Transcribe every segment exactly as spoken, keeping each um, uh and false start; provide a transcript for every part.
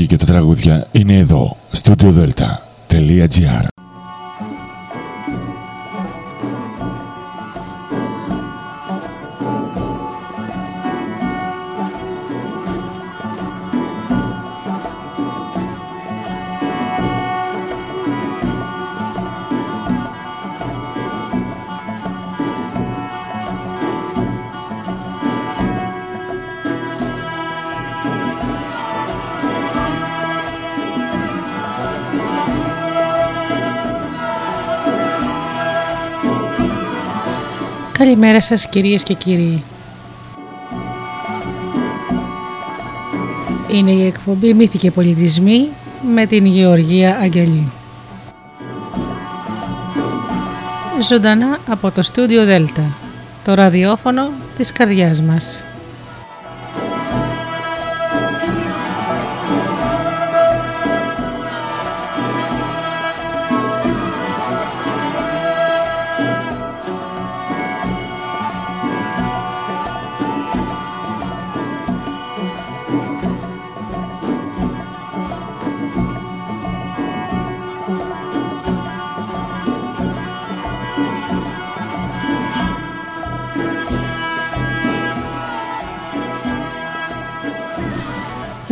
μουσική και τα τραγούδια είναι εδώ, στούντιο δέλτα τελεία τζι άρ. Καλημέρα σας κυρίες και κύριοι. Είναι η εκπομπή Μύθοι και Πολιτισμοί με την Γεωργία Αγγελή. Ζωντανά από το Στούντιο Δέλτα, το ραδιόφωνο της καρδιάς μας.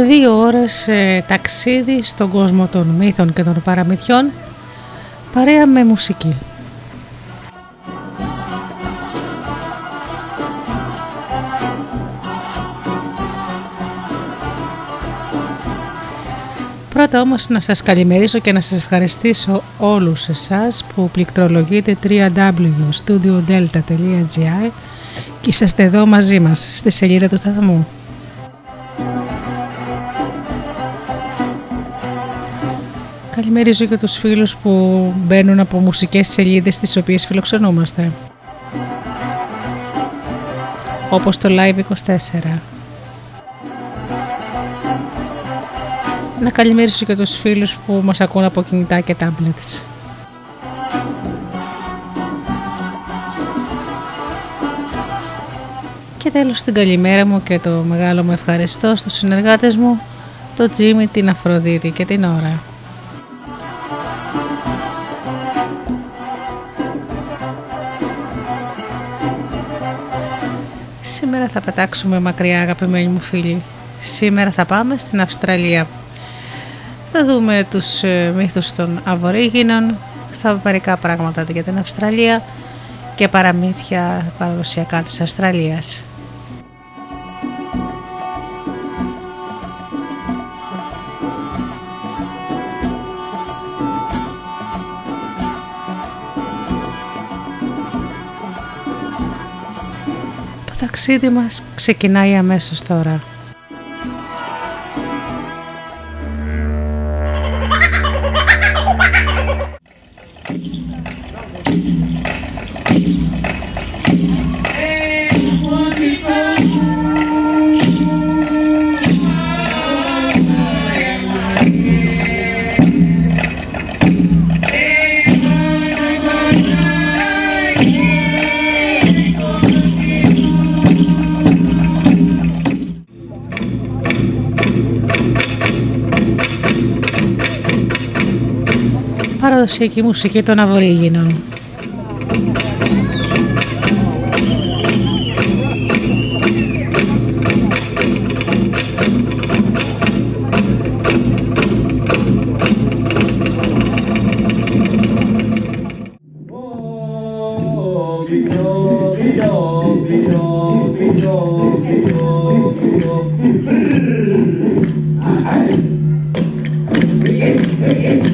Δύο ώρες ε, ταξίδι στον κόσμο των μύθων και των παραμυθιών, παρέα με μουσική. Πρώτα όμως να σας καλημερίσω και να σας ευχαριστήσω όλους εσάς που πληκτρολογείτε double-u double-u double-u τελεία στούντιο δέλτα τελεία τζι άρ και είσαστε εδώ μαζί μας στη σελίδα του σταθμού. Καλημερίζω και τους φίλους που μπαίνουν από μουσικές σελίδες τις οποίες φιλοξενούμαστε, όπως το Live είκοσι τέσσερα. Να καλημερίζω και τους φίλους που μας ακούν από κινητά και tablets. Και τέλος την καλημέρα μου και το μεγάλο μου ευχαριστώ στους συνεργάτες μου, το Τζίμι, την Αφροδίτη και την ώρα. Σήμερα θα πετάξουμε μακριά, αγαπημένοι μου φίλοι. Σήμερα θα πάμε στην Αυστραλία. Θα δούμε τους μύθους των Αβορίγινων, θα δούμε μερικά πράγματα για την Αυστραλία και παραμύθια παραδοσιακά της Αυστραλίας. Το ταξίδι μας ξεκινάει αμέσως τώρα. Παραδοσιακή μουσική των Αβορίγινων. Look at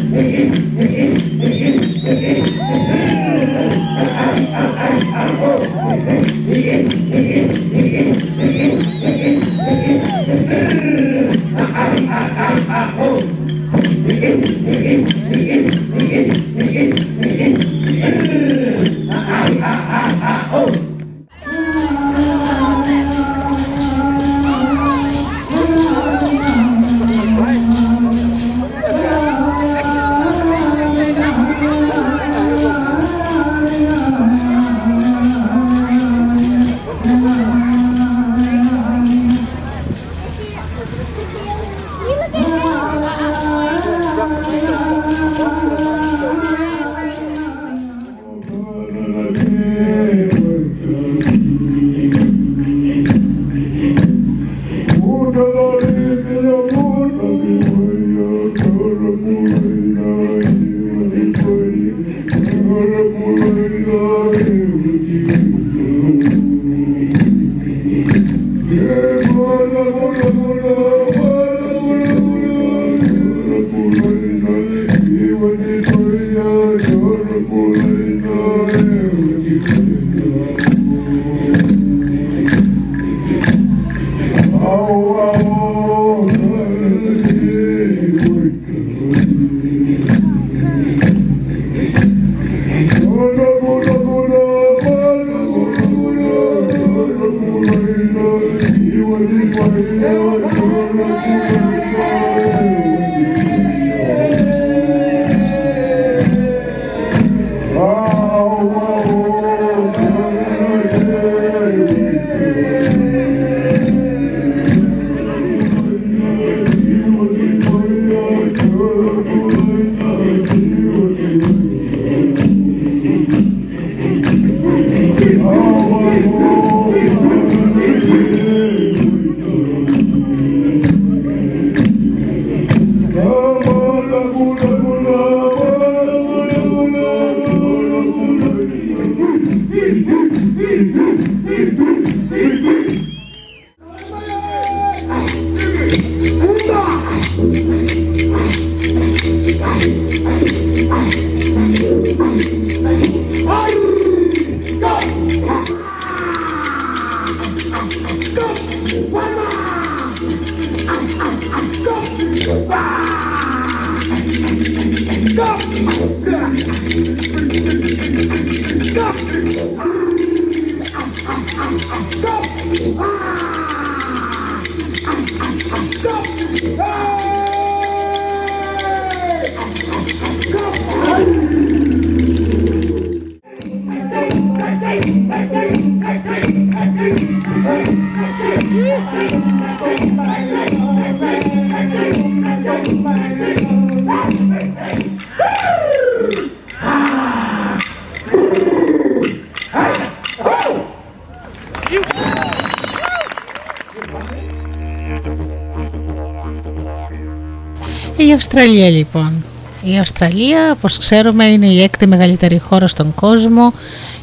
Η Αυστραλία λοιπόν. Η Αυστραλία, όπως ξέρουμε, είναι η έκτη μεγαλύτερη χώρα στον κόσμο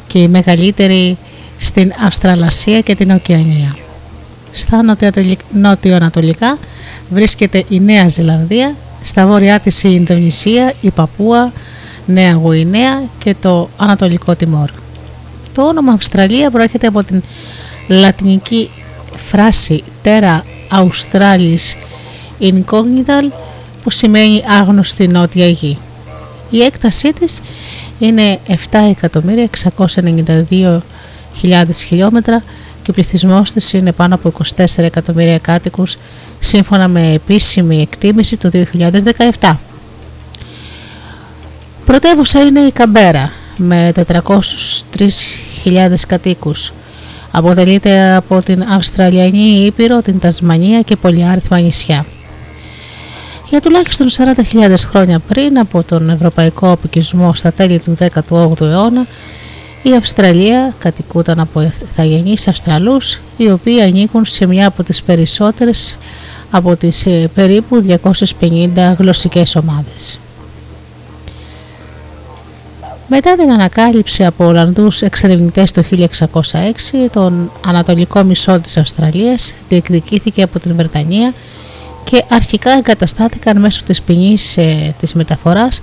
και η μεγαλύτερη στην Αυστραλασία και την Οκεανία. Στα νότιο-ανατολικά βρίσκεται η Νέα Ζηλανδία, στα βόρειά της η Ινδονησία, η Παπούα, Νέα Γουινέα και το Ανατολικό Τιμόρ. Το όνομα Αυστραλία προέρχεται από την λατινική φράση «terra australis incognita», που σημαίνει άγνωστη νότια γη. Η έκτασή της είναι επτά εκατομμύρια εξακόσιες ενενήντα δύο χιλιάδες χιλιόμετρα και ο πληθυσμός της είναι πάνω από είκοσι τέσσερα εκατομμύρια κάτοικους, σύμφωνα με επίσημη εκτίμηση το δύο χιλιάδες δεκαεπτά. Πρωτεύουσα είναι η Καμπέρα με τετρακόσιους τρεις χιλιάδες κατοίκους. Αποτελείται από την Αυστραλιανή Ήπειρο, την Τασμανία και πολυάριθμα νησιά. Για τουλάχιστον σαράντα χιλιάδες χρόνια πριν από τον ευρωπαϊκό απικισμό στα τέλη του δέκατου όγδοου αιώνα, η Αυστραλία κατοικούταν από ηθαγενείς Αυστραλούς, οι οποίοι ανήκουν σε μια από τις περισσότερες από τις περίπου διακόσιες πενήντα γλωσσικές ομάδες. Μετά την ανακάλυψη από Ολλανδούς εξερευνητές το χίλια εξακόσια έξι, τον ανατολικό μισό της Αυστραλίας διεκδικήθηκε από την Βρετανία και αρχικά εγκαταστάθηκαν μέσω της ποινής ε, της μεταφοράς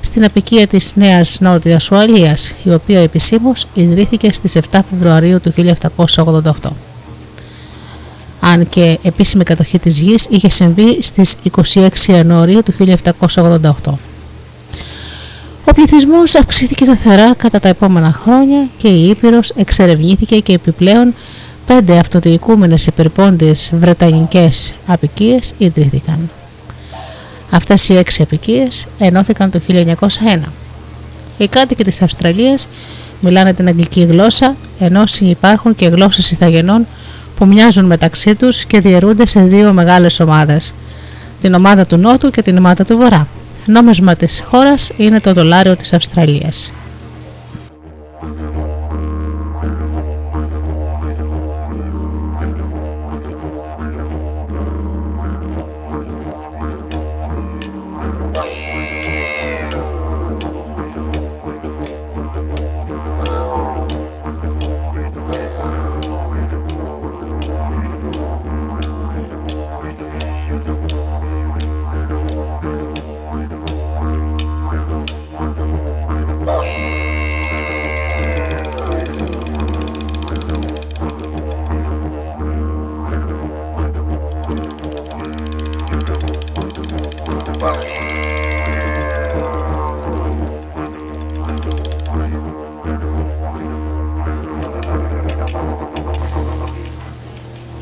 στην απικία της Νέας Νότιας Ουαλίας, η οποία επισήμως ιδρύθηκε στις εφτά Φεβρουαρίου του χίλια επτακόσια ογδόντα οκτώ. Αν και επίσημη κατοχή της γης είχε συμβεί στις είκοσι έξι Ιανουαρίου του χίλια επτακόσια ογδόντα οκτώ. Ο πληθυσμός αυξήθηκε σταθερά κατά τα επόμενα χρόνια και η Ήπειρος εξερευνήθηκε και επιπλέον πέντε αυτοδιοικούμενες υπερπόντιες βρετανικές αποικίες ιδρύθηκαν. Αυτές οι έξι αποικίες ενώθηκαν το χίλια εννιακόσια ένα. Οι κάτοικοι της Αυστραλίας μιλάνε την αγγλική γλώσσα, ενώ συνυπάρχουν και γλώσσες ηθαγενών που μοιάζουν μεταξύ τους και διαιρούνται σε δύο μεγάλες ομάδες, την ομάδα του Νότου και την ομάδα του Βορρά. Νόμισμα της χώρας είναι το δολάριο της Αυστραλίας.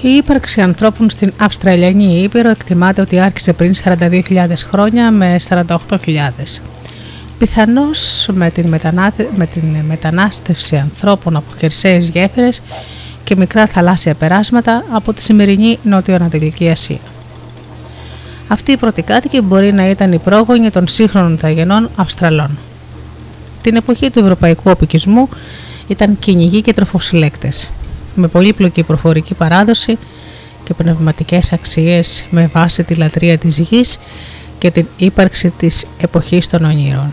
Η ύπαρξη ανθρώπων στην Αυστραλιανή Ήπειρο εκτιμάται ότι άρχισε πριν σαράντα δύο χιλιάδες χρόνια με σαράντα οκτώ χιλιάδες. Πιθανώς με την, μετανάτε... με την μετανάστευση ανθρώπων από χερσαίες γέφυρες και μικρά θαλάσσια περάσματα από τη σημερινή νότιο-ανατολική Ασία. Αυτοί οι πρώτοι κάτοικοι μπορεί να ήταν οι πρόγονοι των σύγχρονων ταγενών Αυστραλών. Την εποχή του ευρωπαϊκού οπικισμού ήταν κυνηγοί και τροφοσυλλέκτες, με πολύπλοκη προφορική παράδοση και πνευματικές αξίες με βάση τη λατρεία της γης και την ύπαρξη της εποχής των ονείρων.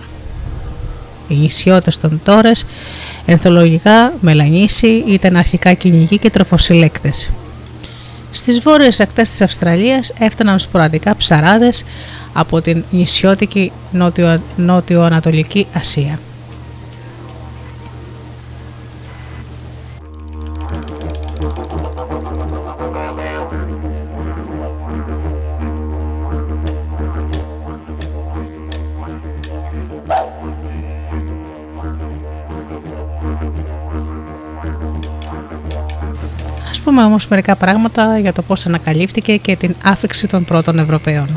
Οι νησιώτες των Τόρες, ενθολογικά μελανίσοι, ήταν αρχικά κυνηγοί και τροφοσυλλέκτες. Στις βόρειες ακτές της Αυστραλίας έφταναν σποραδικά ψαράδες από την νησιώτικη νότιο, νότιο-ανατολική Ασία. Πούμε όμως μερικά πράγματα για το πώς ανακαλύφθηκε και την άφιξη των πρώτων Ευρωπαίων.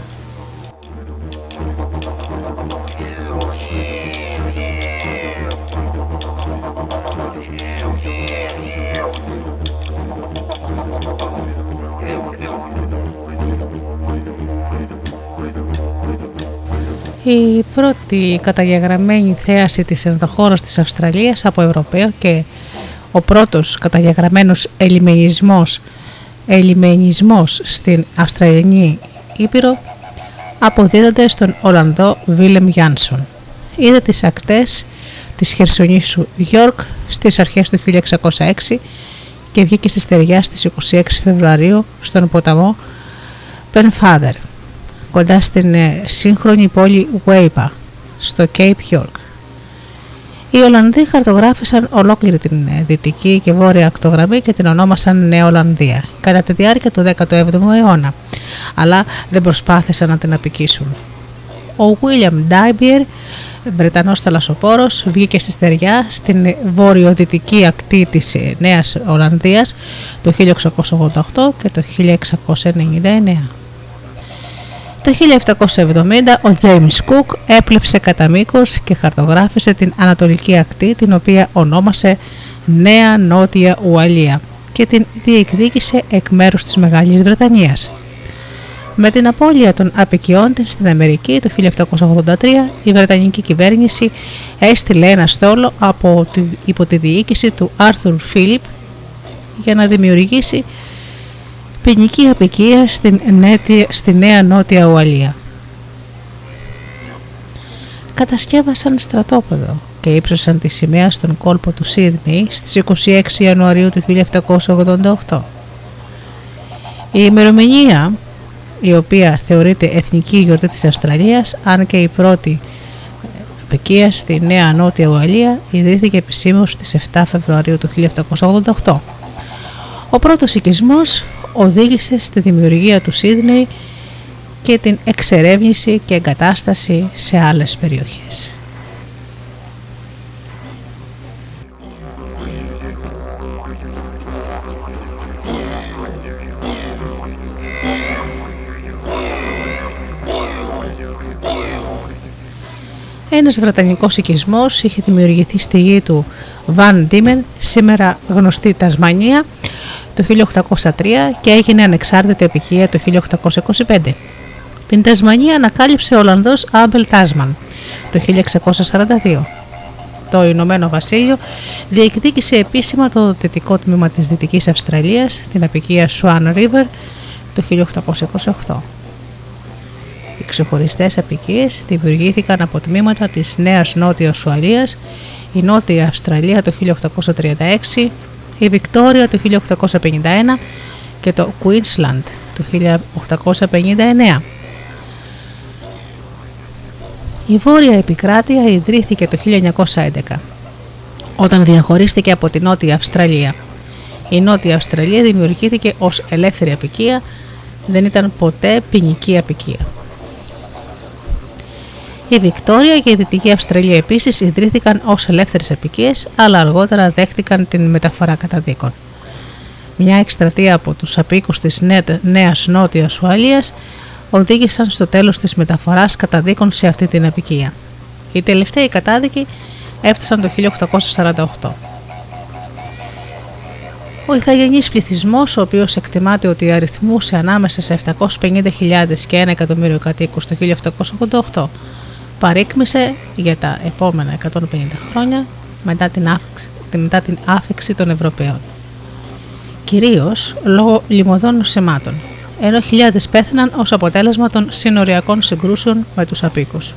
Η πρώτη καταγεγραμμένη θέαση της ενδοχώρας της Αυστραλίας από Ευρωπαίο και ο πρώτος καταγεγραμμένος ελιμενισμός, ελιμενισμός στην Αυστραλιανή Ήπειρο αποδίδονται στον Ολλανδό Βίλεμ Γιάνσον. Είδε τις ακτές της Χερσονήσου Γιόρκ στις αρχές του χίλια εξακόσια έξι και βγήκε στη στεριά στις είκοσι έξι Φεβρουαρίου στον ποταμό Penfather, κοντά στην σύγχρονη πόλη Weipa, στο Cape York. Οι Ολλανδοί χαρτογράφησαν ολόκληρη την δυτική και βόρεια ακτογραμμή και την ονόμασαν Νέα Ολλανδία κατά τη διάρκεια του δέκατου έβδομου αιώνα, αλλά δεν προσπάθησαν να την απικήσουν. Ο William Dybyer, Βρετανός θαλασσοπόρος, βγήκε στη στεριά στην βορειοδυτική ακτή της Νέας Ολλανδίας το χίλια οκτακόσια ογδόντα οκτώ και το χίλια εξακόσια ενενήντα εννέα. Το χίλια επτακόσια εβδομήντα ο Τζέιμς Κουκ έπλευσε κατά μήκος και χαρτογράφησε την ανατολική ακτή, την οποία ονόμασε Νέα Νότια Ουαλία και την διεκδίκησε εκ μέρους της Μεγάλης Βρετανίας. Με την απώλεια των αποικιών της στην Αμερική το χίλια επτακόσια ογδόντα τρία η Βρετανική κυβέρνηση έστειλε ένα στόλο από τη, υπό τη διοίκηση του Άρθουρ Φίλιπ για να δημιουργήσει ποινική αποικία στην, στη Νέα Νότια Ουαλία. Κατασκεύασαν στρατόπεδο και ύψωσαν τη σημαία στον κόλπο του Σίδνεϊ στις είκοσι έξι Ιανουαρίου του χίλια επτακόσια ογδόντα οκτώ. Η ημερομηνία, η οποία θεωρείται εθνική γιορτή της Αυστραλίας, αν και η πρώτη αποικία στη Νέα Νότια Ουαλία, ιδρύθηκε επισήμως στις εφτά Φεβρουαρίου του χίλια επτακόσια ογδόντα οκτώ. Ο πρώτος οικισμός οδήγησε στη δημιουργία του Σίδνεϊ και την εξερεύνηση και εγκατάσταση σε άλλες περιοχές. Ένας βρετανικός οικισμός είχε δημιουργηθεί στη γη του Βαν Ντίμεν, σήμερα γνωστή Τασμανία, το χίλια οκτακόσια τρία και έγινε ανεξάρτητη αποικία το χίλια οκτακόσια είκοσι πέντε. Την Τασμανία ανακάλυψε ο Ολλανδός Άμπελ Τάσμαν το χίλια εξακόσια σαράντα δύο. Το Ηνωμένο Βασίλειο διεκδίκησε επίσημα το δυτικό τμήμα της Δυτικής Αυστραλίας, την αποικία Swan River, το χίλια οκτακόσια είκοσι οκτώ. Οι ξεχωριστές αποικίες δημιουργήθηκαν από τμήματα της Νέας Νότιας Ουαλίας, η Νότια Αυστραλία το χίλια οκτακόσια τριάντα έξι, η Βικτόρια το χίλια οκτακόσια πενήντα ένα και το Queensland το χίλια οκτακόσια πενήντα εννέα. Η Βόρεια Επικράτεια ιδρύθηκε το χίλια εννιακόσια έντεκα, όταν διαχωρίστηκε από τη Νότια Αυστραλία. Η Νότια Αυστραλία δημιουργήθηκε ως ελεύθερη αποικία, δεν ήταν ποτέ ποινική αποικία. Η Βικτόρια και η Δυτική Αυστραλία επίσης ιδρύθηκαν ως ελεύθερες αποικίες, αλλά αργότερα δέχτηκαν την μεταφορά καταδίκων. Μια εκστρατεία από τους απίκους της Νέας Νότιας Ουαλίας οδήγησαν στο τέλος της μεταφοράς καταδίκων σε αυτή την αποικία. Οι τελευταίοι κατάδικοι έφτασαν το χίλια οκτακόσια σαράντα οκτώ. Ο ηθαγενής πληθυσμός, ο οποίος εκτιμάται ότι αριθμούσε ανάμεσα σε επτακόσιες πενήντα χιλιάδες και ένα εκατομμύριο κατοίκους το χίλια οκτακόσια ογδόντα οκτώ, παρήκμησε για τα επόμενα εκατόν πενήντα χρόνια μετά την άφηξη, μετά την άφηξη των Ευρωπαίων, κυρίως λόγω λιμωδών σωμάτων, ενώ χιλιάδες πέθαναν ως αποτέλεσμα των συνοριακών συγκρούσεων με τους απίκους.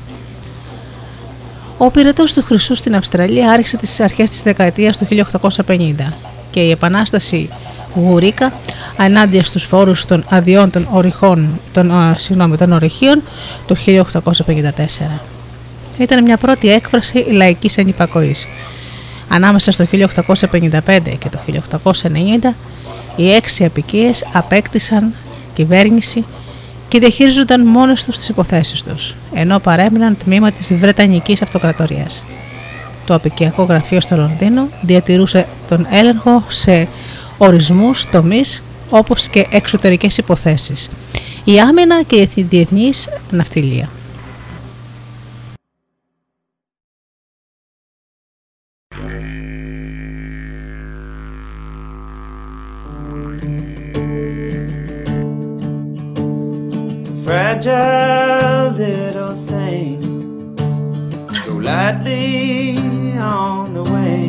Ο πυρετός του Χρυσού στην Αυστραλία άρχισε τις αρχές της δεκαετίας του χίλια οκτακόσια πενήντα και η επανάσταση Γουρίκα ενάντια στους φόρους των αδειών των ορυχών, των, α, συγγνώμη, των ορυχείων το χίλια οκτακόσια πενήντα τέσσερα. Ήταν μια πρώτη έκφραση λαϊκής ανυπακοής. Ανάμεσα στο χίλια οκτακόσια πενήντα πέντε και το χίλια οκτακόσια ενενήντα οι έξι αποικίες απέκτησαν κυβέρνηση και διαχείριζονταν μόνες τους τις υποθέσεις τους, ενώ παρέμειναν τμήμα της Βρετανικής Αυτοκρατορίας. Το αποικιακό γραφείο στο Λονδίνο διατηρούσε τον έλεγχο σε ορισμούς, τομείς όπως και εξωτερικές υποθέσεις, η άμυνα και η διεθνής ναυτιλία. Fragile little thing, go lightly on the way.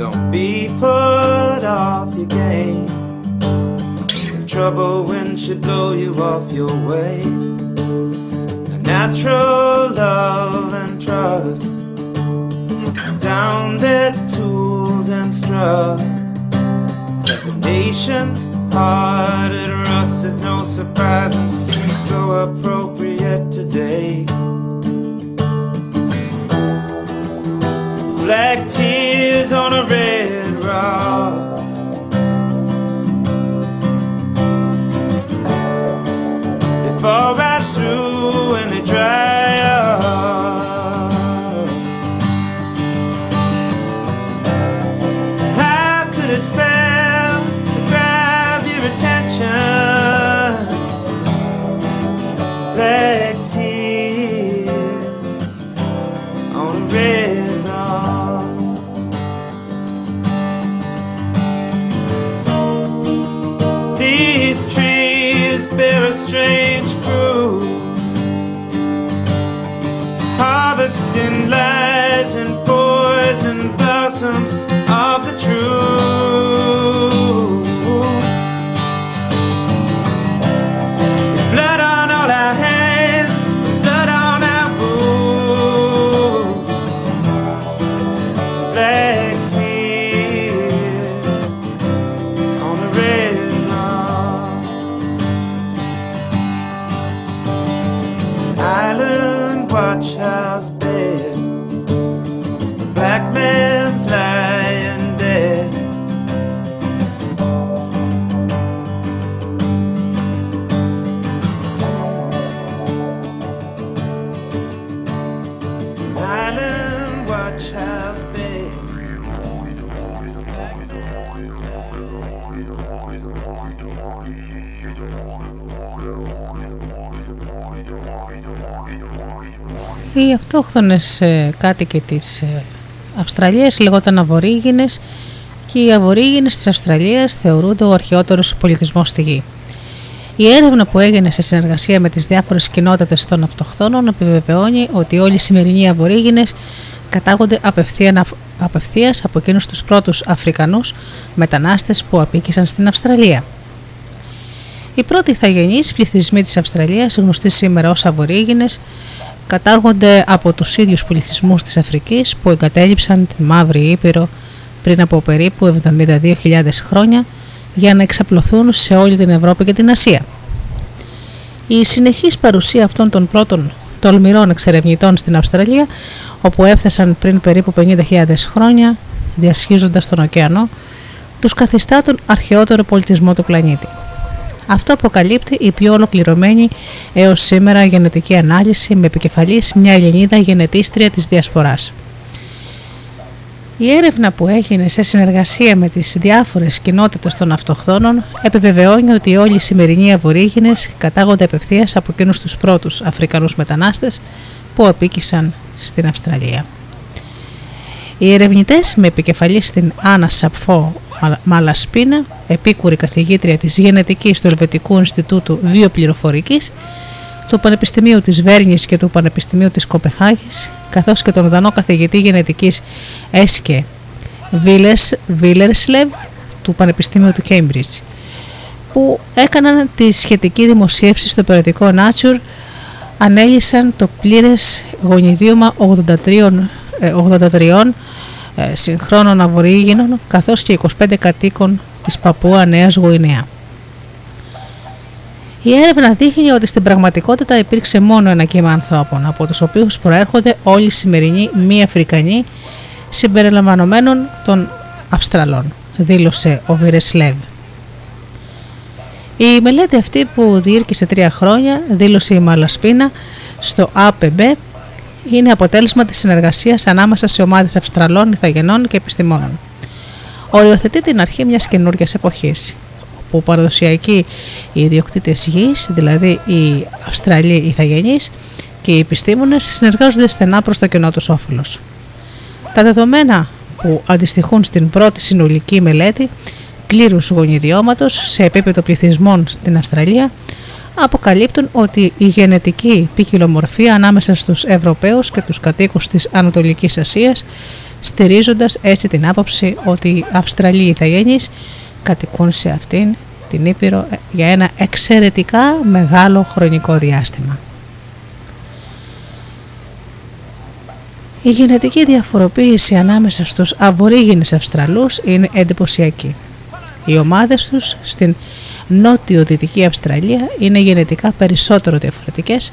Don't be put off your game. If trouble winds should blow you off your way, the natural love and trust, down their tools and struck. Let the nations heart at rust is no surprise and seems so appropriate today. It's black tears on a red rock. They fall right through and they dry up. How could it fail? Black tears on a red rock. These trees bear a strange fruit. Harvesting lies and poison blossoms of the truth. Οι αυτόχθονες κάτοικοι της Αυστραλίας λεγόταν Αβορίγινες και οι Αβορίγινες της Αυστραλίας θεωρούνται ο αρχαιότερος πολιτισμός στη γη. Η έρευνα που έγινε σε συνεργασία με τις διάφορες κοινότητες των αυτοχθόνων επιβεβαιώνει ότι όλοι οι σημερινοί Αβορίγινες κατάγονται απευθείας από εκείνους τους πρώτους Αφρικανούς μετανάστες που απήκησαν στην Αυστραλία. Οι πρώτοι ηθαγενείς πληθυσμοί της Αυστραλίας, γνωστοί σήμερα ως Αβορίγινες, κατάγονται από τους ίδιους πληθυσμούς της Αφρικής που εγκατέλειψαν την Μαύρη Ήπειρο πριν από περίπου εβδομήντα δύο χιλιάδες χρόνια για να εξαπλωθούν σε όλη την Ευρώπη και την Ασία. Η συνεχής παρουσία αυτών των πρώτων τολμηρών εξερευνητών στην Αυστραλία, όπου έφτασαν πριν περίπου πενήντα χιλιάδες χρόνια, διασχίζοντας τον ωκεανό, τους καθιστά τον αρχαιότερο πολιτισμό του πλανήτη. Αυτό αποκαλύπτει η πιο ολοκληρωμένη έως σήμερα γενετική ανάλυση με επικεφαλής μια Ελληνίδα γενετίστρια της Διασποράς. Η έρευνα που έγινε σε συνεργασία με τις διάφορες κοινότητες των αυτοχθόνων επιβεβαιώνει ότι όλοι οι σημερινοί Αβορίγινες κατάγονται απευθείας από εκείνους τους πρώτους Αφρικανούς μετανάστες που απήκησαν στην Αυστραλία. Οι ερευνητές, με επικεφαλής την Άννα Σαπφώ Μαλασπίνα, επίκουρη καθηγήτρια της Γενετικής του Ελβετικού Ινστιτούτου Βιοπληροφορικής, του Πανεπιστημίου της Βέρνης και του Πανεπιστημίου της Κοπεχάγης, καθώς και τον Δανό καθηγητή γενετικής Έσκε Βίλερσλεβ του Πανεπιστημίου του Cambridge, που έκαναν τη σχετική δημοσίευση στο περιοδικό Nature, ανέλυσαν το πλήρες γονιδίωμα ογδόντα τρία συγχρόνων Αβορίγινων καθώς και είκοσι πέντε κατοίκων της Παππούα Νέας Γουινέα. Η έρευνα δείχνει ότι στην πραγματικότητα υπήρξε μόνο ένα κύμα ανθρώπων, από τους οποίους προέρχονται όλοι οι σημερινοί μη Αφρικανοί, συμπεριλαμβανομένων των Αυστραλών, δήλωσε ο Βίλερσλεβ. Η μελέτη αυτή, που διήρκησε τρία χρόνια, δήλωσε η Μαλασπίνα στο Α Π Μπ, είναι αποτέλεσμα της συνεργασίας ανάμεσα σε ομάδες Αυστραλών, Ιθαγενών και επιστημόνων. Οριοθετεί την αρχή μιας καινούργιας εποχής, όπου παραδοσιακοί οι ιδιοκτήτες γης, δηλαδή οι Αυστραλοί Ιθαγενείς και οι επιστήμονες, συνεργάζονται στενά προς το κοινό τους όφελος. Τα δεδομένα που αντιστοιχούν στην πρώτη συνολική μελέτη κλήρους γονιδιώματος σε επίπεδο πληθυσμών στην Αυστραλία αποκαλύπτουν ότι η γενετική ποικιλομορφία ανάμεσα στους Ευρωπαίους και τους κατοίκους της Ανατολικής Ασίας, στηρίζοντας έτσι την άποψη ότι οι Αυστραλοί Ιθαγενείς κατοικούν σε αυτήν την Ήπειρο για ένα εξαιρετικά μεγάλο χρονικό διάστημα. Η γενετική διαφοροποίηση ανάμεσα στους Αβορίγινες Αυστραλούς είναι εντυπωσιακή. Οι ομάδες τους στην νότιο-δυτική Αυστραλία είναι γενετικά περισσότερο διαφορετικές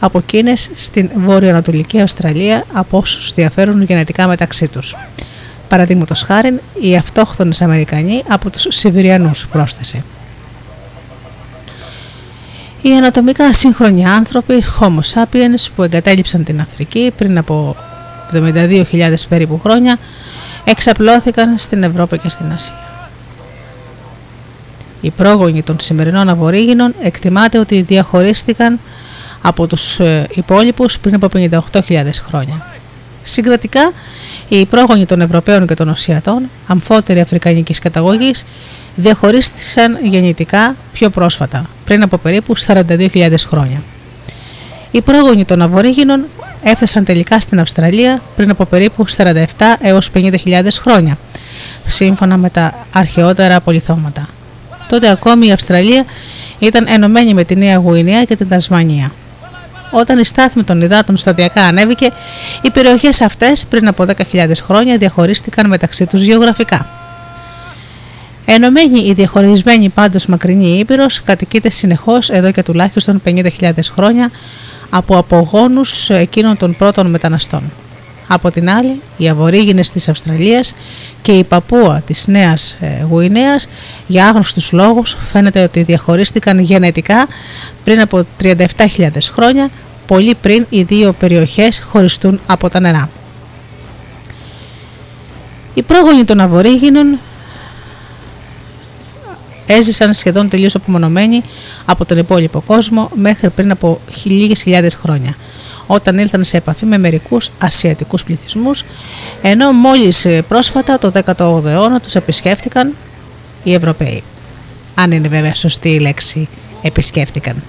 από εκείνες στην βόρειο-ανατολική Αυστραλία, από όσους διαφέρουν γενετικά μεταξύ τους. Παραδείγματος χάριν, οι αυτόχθονες Αμερικανοί από τους Σιβηριανούς, πρόσθεσε. Οι ανατομικά σύγχρονοι άνθρωποι, Homo sapiens, που εγκατέλειψαν την Αφρική πριν από εβδομήντα δύο χιλιάδες περίπου χρόνια, εξαπλώθηκαν στην Ευρώπη και στην Ασία. Οι πρόγονοι των σημερινών Αβορίγινων εκτιμάται ότι διαχωρίστηκαν από τους υπόλοιπους πριν από πενήντα οκτώ χιλιάδες χρόνια. Συγκρατικά, οι πρόγονοι των Ευρωπαίων και των Οσιατών, αμφότεροι αφρικανικής καταγωγής, διαχωρίστηκαν γεννητικά πιο πρόσφατα, πριν από περίπου σαράντα δύο χιλιάδες χρόνια. Οι πρόγονοι των Αβορίγινων έφτασαν τελικά στην Αυστραλία πριν από περίπου σαράντα επτά έως πενήντα χιλιάδες χρόνια, σύμφωνα με τα αρχαιότερα απολιθώματα. Τότε ακόμη η Αυστραλία ήταν ενωμένη με τη Νέα Γουινέα και την Τασμανία. Όταν η στάθμη των υδάτων σταδιακά ανέβηκε, οι περιοχές αυτές πριν από δέκα χιλιάδες χρόνια διαχωρίστηκαν μεταξύ τους γεωγραφικά. Ενωμένη η διαχωρισμένη πάντως μακρινή Ήπειρος κατοικείται συνεχώς εδώ και τουλάχιστον πενήντα χιλιάδες χρόνια από απογόνους εκείνων των πρώτων μεταναστών. Από την άλλη, οι Αβορίγινες της Αυστραλίας και η Παππούα της Νέας Γουινέας, για άγνωστους λόγους, φαίνεται ότι διαχωρίστηκαν γενετικά πριν από τριάντα επτά χιλιάδες χρόνια, πολύ πριν οι δύο περιοχές χωριστούν από τα νερά. Οι πρόγονοι των Αβορίγινων έζησαν σχεδόν τελείως απομονωμένοι από τον υπόλοιπο κόσμο μέχρι πριν από λίγες χιλιάδες χρόνια, όταν ήλθαν σε επαφή με μερικούς ασιατικούς πληθυσμούς, ενώ μόλις πρόσφατα, το δέκατο όγδοο αιώνα, τους επισκέφτηκαν οι Ευρωπαίοι. Αν είναι βέβαια σωστή η λέξη επισκέφτηκαν.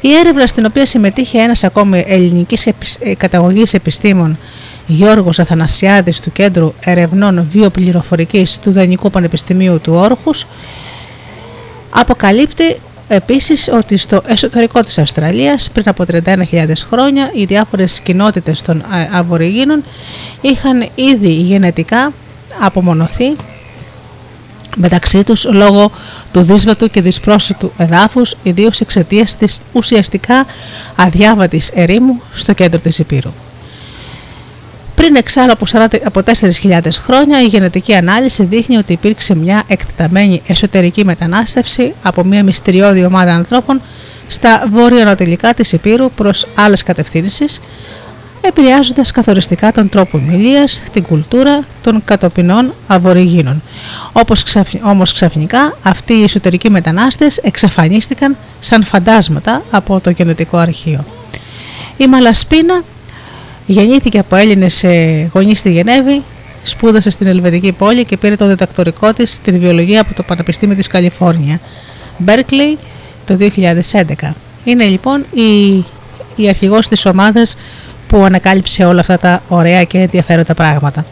Η έρευνα στην οποία συμμετείχε ένας ακόμη ελληνικής καταγωγής επιστήμων, Γιώργος Αθανασιάδης, του Κέντρου Ερευνών Βιοπληροφορικής του Δανεικού Πανεπιστημίου του Όρχους, αποκαλύπτει επίσης ότι στο εσωτερικό της Αυστραλίας πριν από τριάντα ένα χιλιάδες χρόνια οι διάφορες κοινότητες των Αβοριγίνων είχαν ήδη γενετικά απομονωθεί μεταξύ τους λόγω του δύσβατου και δυσπρόσιτου εδάφους, ιδίως εξαιτίας της ουσιαστικά αδιάβατης ερήμου στο κέντρο της Υπήρου. Πριν εξάλλου από τέσσερις χιλιάδες χρόνια η γενετική ανάλυση δείχνει ότι υπήρξε μια εκτεταμένη εσωτερική μετανάστευση από μια μυστηριώδη ομάδα ανθρώπων στα βόρεια-ανατολικά της Υπήρου προς άλλες κατευθύνσεις, επηρεάζοντας καθοριστικά τον τρόπο ομιλίας, την κουλτούρα των κατοπινών Αβοριγίνων. Όπως ξαφν, όμως ξαφνικά αυτοί οι εσωτερικοί μετανάστες εξαφανίστηκαν σαν φαντάσματα από το γενετικό αρχείο. Η Μαλασπίνα γεννήθηκε από Έλληνες γονείς στη Γενέβη, σπούδασε στην Ελβετική πόλη και πήρε το διδακτορικό της στην βιολογία από το Πανεπιστήμιο της Καλιφόρνια, Μπέρκλεϊ, το δύο χιλιάδες έντεκα. Είναι λοιπόν η, η αρχηγός της ομάδας που ανακάλυψε όλα αυτά τα ωραία και ενδιαφέροντα πράγματα.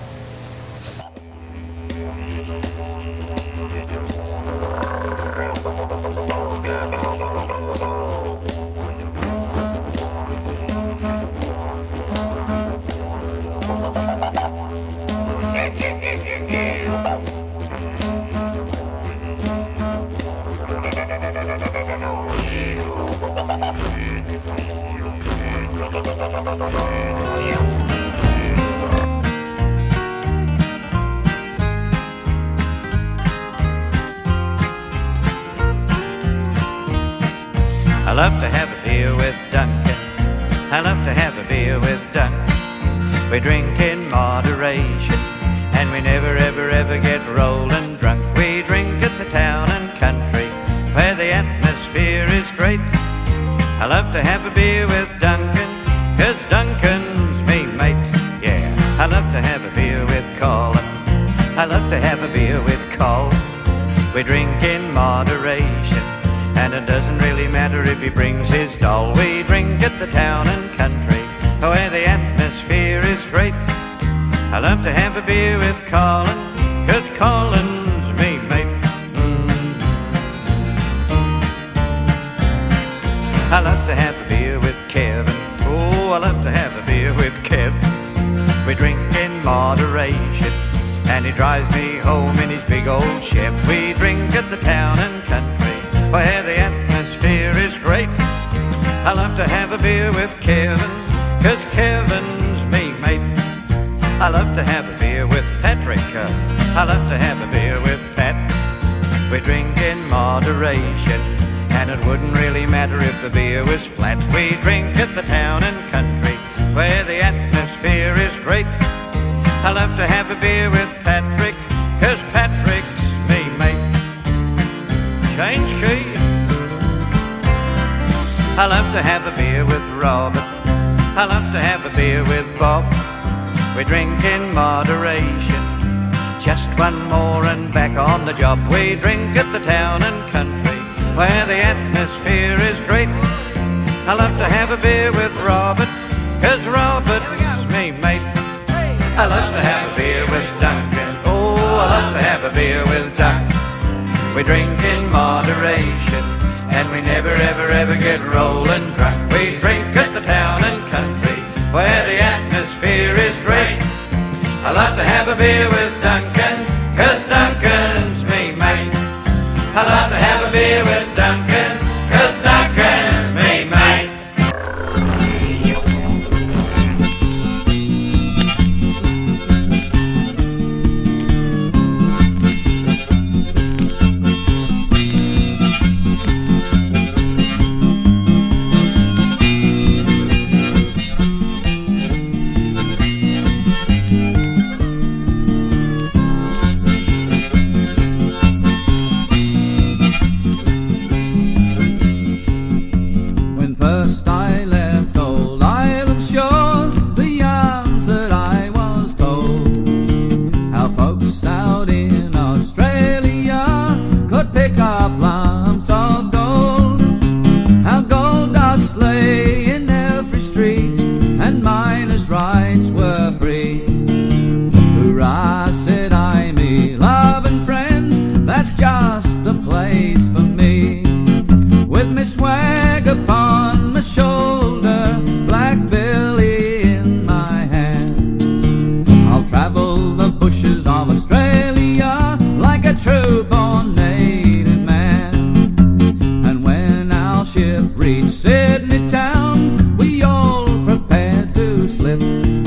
ship,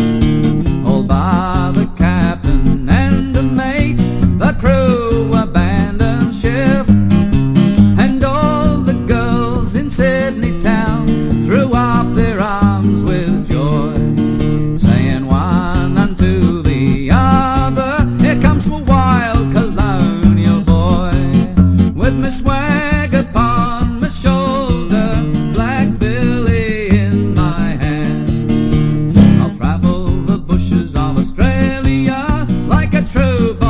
all by the captain and the mates. The crew abandoned ship, and all the girls in Sydney town threw up their arms with joy, saying one unto the other, here comes my wild colonial boy, with my swag upon my shoulder, black Billy in my hand. I'll travel the bushes of Australia like a true boy.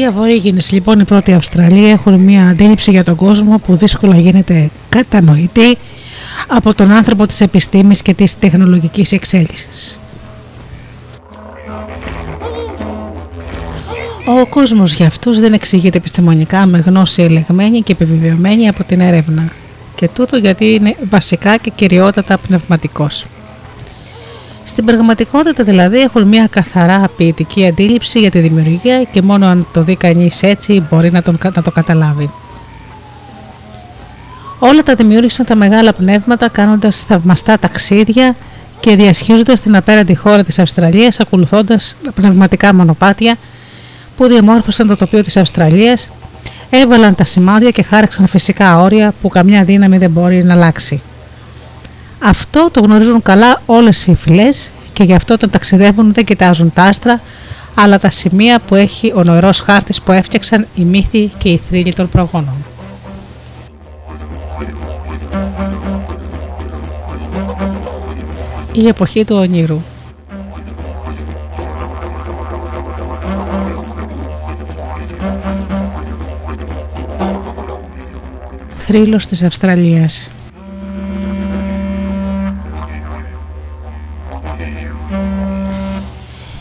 Οι Αβορίγινες λοιπόν, οι πρώτοι Αυστραλοί, έχουν μια αντίληψη για τον κόσμο που δύσκολα γίνεται κατανοητή από τον άνθρωπο της επιστήμης και της τεχνολογικής εξέλιξης. Ο κόσμος για αυτούς δεν εξηγείται επιστημονικά με γνώση ελεγμένη και επιβεβαιωμένη από την έρευνα, και τούτο γιατί είναι βασικά και κυριότατα πνευματικός. Στην πραγματικότητα δηλαδή έχουν μια καθαρά ποιητική αντίληψη για τη δημιουργία και μόνο αν το δει κανείς έτσι μπορεί να, τον, να το καταλάβει. Όλα τα δημιούργησαν τα μεγάλα πνεύματα κάνοντας θαυμαστά ταξίδια και διασχίζοντας την απέραντη χώρα της Αυστραλίας ακολουθώντας πνευματικά μονοπάτια που διαμόρφωσαν το τοπίο της Αυστραλίας, έβαλαν τα σημάδια και χάραξαν φυσικά όρια που καμιά δύναμη δεν μπορεί να αλλάξει. Αυτό το γνωρίζουν καλά όλες οι φυλές και γι' αυτό όταν ταξιδεύουν δεν κοιτάζουν τα άστρα, αλλά τα σημεία που έχει ο νοερός χάρτης που έφτιαξαν οι μύθοι και οι θρύλοι των προγόνων. Η εποχή του ονείρου. Θρύλος της Αυστραλίας.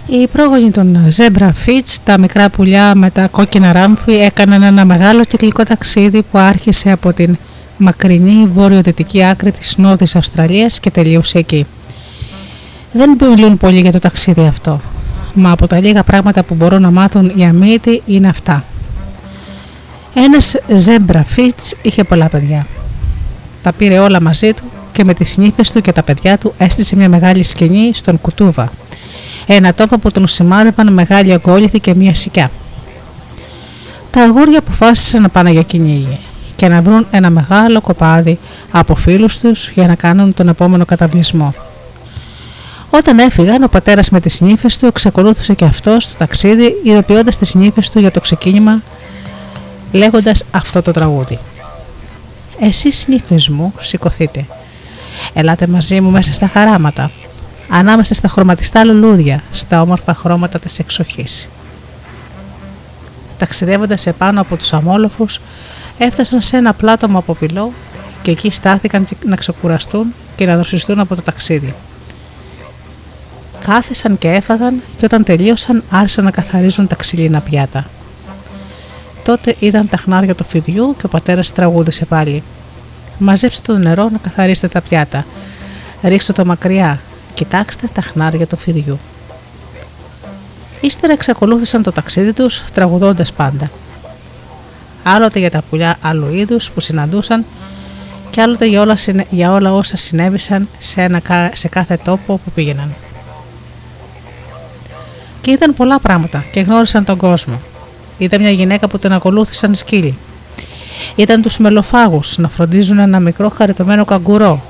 Οι πρόγονοι των Ζέμπρα Φίτς, τα μικρά πουλιά με τα κόκκινα ράμφη, έκαναν ένα μεγάλο κυκλικό ταξίδι που άρχισε από την μακρινή βορειοδυτική άκρη της Νότιας Αυστραλίας και τελείωσε εκεί. Δεν μιλούν πολύ για το ταξίδι αυτό, μα από τα λίγα πράγματα που μπορούν να μάθουν οι αμύητοι είναι αυτά. Ένας Ζέμπρα Φίτς είχε πολλά παιδιά. Τα πήρε όλα μαζί του και με τις νύφες του και τα παιδιά του έστησε μια μεγάλη σκηνή στον Κουντούβα. Ένα τόπο που τον σημάδευαν μεγάλη αγκόληθη και μία σικιά. Τα αγόρια αποφάσισαν να πάνε για κυνήγι και να βρουν ένα μεγάλο κοπάδι από φίλους τους για να κάνουν τον επόμενο καταβλισμό. Όταν έφυγαν, ο πατέρας με τις νύφες του εξακολούθησε και αυτός το ταξίδι, ειδοποιώντας τις νύφες του για το ξεκίνημα, λέγοντας αυτό το τραγούδι. «Εσείς νύφες μου, σηκωθείτε. Ελάτε μαζί μου μέσα στα χαράματα, ανάμεσα στα χρωματιστά λουλούδια, στα όμορφα χρώματα της εξοχής. Τα ταξιδεύοντας επάνω από τους αμόλοφους, έφτασαν σε ένα πλάτωμα από πυλό και εκεί στάθηκαν να ξεκουραστούν και να δροσιστούν από το ταξίδι. Κάθισαν και έφαγαν και όταν τελείωσαν άρχισαν να καθαρίζουν τα ξυλίνα πιάτα. Τότε είδαν τα χνάρια του φιδιού και ο πατέρας τραγούδησε πάλι. «Μαζέψτε το νερό να καθαρίσετε τα πιάτα. Ρίξτε το μακριά. Κοιτάξτε τα χνάρια του φιδιού». Ύστερα εξακολούθησαν το ταξίδι τους τραγουδώντας πάντα. Άλλοτε για τα πουλιά άλλου είδους που συναντούσαν και άλλοτε για όλα, για όλα όσα συνέβησαν σε, ένα, σε κάθε τόπο που πήγαιναν. Και είδαν πολλά πράγματα και γνώρισαν τον κόσμο. Ήταν μια γυναίκα που την ακολούθησαν σκύλοι. Ήταν τους μελοφάγους να φροντίζουν ένα μικρό χαριτωμένο καγκουρό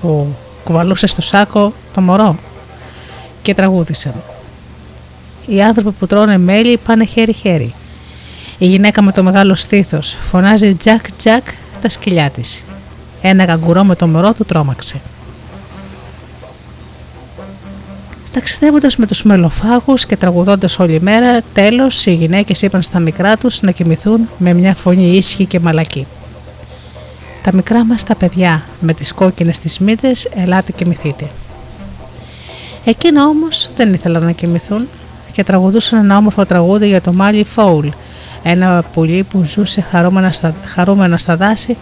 που κουβαλούσε στο σάκο το μωρό και τραγούδησαν. Οι άνθρωποι που τρώνε μέλι πάνε χέρι-χέρι. Η γυναίκα με το μεγάλο στήθος φωνάζει «τζακ-τζακ» τα σκυλιά της. Ένα καγκουρό με το μωρό του τρόμαξε. Ταξιδεύοντας με τους μελοφάγους και τραγουδώντας όλη μέρα, τέλος οι γυναίκες είπαν στα μικρά τους να κοιμηθούν με μια φωνή ίσχυ και μαλακή. «Τα μικρά μας τα παιδιά με τις κόκκινες τις μύτες, ελάτε κοιμηθείτε». Εκείνα όμως δεν ήθελαν να κοιμηθούν και τραγουδούσαν ένα όμορφο τραγούδι για το Μάλι Φόουλ, ένα πουλί που ζούσε χαρούμενα στα, χαρούμενα στα δάση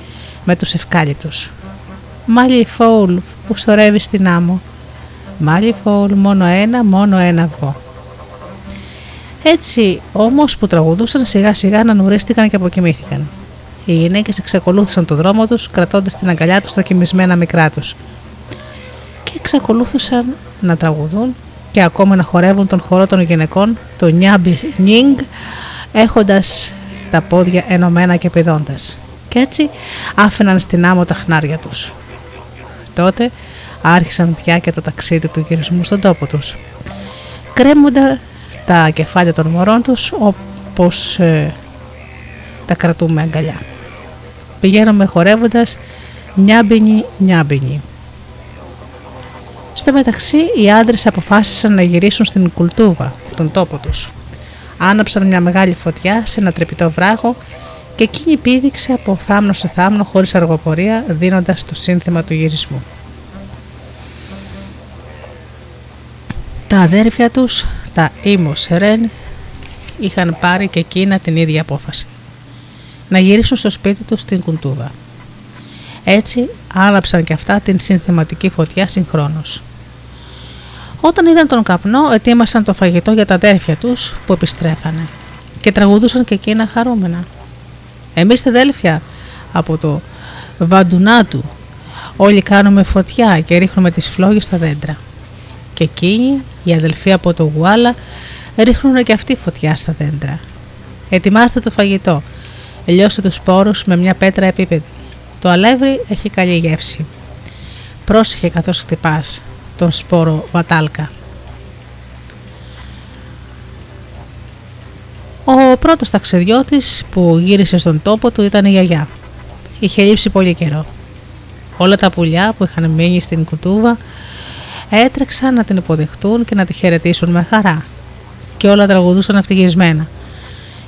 με τους ευκάλυπτους. «Μάλι Φόουλ που σορεύει στην άμμο, Μάλι Φόουλ, μόνο ένα, μόνο ένα αυγό». Έτσι όμως που τραγουδούσαν, σιγά σιγά ανανουρίστηκαν και αποκοιμήθηκαν. Οι γυναίκες εξακολούθησαν τον δρόμο τους, κρατώντας την αγκαλιά τους τα κοιμισμένα μικρά τους. Και εξακολούθησαν να τραγουδούν και ακόμα να χορεύουν τον χορό των γυναικών, το νιάμπι νιγκ, έχοντας τα πόδια ενωμένα και πηδώντας. Και έτσι άφηναν στην άμμο τα χνάρια τους. Τότε άρχισαν πια και το ταξίδι του γυρισμού στον τόπο τους. Κρέμοντα τα κεφάλια των μωρών τους όπως ε, τα κρατούμε αγκαλιά. Πηγαίνουμε χορεύοντας «νιάμπινι, νιάμπινι». Στο μεταξύ οι άντρες αποφάσισαν να γυρίσουν στην Κουντούβα, τον τόπο τους. Άναψαν μια μεγάλη φωτιά σε ένα τρυπητό βράχο και εκείνη πήδηξε από θάμνο σε θάμνο χωρίς αργοπορία, δίνοντας το σύνθημα του γυρισμού. Τα αδέρφια τους, τα Ήμος Ρεν, είχαν πάρει και εκείνα την ίδια απόφαση. Να γυρίσουν στο σπίτι τους στην Κουντούβα. Έτσι άναψαν και αυτά την συνθεματική φωτιά συγχρόνως. Όταν είδαν τον καπνό, ετοίμασαν το φαγητό για τα αδέρφια τους που επιστρέφανε και τραγουδούσαν και εκείνα χαρούμενα. «Εμείς τα αδέλφια από το Βαντουνάτου, όλοι κάνουμε φωτιά και ρίχνουμε τις φλόγες στα δέντρα». Και εκείνοι, οι αδελφοί από το Γουάλα, ρίχνουν και αυτή φωτιά στα δέντρα. «Ετοιμάστε το φαγητό. Λιώστε τους σπόρους με μια πέτρα επίπεδη. Το αλεύρι έχει καλή γεύση. Πρόσεχε καθώς χτυπάς τον σπόρο βατάλκα». Ο πρώτος ταξιδιώτης που γύρισε στον τόπο του ήταν η γιαγιά. Είχε λείψει πολύ καιρό. Όλα τα πουλιά που είχαν μείνει στην Κουντούβα έτρεξαν να την υποδεχτούν και να τη χαιρετήσουν με χαρά. Και όλα τραγουδούσαν ευτυχισμένα.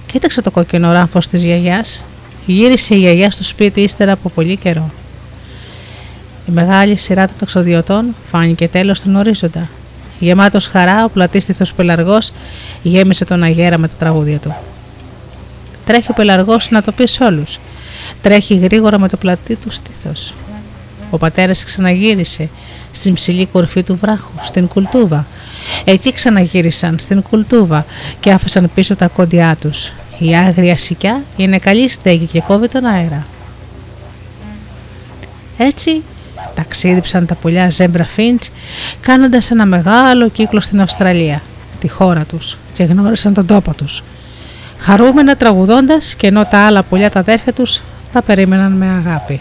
Κοίταξε το κόκκινο ράφος της γιαγιάς. Γύρισε η γιαγιά στο σπίτι ύστερα από πολύ καιρό. Η μεγάλη σειρά των ταξιδιωτών φάνηκε τέλος στον ορίζοντα. Γεμάτος χαρά, ο πλατίστηθος πελαργός γέμισε τον αγέρα με τα τραγούδια του. Τρέχει ο πελαργός να το πει σε όλους. Τρέχει γρήγορα με το πλατή του στήθος. Ο πατέρας ξαναγύρισε στην ψηλή κορφή του βράχου, στην Κουντούβα. Εκεί ξαναγύρισαν στην Κουντούβα και άφησαν πίσω τα κόντια τους. Η άγρια σικιά είναι καλή στέγη και κόβει τον αέρα. Έτσι ταξίδεψαν τα πουλιά Ζέμπρα Φίτς, κάνοντας ένα μεγάλο κύκλο στην Αυστραλία, τη χώρα τους, και γνώρισαν τον τόπο τους. Χαρούμενα τραγουδώντας, και ενώ τα άλλα πουλιά τα αδέρφια τους τα περίμεναν με αγάπη.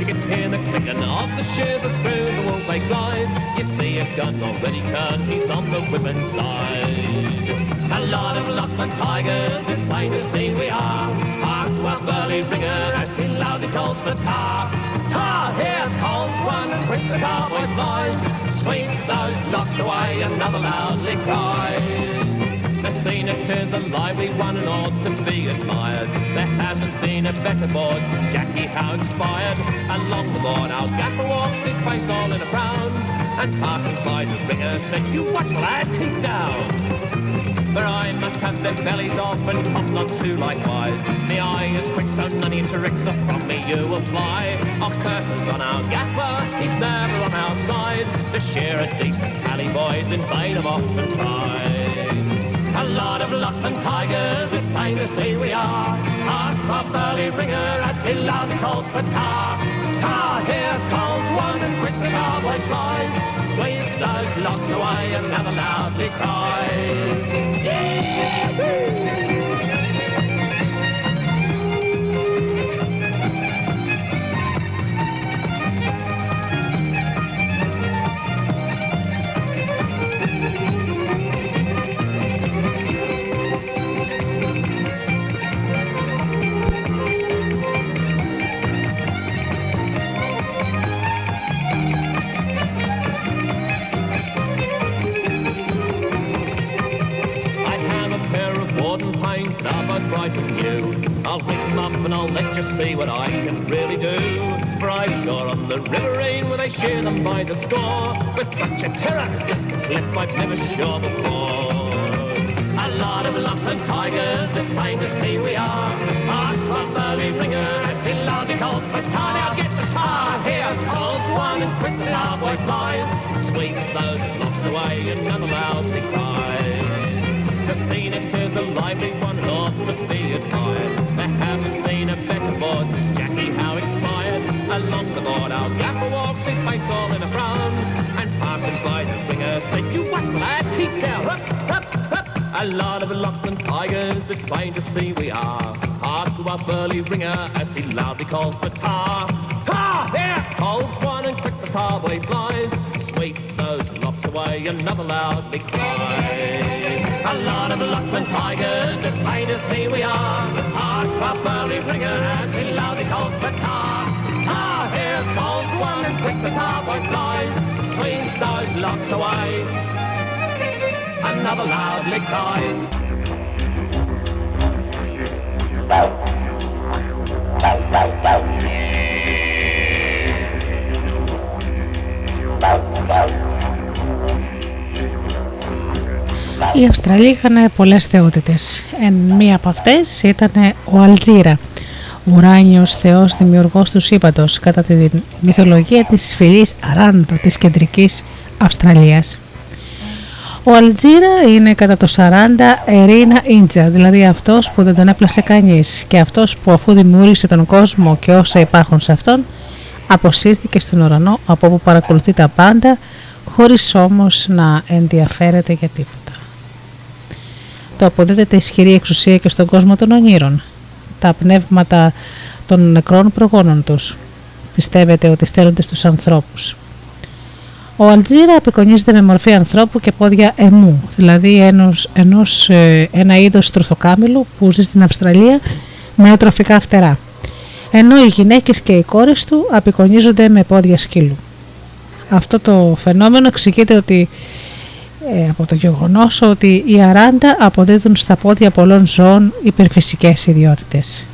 you can hear the clicking of the shears through the wool they glide. You see a gun already turned, he's on the women's side. A lot of Lachlan Tigers, it's plain to see we are. Hark to our burly ringer as he loudly calls for tar. Tar, here calls one and quick the cowboys flies. Sweep those blocks away, another loudly cries. The scene appears a lively one and ought to be admired. There hasn't been a better board since Jackie Howe expired. Along the board our gaffer walks, his face all in a frown. And passing by the ringer said, you watch lad, keep down. But I must have their bellies off and top-knots too likewise. The eye is quick, so none of your tricks are from me, you will fly. Our curses on our gaffer, he's never on our side. The sheer and decent alley boys invade him off and pride. A lot of Lachlan Tigers, it's plain to see we are. Hark from burly ringer as he loudly calls for tar. Tar, here calls one and quickly our way flies. Sweep those locks away, another loudly cries. Yee-hoo! Right from you. I'll ring them up and I'll let you see what I can really do. For I'm sure on the riverine where they shear them by the score. With such a terror as this cliff I've never shore before. A lot of Lachlan Tigers, it's plain to see we are. Hark from burly ringer as he loudly calls for tar. Now get the tar, here calls one and quickly our boy flies. Sweep those blocks away, another loudly cries. The scene appears a lively one and ought to be admired. There hasn't been a better board since Jackie Howe expired. Along the board our gaffer walks, his face all in a frown. And passing by the ringer said, you what's lad, keep down. Hup, hup, hup. A lot of Lachlan Tigers, it's plain to see we are. Hard to our burly ringer as he loudly calls for tar. Tar, here calls one and quick the tarboy flies. Sweep those lops away, another loudly cries. A lot of Lachlan Tigers, it's plain to see we are. Hard crop early ringer as he loudly calls for tar. Tar, here calls one and quick the tarboy flies. Swing those locks away, another loudly cries. Οι Αυστραλοί είχαν πολλές θεότητες. Εν μία από αυτές ήταν ο Αλτζίρα, ουράνιος θεός δημιουργός του σύμπαντος, κατά τη μυθολογία της σφυρής Αράντα της κεντρικής Αυστραλίας. Ο Αλτζίρα είναι κατά το σαράντα Ερίνα Ίντζα, δηλαδή αυτός που δεν τον έπλασε κανείς και αυτός που αφού δημιούργησε τον κόσμο και όσα υπάρχουν σε αυτόν, αποσύρθηκε στον ουρανό από όπου παρακολουθεί τα πάντα, χωρίς όμως να ενδιαφέρεται για τίποτα. Το αποδίδεται ισχυρή εξουσία και στον κόσμο των ονείρων, τα πνεύματα των νεκρών προγόνων τους. Πιστεύετε ότι στέλνονται στους ανθρώπους. Ο Αλτζίρα απεικονίζεται με μορφή ανθρώπου και πόδια εμού, δηλαδή ενός, ενός, ένα είδος τροχοκάμιλου που ζει στην Αυστραλία με τροφικά φτερά, ενώ οι γυναίκες και οι κόρες του απεικονίζονται με πόδια σκύλου. Αυτό το φαινόμενο εξηγείται ότι από το γεγονός ότι οι Αράντα αποδίδουν στα πόδια πολλών ζώων υπερφυσικές ιδιότητες.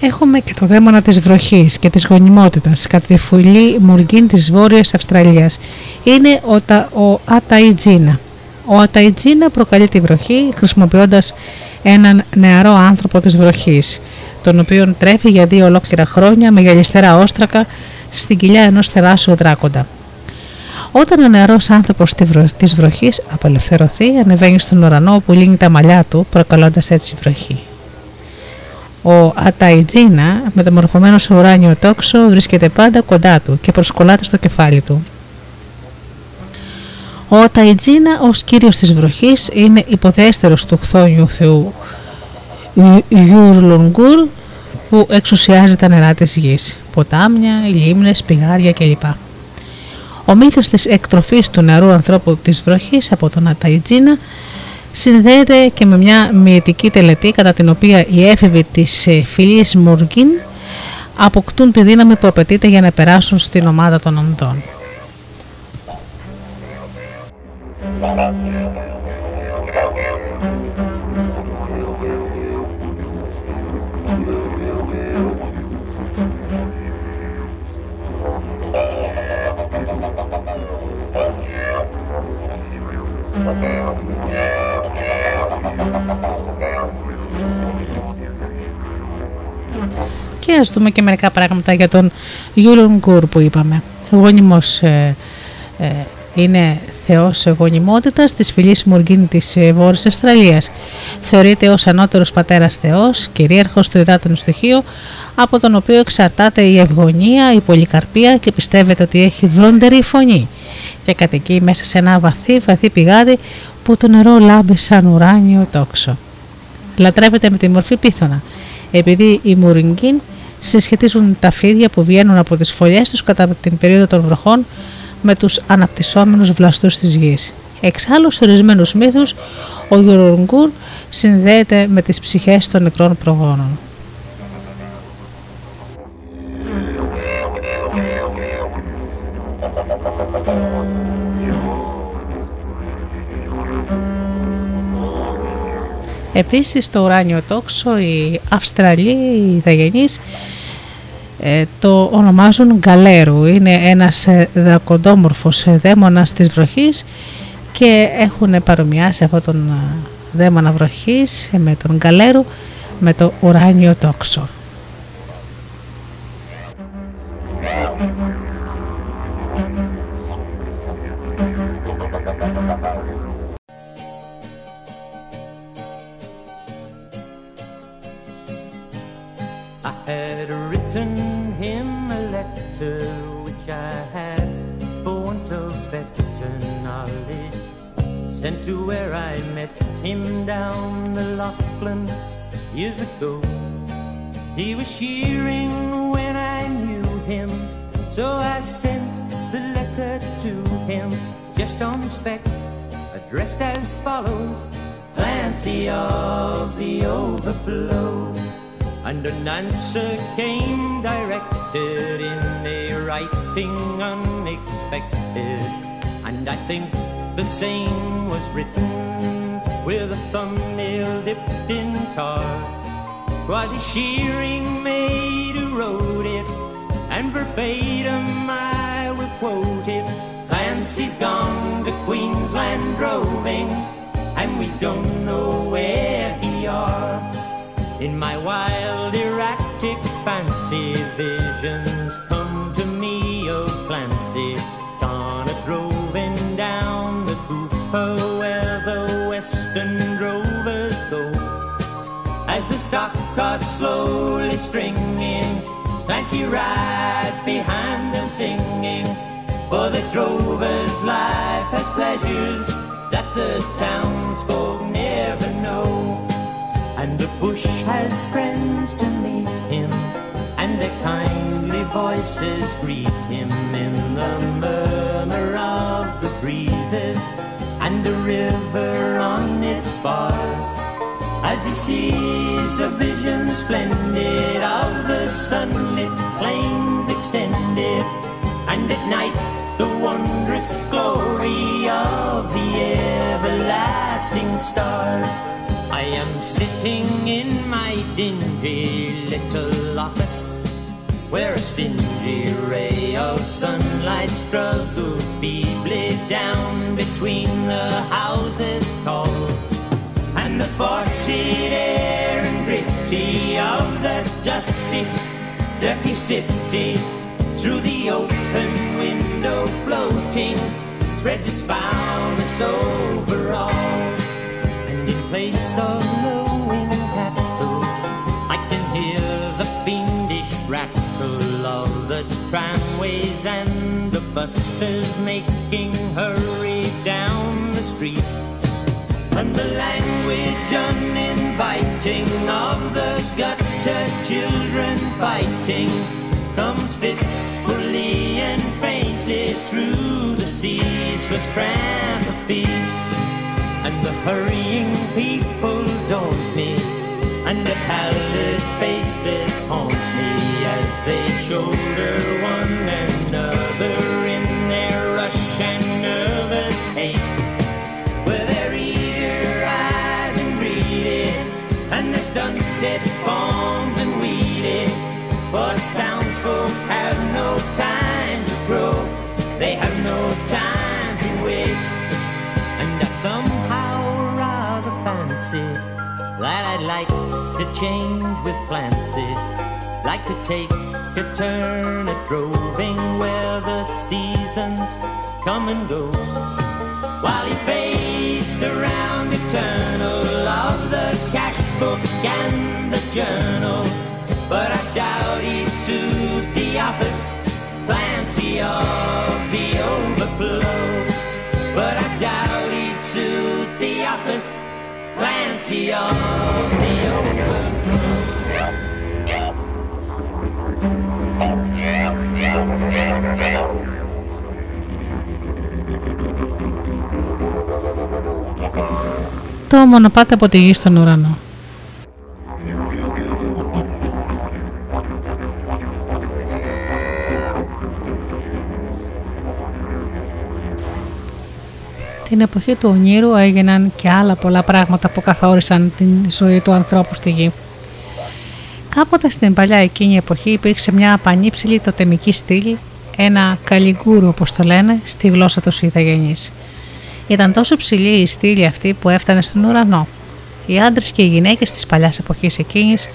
Έχουμε και το δαίμονα της βροχής και της γονιμότητας κατά τη φυλή Μουργκίν της Βόρειας Αυστραλίας. Είναι ο, ο Αταϊτζίνα, Ο Αταϊτζίνα προκαλεί τη βροχή χρησιμοποιώντας έναν νεαρό άνθρωπο της βροχής, τον οποίον τρέφει για δύο ολόκληρα χρόνια με γυαλιστερά όστρακα στην κοιλιά ενός θεράσιου δράκοντα. Όταν ο νεαρός άνθρωπος της βροχής απελευθερωθεί, ανεβαίνει στον ουρανό που λύνει τα μαλλιά του, προκαλώντας έτσι βροχή. Ο Αταϊτζίνα, μεταμορφωμένος σε ουράνιο τόξο, βρίσκεται πάντα κοντά του και προσκολάται στο κεφάλι του. Ο Αταϊτζίνα, ως κύριος της βροχής, είναι υποδέστερος του χθόνιου θεού Γιουρλούνγκουρ, που εξουσιάζει τα νερά της γης, ποτάμια, λίμνες, πηγάρια κλπ. Ο μύθος της εκτροφής του νεαρού ανθρώπου της βροχής από τον Αταϊτζίνα συνδέεται και με μια μυητική τελετή κατά την οποία οι έφηβοι της φυλής Μουργκίν αποκτούν τη δύναμη που απαιτείται για να περάσουν στην ομάδα των Ανδρών. Και ας δούμε και μερικά πράγματα για τον Γιουρλούνγκουρ που είπαμε. Γόνιμος ε, ε, είναι θεός γονιμότητας της φυλής Μουργκίν της Βόρειας Αυστραλίας. Θεωρείται ως ανώτερος πατέρας θεός, κυρίαρχος του υδάτινου στοιχείου, από τον οποίο εξαρτάται η ευγονία, η πολυκαρπία και πιστεύεται ότι έχει βροντερή φωνή και κατοικεί μέσα σε ένα βαθύ βαθύ πηγάδι που το νερό λάμπει σαν ουράνιο τόξο. Λατρεύεται με τη μορφή πίθωνα, επειδή οι Μουργκίν συσχετίζουν τα φίδια που βγαίνουν από τις φωλιές τους κατά την περίοδο των βροχών με τους αναπτυσσόμενους βλαστούς της γης. Εξάλλου, σε ορισμένους μύθους, ο Γιουρλούνγκουρ συνδέεται με τις ψυχές των νεκρών προγόνων. Επίσης, στο ουράνιο τόξο, οι Αυστραλοί, οι Δαγενείς, το ονομάζουν Γκαλέρου. Είναι ένας δρακοντόμορφος δαίμονας της βροχής και έχουν παρομοιάσει αυτόν τον δαίμονα βροχής με τον Γκαλέρου με το ουράνιο τόξο. An answer came directed in a writing unexpected, and I think the same was written with a thumbnail dipped in tar. 'Twas a shearing maid who wrote it, and verbatim I will quote it. Clancy's gone to Queensland roving, and we don't know where he are. In my wild, erratic fancy, visions come to me of Clancy, gone a-droving down the Cooper where the western drovers go. As the stock cars slowly stringing, Clancy rides behind them singing, for the drover's life has pleasures that the townsfolk never know. And the bush has friends to meet him, and their kindly voices greet him in the murmur of the breezes, and the river on its bars, as he sees the vision splendid of the sunlit plains extended, and at night the wondrous glory of the everlasting stars. I am sitting in my dingy little office, where a stingy ray of sunlight struggles feebly down between the houses tall and the parted air and gritty of the dusty, dirty city. Through the open window floating threads its boundless over all, and in place of knowing cattle I can hear the fiendish rattle of the tramways and the buses making hurry down the street, and the language uninviting of the gutter children fighting comes fitfully and faintly through the ceaseless tramp of feet, and the hurrying people daunt me, and the pallid faces haunt me as they shoulder one another in their rush and nervous haste, with their eager eyes and greedy, and their stunted forms and weedy, for townsfolk have no time to grow, they have no time to waste, and I somehow rather fancy that I'd like to change with Clancy, like to take a turn at roving where the seasons come and go, while he faced around the eternal of the cash book and the journal. But I doubt he'd suit the office, plenty of the overflow. But I doubt he'd suit the office, plenty of the overflow. Το μονοπάτι από τη γη στον ουρανό. Την εποχή του ονείρου έγιναν και άλλα πολλά πράγματα που καθόρισαν την ζωή του ανθρώπου στη γη. Κάποτε στην παλιά εκείνη εποχή υπήρξε μια πανύψηλη τοτεμική στήλη, ένα καλιγκούρου όπως το λένε, στη γλώσσα τους ηθαγενείς. Ήταν τόσο ψηλή η στήλη αυτή που έφτανε στον ουρανό. Οι άντρες και οι γυναίκες της παλιάς εποχής εκείνης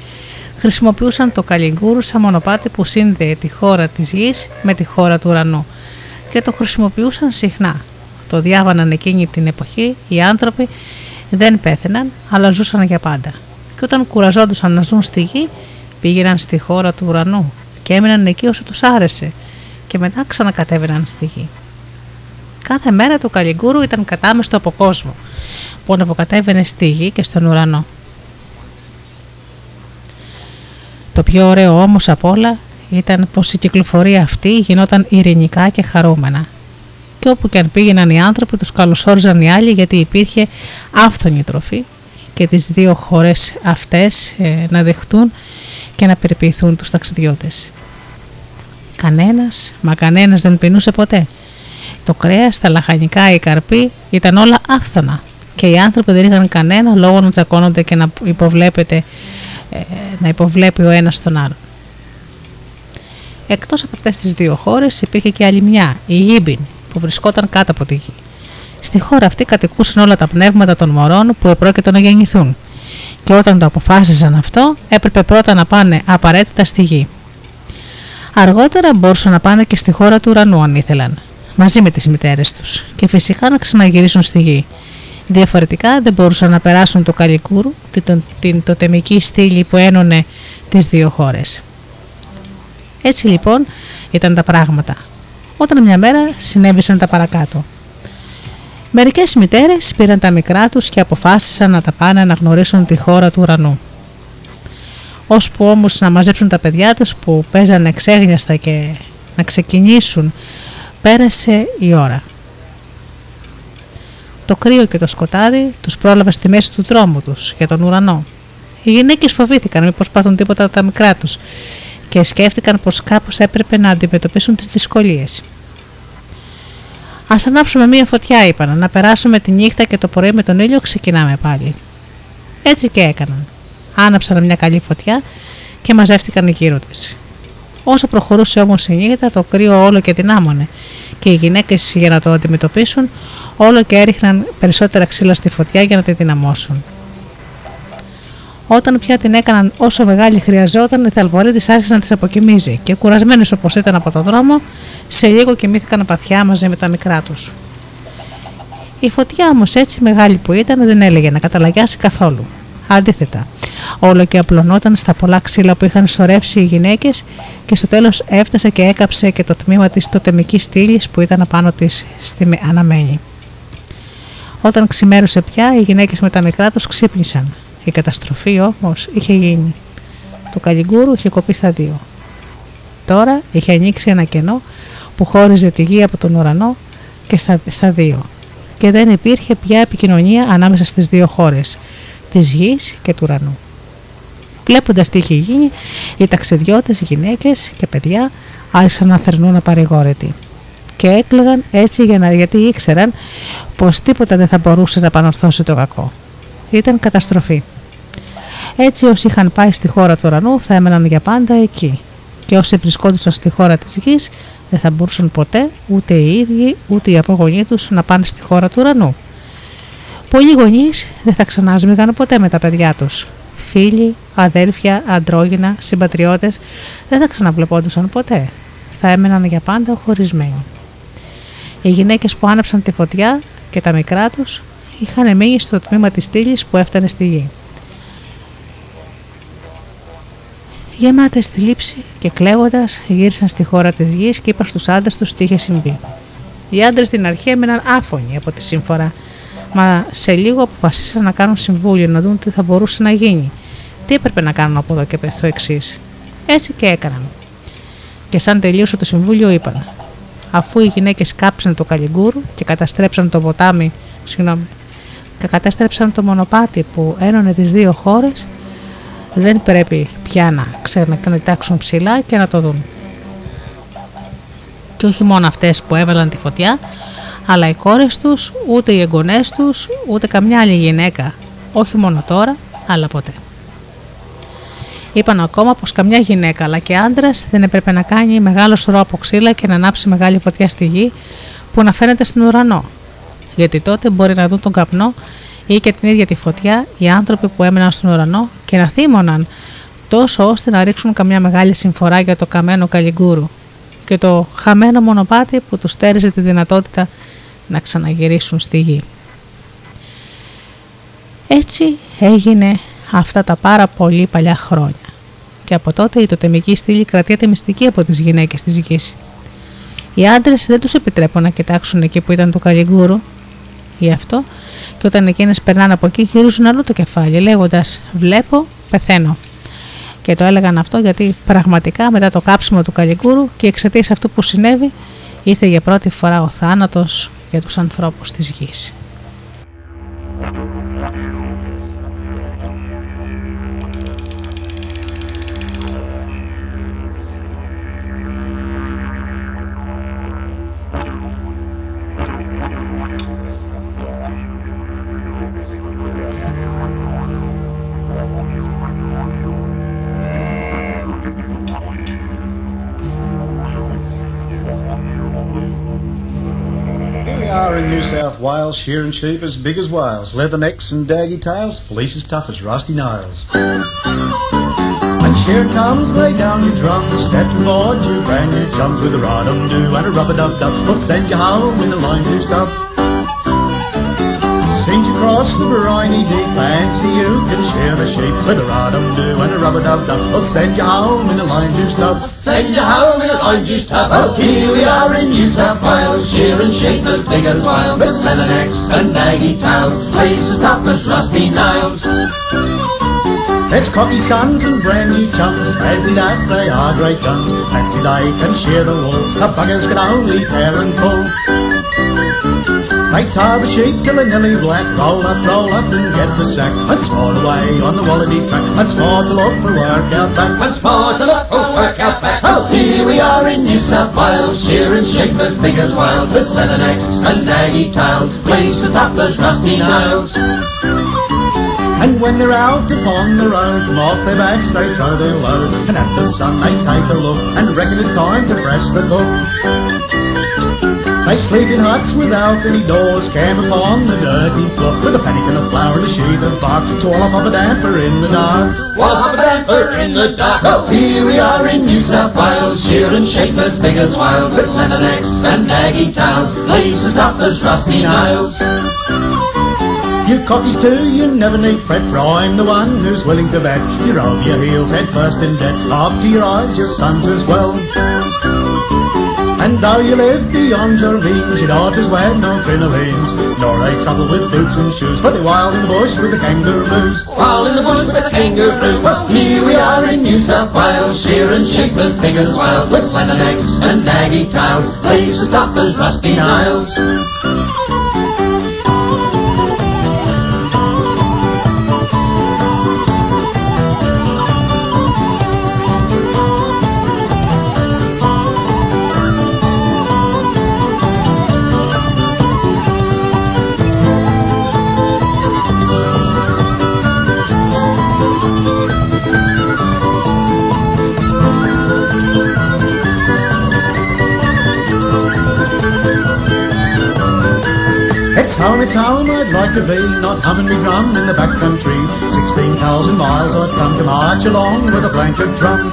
χρησιμοποιούσαν το καλιγκούρου σαν μονοπάτι που σύνδεε τη χώρα της γης με τη χώρα του ουρανού και το χρησιμοποιούσαν συχνά. Το διάβαναν εκείνη την εποχή, οι άνθρωποι δεν πέθαιναν, αλλά ζούσαν για πάντα. Και όταν κουραζόντουσαν να ζουν στη γη, πήγαιναν στη χώρα του ουρανού και έμειναν εκεί όσο τους άρεσε και μετά ξανακατέβαιναν στη γη. Κάθε μέρα το καλιγκούρου ήταν κατάμεστο από κόσμο, που ανεβοκατέβαινε στη γη και στον ουρανό. Το πιο ωραίο όμως απ' όλα ήταν πως η κυκλοφορία αυτή γινόταν ειρηνικά και χαρούμενα. Και όπου και αν πήγαιναν οι άνθρωποι, τους καλωσόριζαν οι άλλοι γιατί υπήρχε άφθονη τροφή και τις δύο χώρες αυτές ε, να δεχτούν και να περιποιηθούν τους ταξιδιώτες. Κανένας, μα κανένας δεν πεινούσε ποτέ. Το κρέας, τα λαχανικά, οι καρποί ήταν όλα άφθονα και οι άνθρωποι δεν είχαν κανένα λόγο να τσακώνονται και να, υποβλέπεται, ε, να υποβλέπει ο ένας τον άλλον. Εκτός από αυτές τις δύο χώρες υπήρχε και άλλη μια, η Γίμπιν, που βρισκόταν κάτω από τη γη. Στη χώρα αυτή κατοικούσαν όλα τα πνεύματα των μωρών που επρόκειτο να γεννηθούν και όταν το αποφάσιζαν αυτό έπρεπε πρώτα να πάνε απαραίτητα στη γη. Αργότερα μπορούσαν να πάνε και στη χώρα του ουρανού αν ήθελαν, μαζί με τις μητέρες τους και φυσικά να ξαναγυρίσουν στη γη. Διαφορετικά δεν μπορούσαν να περάσουν το καλικούρου, την τοτεμική στήλη που ένωνε τις δύο χώρες. Έτσι λοιπόν ήταν τα πράγματα. Όταν μια μέρα συνέβησαν τα παρακάτω. Μερικές μητέρες πήραν τα μικρά τους και αποφάσισαν να τα πάνε να γνωρίσουν τη χώρα του ουρανού. Ώσπου όμως να μαζέψουν τα παιδιά τους που παίζανε εξέγνιαστα και να ξεκινήσουν, πέρασε η ώρα. Το κρύο και το σκοτάδι τους πρόλαβε στη μέση του δρόμου τους για τον ουρανό. Οι γυναίκες φοβήθηκαν μήπως πάθουν τίποτα τα μικρά τους και σκέφτηκαν πως κάπως έπρεπε να αντιμετωπίσουν τις δυσκολίες. «Ας ανάψουμε μία φωτιά», είπαν, «να περάσουμε τη νύχτα και το πρωί με τον ήλιο ξεκινάμε πάλι». Έτσι και έκαναν. Άναψαν μια καλή φωτιά και μαζεύτηκαν γύρω της. Όσο προχωρούσε όμως η νύχτα, το κρύο όλο και δυνάμωνε και οι γυναίκες, για να το αντιμετωπίσουν, όλο και έριχναν περισσότερα ξύλα στη φωτιά για να τη δυναμώσουν. Όταν πια την έκαναν όσο μεγάλη χρειαζόταν, οι θαλποροί της άρχισαν να τις αποκοιμίζει και, κουρασμένες όπως ήταν από τον δρόμο, σε λίγο κοιμήθηκαν παθιά μαζί με τα μικρά τους. Η φωτιά όμως, έτσι μεγάλη που ήταν, δεν έλεγε να καταλαγιάσει καθόλου. Αντίθετα, όλο και απλωνόταν στα πολλά ξύλα που είχαν σωρεύσει οι γυναίκες και στο τέλος έφτασε και έκαψε και το τμήμα της τοτεμικής στήλης που ήταν απάνω της στη αναμένη. Όταν ξημέρωσε πια, οι γυναίκες με τα μικρά τους ξύπνησαν. Η καταστροφή όμως είχε γίνει. Το καλιγκούρου είχε κοπεί στα δύο. Τώρα είχε ανοίξει ένα κενό που χώριζε τη γη από τον ουρανό και στα, στα δύο. Και δεν υπήρχε πια επικοινωνία ανάμεσα στις δύο χώρες, της γης και του ουρανού. Βλέποντας τι είχε γίνει, οι ταξιδιώτες, γυναίκες και παιδιά άρχισαν να θερνούν απαρηγόρητοι. Και έκλαιγαν έτσι για να, γιατί ήξεραν πως τίποτα δεν θα μπορούσε να πανορθώσει το κακό. Ήταν καταστροφή. Έτσι όσοι είχαν πάει στη χώρα του ουρανού θα έμεναν για πάντα εκεί. Και όσοι βρισκόντουσαν στη χώρα της γης δεν θα μπορούσαν ποτέ ούτε οι ίδιοι ούτε οι απογονοί τους να πάνε στη χώρα του ουρανού. Πολλοί γονείς δεν θα ξανάσμιγαν ποτέ με τα παιδιά τους. Φίλοι, αδέρφια, αντρόγυνα, συμπατριώτες δεν θα ξαναβλεπόντουσαν ποτέ. Θα έμεναν για πάντα χωρισμένοι. Οι γυναίκες που άναψαν τη φωτιά και τα μικρά τους είχαν μείνει στο τμήμα της στήλης που έφτανε στη γη. Γεμάτες τη λήψη και κλαίγοντας, γύρισαν στη χώρα της γης και είπαν στους άντρες τους τι είχε συμβεί. Οι άντρες στην αρχή έμειναν άφωνοι από τη σύμφορα, μα σε λίγο αποφασίσαν να κάνουν συμβούλιο, να δουν τι θα μπορούσε να γίνει, τι έπρεπε να κάνουν από εδώ και στο εξής. Έτσι και έκαναν. Και σαν τελείωσε το συμβούλιο, είπαν: αφού οι γυναίκες κάψαν το καλιγκούρου και καταστρέψαν το ποτάμι, συγγνώμη, και κατέστρεψαν το μονοπάτι που ένωνε τις δύο χώρες, δεν πρέπει πια να ξανακοιτάξουν ψηλά και να το δουν. Και όχι μόνο αυτές που έβαλαν τη φωτιά, αλλά οι κόρες τους, ούτε οι εγγονές τους, ούτε καμιά άλλη γυναίκα, όχι μόνο τώρα, αλλά ποτέ. Είπαν ακόμα πως καμιά γυναίκα, αλλά και άντρας, δεν έπρεπε να κάνει μεγάλο σωρό από ξύλα και να ανάψει μεγάλη φωτιά στη γη που να φαίνεται στον ουρανό, γιατί τότε μπορεί να δουν τον καπνό ή και την ίδια τη φωτιά οι άνθρωποι που έμεναν στον ουρανό και να θύμωναν τόσο ώστε να ρίξουν καμιά μεγάλη συμφορά για το καμένο καλιγκούρου και το χαμένο μονοπάτι που τους στέριζε τη δυνατότητα να ξαναγυρίσουν στη γη. Έτσι έγινε αυτά τα πάρα πολύ παλιά χρόνια και από τότε η τοτεμική στήλη κρατιέται μυστική από τις γυναίκες της γης. Οι άντρες δεν τους επιτρέπουν να κοιτάξουν εκεί που ήταν το καλιγκούρου, γι' αυτό και όταν εκείνες περνάνε από εκεί γυρίζουν αλλού το κεφάλι λέγοντας «βλέπω, πεθαίνω». Και το έλεγαν αυτό γιατί πραγματικά μετά το κάψιμο του καλιγκούρου και εξαιτίας αυτού που συνέβη ήρθε για πρώτη φορά ο θάνατος για τους ανθρώπους της γης. Whales, shearing sheep as big as whales, leather necks and daggy tails, fleece as tough as rusty nails. And sheer comes, lay down your drums, step toward your brand new chums with a rod of do and a rubber dub dub. We'll send you home in a line to stub. Sing you across the briny deep, fancy you can shear the sheep with a rod of do and a rubber dub dub. We'll send you home in a line to stub. Send you home in a line juice tub. Oh, here we are in New South Wales, shearing sheep as big as wild, with leather necks and naggy tails, fleece as tough as rusty nails. There's cocky sons and brand new chums, fancy that they are great guns, fancy they can shear the wool, the buggers can only tear and pull. They tie the sheep till they're nearly black, roll up, roll up and get the sack, and swore away on the wallaby track, and swore to look for work out back, and swore to look for work out back. Oh, here we are in New South Wales, shearing sheep as big as wild, with leather necks and naggy tails, fleece as tough as rusty nails. And when they're out upon the road, from off their backs they throw their load, and at the sun they take a look, and reckon it's time to press the cook. They sleep in huts without any doors, camp upon the dirty floor, with a panic and a flower and a sheet of bark, to all up a damper in the dark. Wall up a damper in the dark. Oh, here we are in New South Wales, sheer and shape as big as wild, with leathern necks and naggy tails, leaves as tough as rusty nails. You cockies too, you never need fret, for I'm the one who's willing to bet you're over your heels, head first in debt, up to your eyes, your sons as well. And though you live beyond your means, you ought as well no crinolines, nor a trouble with boots and shoes, but be wild in the bush with the kangaroos. Wild in the bush with the kangaroo. Well, here we are in New South Wales, sheer and sheep as big as whales, with leathern necks and naggy tails, leaves as tough as rusty nails. Home, it's home I'd like to be, not humming me drum in the back country. Sixteen thousand miles I'd come to march along with a blanket drum.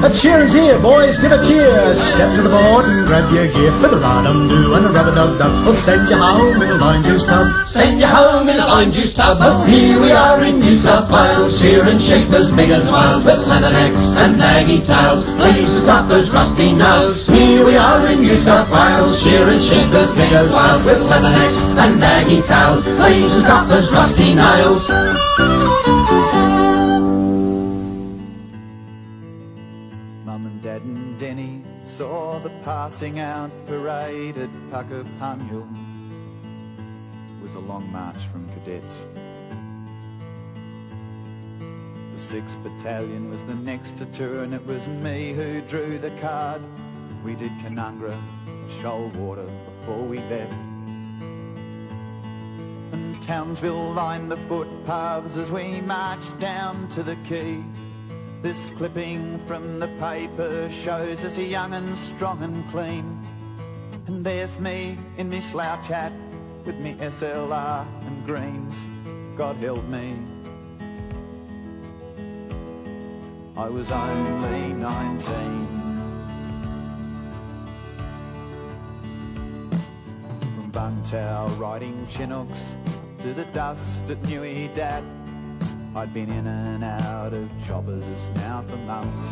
But cheering's here, boys, give a cheer. Step to the board and grab your gear. For the rah-dum-doo and a rub-a-dub-dub, we'll send you home in a lime juice tub. Send you home in a lime juice tub. Oh, here we are in New South Wales, sheer and sheep as big as wild, with leather necks and naggy tails, leaves as tough as rusty nose. Here we are in New South Wales, sheer and sheep as big as wild, with leather necks and naggy tails, leaves as tough as rusty nails. Saw the passing out parade at Pakapanyul. It was a long march from cadets. The sixth battalion was the next to turn. It was me who drew the card. We did Canungra and Shoalwater before we left. And Townsville lined the footpaths as we marched down to the quay. This clipping from the paper shows us a young and strong and clean. And there's me in me slouch hat with me S L R and greens. God help me. I was only nineteen. From Buntow riding Chinooks to the dust at Nui Dat. I'd been in and out of jobbers now for months.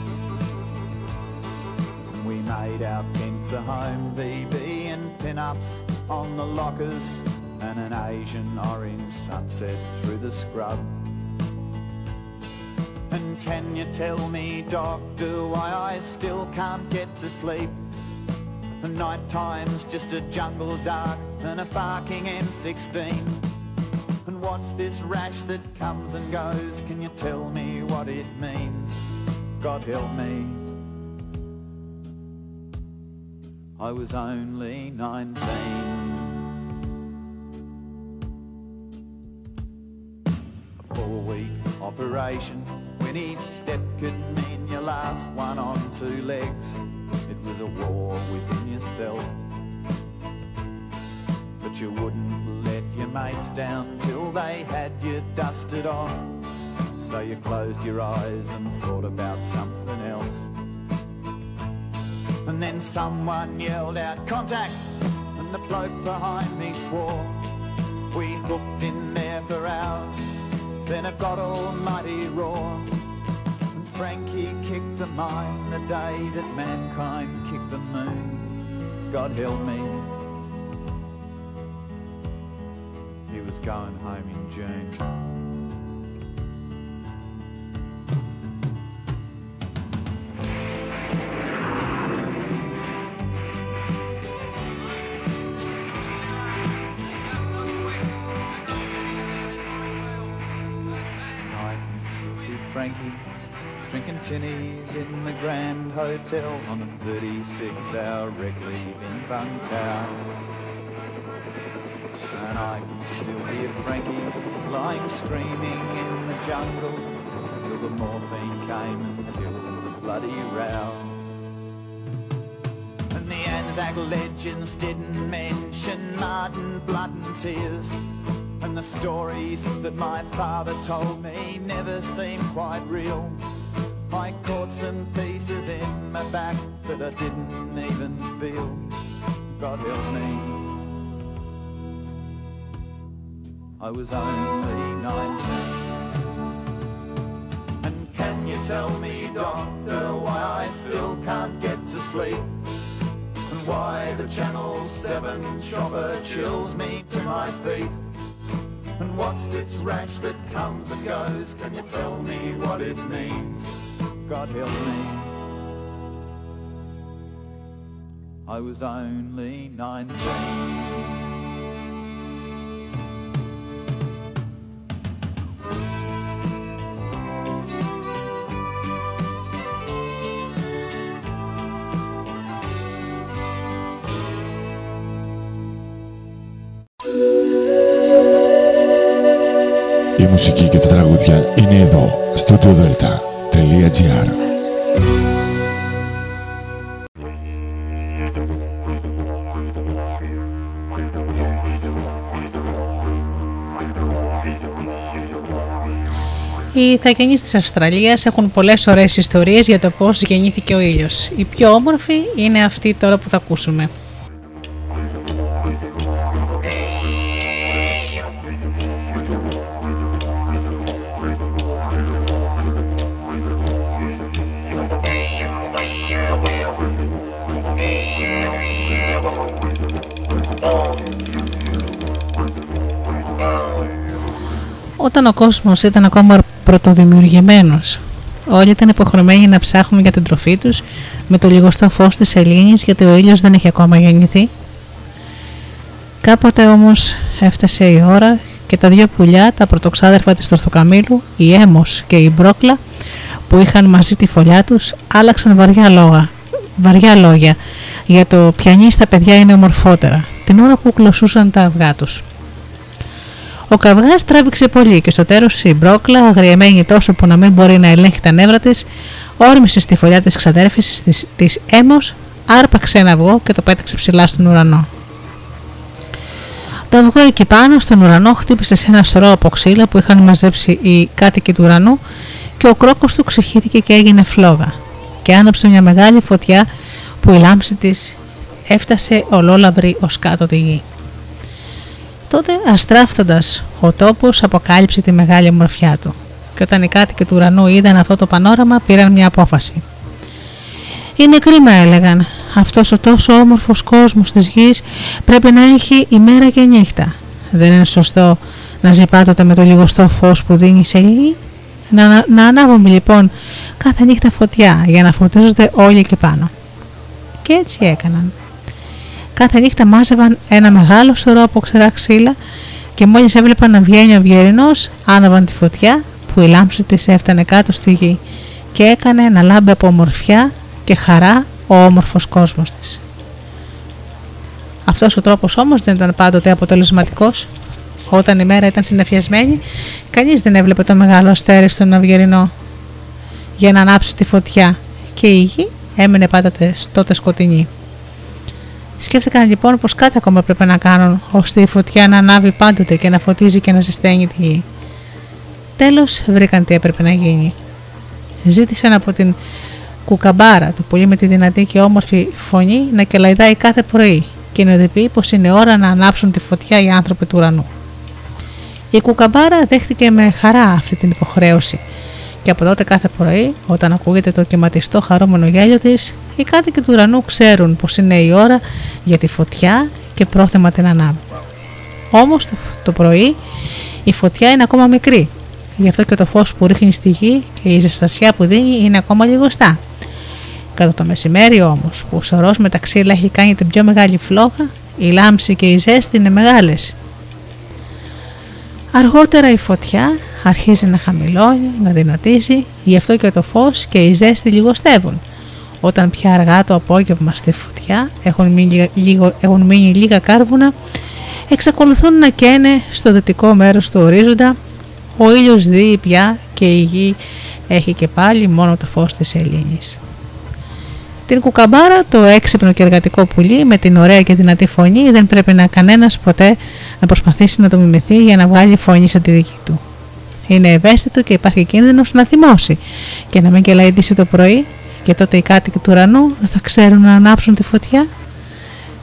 And we made our tents a home, V B and pin-ups on the lockers, and an Asian orange sunset through the scrub. And can you tell me, doctor, why I still can't get to sleep? The night time's just a jungle dark and a barking M sixteen. What's this rash that comes and goes? Can you tell me what it means? God help me. I was only nineteen. A four-week operation when each step could mean your last one on two legs. It was a war within yourself. But you wouldn't let your mates down till they had you dusted off. So you closed your eyes and thought about something else. And then someone yelled out, "Contact!" And the bloke behind me swore. We hooked in there for hours, then it got almighty raw. And Frankie kicked a mine the day that mankind kicked the moon. God help me. He was going home in June. I can still see Frankie drinking tinnies in the Grand Hotel on a thirty-six hour rec leave in Buntown. And I can still hear Frankie flying, screaming in the jungle, till the morphine came and killed the bloody row. And the Anzac legends didn't mention mud and blood and tears, and the stories that my father told me never seemed quite real. I caught some pieces in my back that I didn't even feel. God help me, I was only nineteen. And can you tell me, doctor, why I still can't get to sleep? And why the Channel seven chopper chills me to my feet? And what's this rash that comes and goes? Can you tell me what it means? God help me, I was only nineteen. Η μουσική και τα τραγούδια είναι εδώ, studio delta τελεία gr. Οι Ιθαγενείς της Αυστραλίας έχουν πολλές ωραίες ιστορίες για το πώς γεννήθηκε ο ήλιος. Η πιο όμορφη είναι αυτή τώρα που θα ακούσουμε. Όταν ο κόσμος ήταν ακόμα πρωτοδημιουργημένος, όλοι ήταν υποχρεωμένοι να ψάχνουν για την τροφή τους με το λιγοστό φως της σελήνης, γιατί ο ήλιος δεν είχε ακόμα γεννηθεί. Κάποτε όμως έφτασε η ώρα και τα δύο πουλιά, τα πρωτοξάδερφα της Τορθοκαμήλου, η Έμος και η Μπρόκλα, που είχαν μαζί τη φωλιά τους, άλλαξαν βαριά λόγα, βαριά λόγια για το πιανής τα παιδιά είναι ομορφότερα, την ώρα που κλωσούσαν τα αυγά τους. Ο καβγάς τράβηξε πολύ και στο τέλος η Μπρόκλα, αγριεμένη τόσο που να μην μπορεί να ελέγχει τα νεύρα της, όρμησε στη φωλιά της ξαδέρφησης της, της Έμος, άρπαξε ένα αυγό και το πέταξε ψηλά στον ουρανό. Το αυγό εκεί πάνω στον ουρανό χτύπησε σε ένα σωρό από ξύλα που είχαν μαζέψει οι κάτοικοι του ουρανού και ο κρόκος του ξεχύθηκε και έγινε φλόγα και άναψε μια μεγάλη φωτιά που η λάμψη της έφτασε ολόλαυρη ως κάτω τη γη. Τότε, αστράφτοντας, ο τόπος αποκάλυψε τη μεγάλη ομορφιά του και όταν οι κάτοικοι του ουρανού είδαν αυτό το πανόραμα πήραν μια απόφαση. «Είναι κρίμα», έλεγαν, «αυτός ο τόσο όμορφος κόσμος της γης πρέπει να έχει ημέρα και νύχτα. Δεν είναι σωστό να ζυπάτωτα με το λιγοστό φως που δίνει σε γη. Να, να, να ανάβουμε λοιπόν κάθε νύχτα φωτιά για να φωτίζονται όλοι εκεί πάνω». Και έτσι έκαναν. Κάθε νύχτα μάζευαν ένα μεγάλο σωρό από ξερά ξύλα και μόλις έβλεπαν να βγαίνει ο Βιερινός, άναβαν τη φωτιά που η λάμψη της έφτανε κάτω στη γη και έκανε να λάμπει από ομορφιά και χαρά ο όμορφος κόσμος της. Αυτός ο τρόπος όμως δεν ήταν πάντοτε αποτελεσματικός. Όταν η μέρα ήταν συννεφιασμένη, κανείς δεν έβλεπε το μεγάλο αστέρι στον Αυγερινό για να ανάψει τη φωτιά και η γη έμεινε πάντα τότε σκοτεινή. Σκέφτηκαν λοιπόν πως κάτι ακόμα πρέπει να κάνουν ώστε η φωτιά να ανάβει πάντοτε και να φωτίζει και να ζεσταίνει τη γη. Τέλος βρήκαν τι έπρεπε να γίνει. Ζήτησαν από την Κουκαμπάρα, το πουλί με τη δυνατή και όμορφη φωνή, να κελαϊδάει κάθε πρωί και να ειδοποιεί πως είναι ώρα να ανάψουν τη φωτιά οι άνθρωποι του ουρανού. Η Κουκαμπάρα δέχτηκε με χαρά αυτή την υποχρέωση και από τότε κάθε πρωί, όταν ακούγεται το κυματιστό χαρούμενο γέλιο της, οι κάτοικοι του ουρανού ξέρουν πως είναι η ώρα για τη φωτιά και πρόθεμα την ανάβουν. Όμως το πρωί η φωτιά είναι ακόμα μικρή, γι' αυτό και το φως που ρίχνει στη γη και η ζεστασιά που δίνει είναι ακόμα λιγοστά. Κατά το μεσημέρι όμως, που ο σωρός με τα ξύλα έχει κάνει την πιο μεγάλη φλόγα, η λάμψη και η ζέστη είναι μεγάλες. Αργότερα η φωτιά αρχίζει να χαμηλώνει, να δυνατίζει, γι' αυτό και το φως και η ζέστη λιγοστεύουν. Όταν πια αργά το απόγευμα στη φωτιά έχουν μείνει, λίγο, έχουν μείνει λίγα κάρβουνα, εξακολουθούν να καίνε στο δυτικό μέρος του ορίζοντα. Ο ήλιος δει πια και η γη έχει και πάλι μόνο το φως της σελήνης. Την Κουκαμπάρα, το έξυπνο και εργατικό πουλί με την ωραία και δυνατή φωνή, δεν πρέπει να κανένας ποτέ να προσπαθήσει να το μιμηθεί για να βγάλει φωνή σαν τη δική του. Είναι ευαίσθητο και υπάρχει κίνδυνος να θυμώσει και να μην κελαηδήσει το πρωί, και τότε οι κάτοικοι του ουρανού θα ξέρουν να ανάψουν τη φωτιά.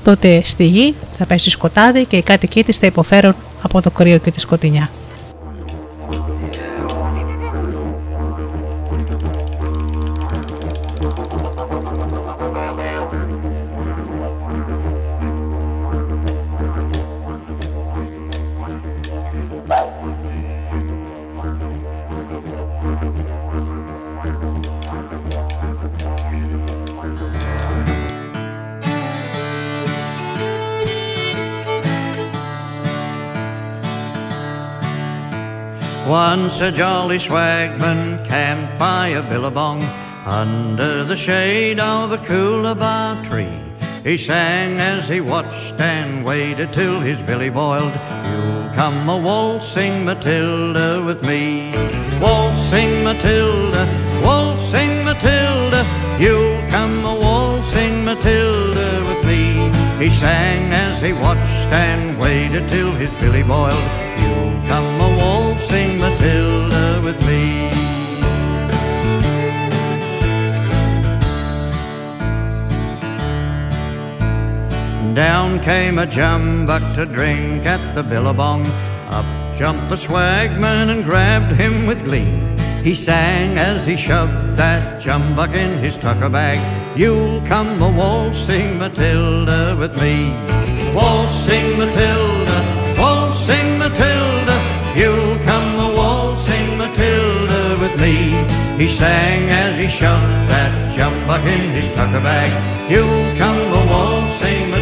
Τότε στη γη θα πέσει σκοτάδι και οι κάτοικοί της θα υποφέρουν από το κρύο και τη σκοτεινιά. Once a jolly swagman camped by a billabong under the shade of a coolabah tree. He sang as he watched and waited till his billy boiled. You'll come a waltzing Matilda with me. Waltzing Matilda, waltzing Matilda, you'll come a waltzing Matilda with me. He sang as he watched and waited till his billy boiled. You'll come a waltzing Matilda with me. Down came a jumbuck to drink at the billabong. Up jumped the swagman and grabbed him with glee. He sang as he shoved that jumbuck in his tucker bag. You'll come a waltzing Matilda with me. Waltzing Matilda, waltzing Matilda, you'll come a waltzing Matilda with me. He sang as he shoved that jumbuck in his tucker bag. You'll come a waltzing Matilda.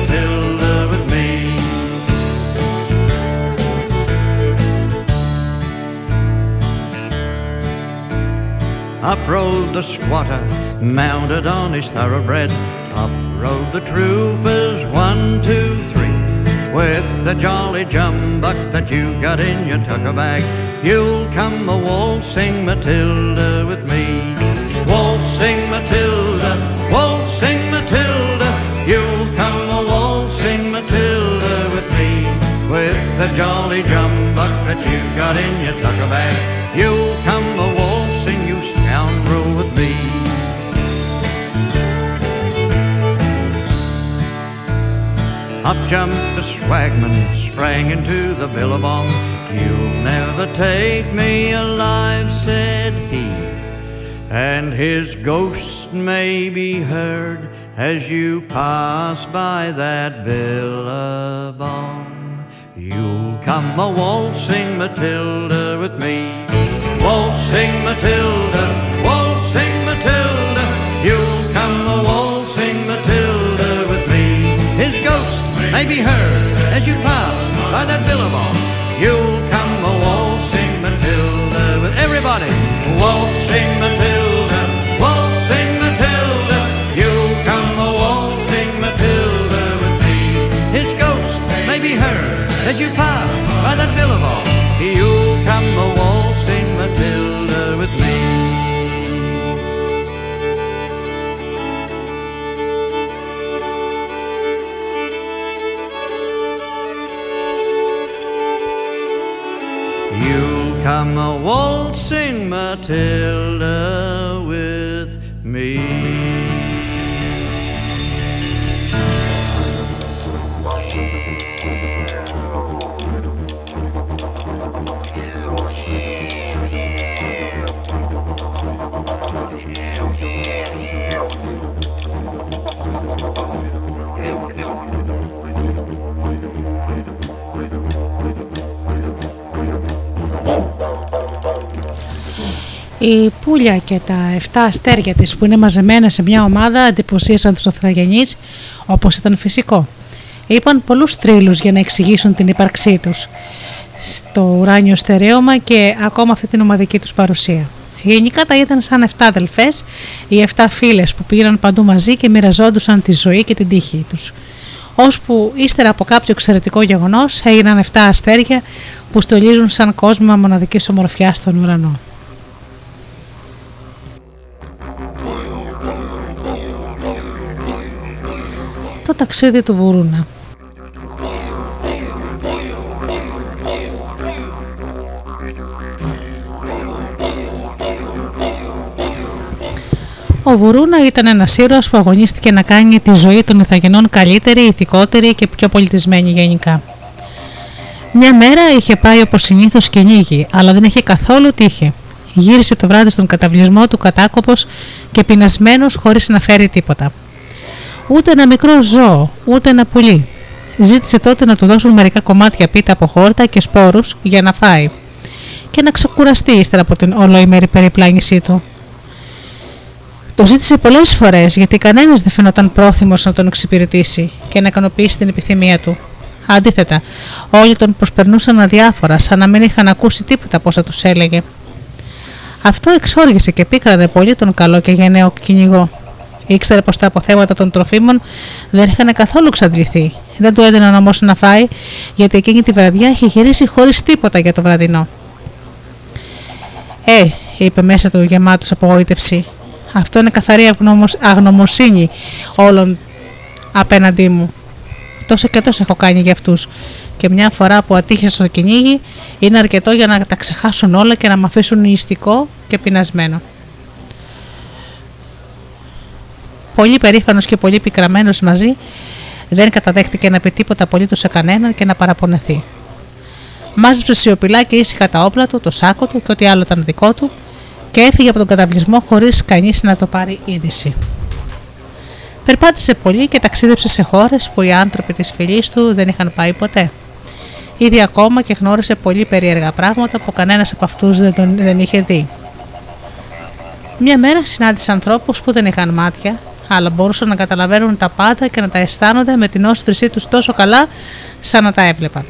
Up rode the squatter, mounted on his thoroughbred. Up rode the troopers, one, two, three. With the jolly jumbuck that you got in your tucker bag, you'll come a waltzing Matilda with me. Waltzing Matilda, waltzing Matilda, you'll come a waltzing Matilda with me. With the jolly jumbuck that you got in your tucker bag, you'll come a waltzing. Up jumped the swagman, sprang into the billabong. You'll never take me alive, said he. And his ghost may be heard as you pass by that billabong. You'll come a waltzing Matilda with me. Waltzing Matilda, waltzing Matilda, you'll come a waltzing Matilda with me. His ghost may be heard as you pass by that billabong. You'll come a waltzing Matilda with everybody. Waltzing Matilda, waltzing Matilda, you'll come a waltzing Matilda with me. His ghost may be heard as you pass by that billabong. You'll come a waltzing Matilda with me. Come a waltzing Matilda with me. Η Πούλια και τα εφτά αστέρια της που είναι μαζεμένα σε μια ομάδα εντυπωσίασαν τους Αυστραλιανείς, όπως ήταν φυσικό. Είπαν πολλούς θρύλους για να εξηγήσουν την ύπαρξή τους στο ουράνιο στερέωμα και ακόμα αυτή την ομαδική τους παρουσία. Γενικά τα ήταν σαν εφτά αδελφές ή εφτά φίλες που πήγαιναν παντού μαζί και μοιραζόντουσαν τη ζωή και την τύχη τους. ώσπου ύστερα από κάποιο εξαιρετικό γεγονός έγιναν εφτά αστέρια που στολίζουν σαν κόσμημα μοναδικής ομορφιάς στον ουρανό. Το ταξίδι του Βουρούνα. Ο Βουρούνα ήταν ένας ήρωας που αγωνίστηκε να κάνει τη ζωή των Ιθαγενών καλύτερη, ηθικότερη και πιο πολιτισμένη γενικά. Μια μέρα είχε πάει όπως συνήθως κυνήγι, αλλά δεν είχε καθόλου τύχη. Γύρισε το βράδυ στον καταβλισμό του κατάκοπος και πεινασμένος χωρίς να φέρει τίποτα. Ούτε ένα μικρό ζώο, ούτε ένα πουλί. Ζήτησε τότε να του δώσουν μερικά κομμάτια πίτα από χόρτα και σπόρους για να φάει και να ξεκουραστεί ύστερα από την ολοήμερη περιπλάνησή του. Το ζήτησε πολλές φορές γιατί κανένας δεν φαινόταν πρόθυμος να τον εξυπηρετήσει και να ικανοποιήσει την επιθυμία του. Αντίθετα, όλοι τον προσπερνούσαν αδιάφορα, σαν να μην είχαν ακούσει τίποτα από όσα τους έλεγε. Αυτό εξόργησε και πίκρανε πολύ τον καλό και γενναίο κυνηγό. Ήξερε πως τα αποθέματα των τροφίμων δεν είχαν καθόλου εξαντληθεί. Δεν του έδιναν όμως να φάει, γιατί εκείνη τη βραδιά είχε γυρίσει χωρίς τίποτα για το βραδινό. Ε, είπε μέσα του γεμάτος απογοήτευση. Αυτό είναι καθαρή αγνωμοσύνη όλων απέναντί μου. Τόσο και τόσο έχω κάνει για αυτούς. Και μια φορά που ατύχησα στο κυνήγι, είναι αρκετό για να τα ξεχάσουν όλα και να μ' αφήσουν νηστικό και πεινασμένο. Πολύ περήφανος και πολύ πικραμένος μαζί, δεν καταδέχτηκε να πει τίποτα απολύτως σε κανέναν και να παραπονεθεί. Μάζεψε σιωπηλά και ήσυχα τα όπλα του, το σάκο του και ό,τι άλλο ήταν δικό του, και έφυγε από τον καταβλισμό χωρίς κανείς να το πάρει είδηση. Περπάτησε πολύ και ταξίδεψε σε χώρες που οι άνθρωποι της φυλής του δεν είχαν πάει ποτέ. Ήδη ακόμα και γνώρισε πολύ περίεργα πράγματα που κανένας από αυτούς δεν, τον, δεν είχε δει. Μια μέρα συνάντησε ανθρώπους που δεν είχαν μάτια, αλλά μπορούσαν να καταλαβαίνουν τα πάντα και να τα αισθάνονται με την όσφρησή τους τόσο καλά σαν να τα έβλεπαν.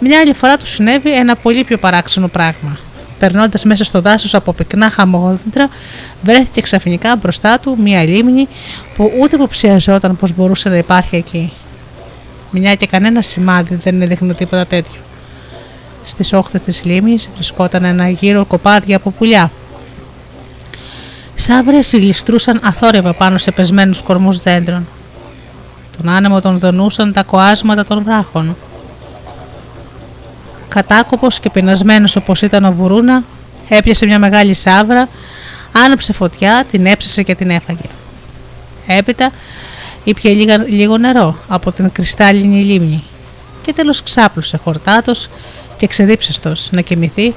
Μια άλλη φορά του συνέβη ένα πολύ πιο παράξενο πράγμα. Περνώντας μέσα στο δάσος από πυκνά χαμόγοντρα, βρέθηκε ξαφνικά μπροστά του μια λίμνη που ούτε υποψιαζόταν πως μπορούσε να υπάρχει εκεί. Μια και κανένα σημάδι δεν έδειχνε τίποτα τέτοιο. Στις όχθες της λίμνης βρισκόταν ένα γύρο κοπάδια από πουλιά. Σαύρες γλιστρούσαν αθόρυβα πάνω σε πεσμένους κορμούς δέντρων. Τον άνεμο τον δονούσαν τα κοάσματα των βράχων. Κατάκοπος και πεινασμένος όπως ήταν ο Βουρούνα, έπιασε μια μεγάλη σαύρα, άναψε φωτιά, την έψασε και την έφαγε. Έπειτα ήπιε λίγα, λίγο νερό από την κρυστάλλινη λίμνη και τέλος ξάπλωσε χορτάτος και ξεδίψαστος να κοιμηθεί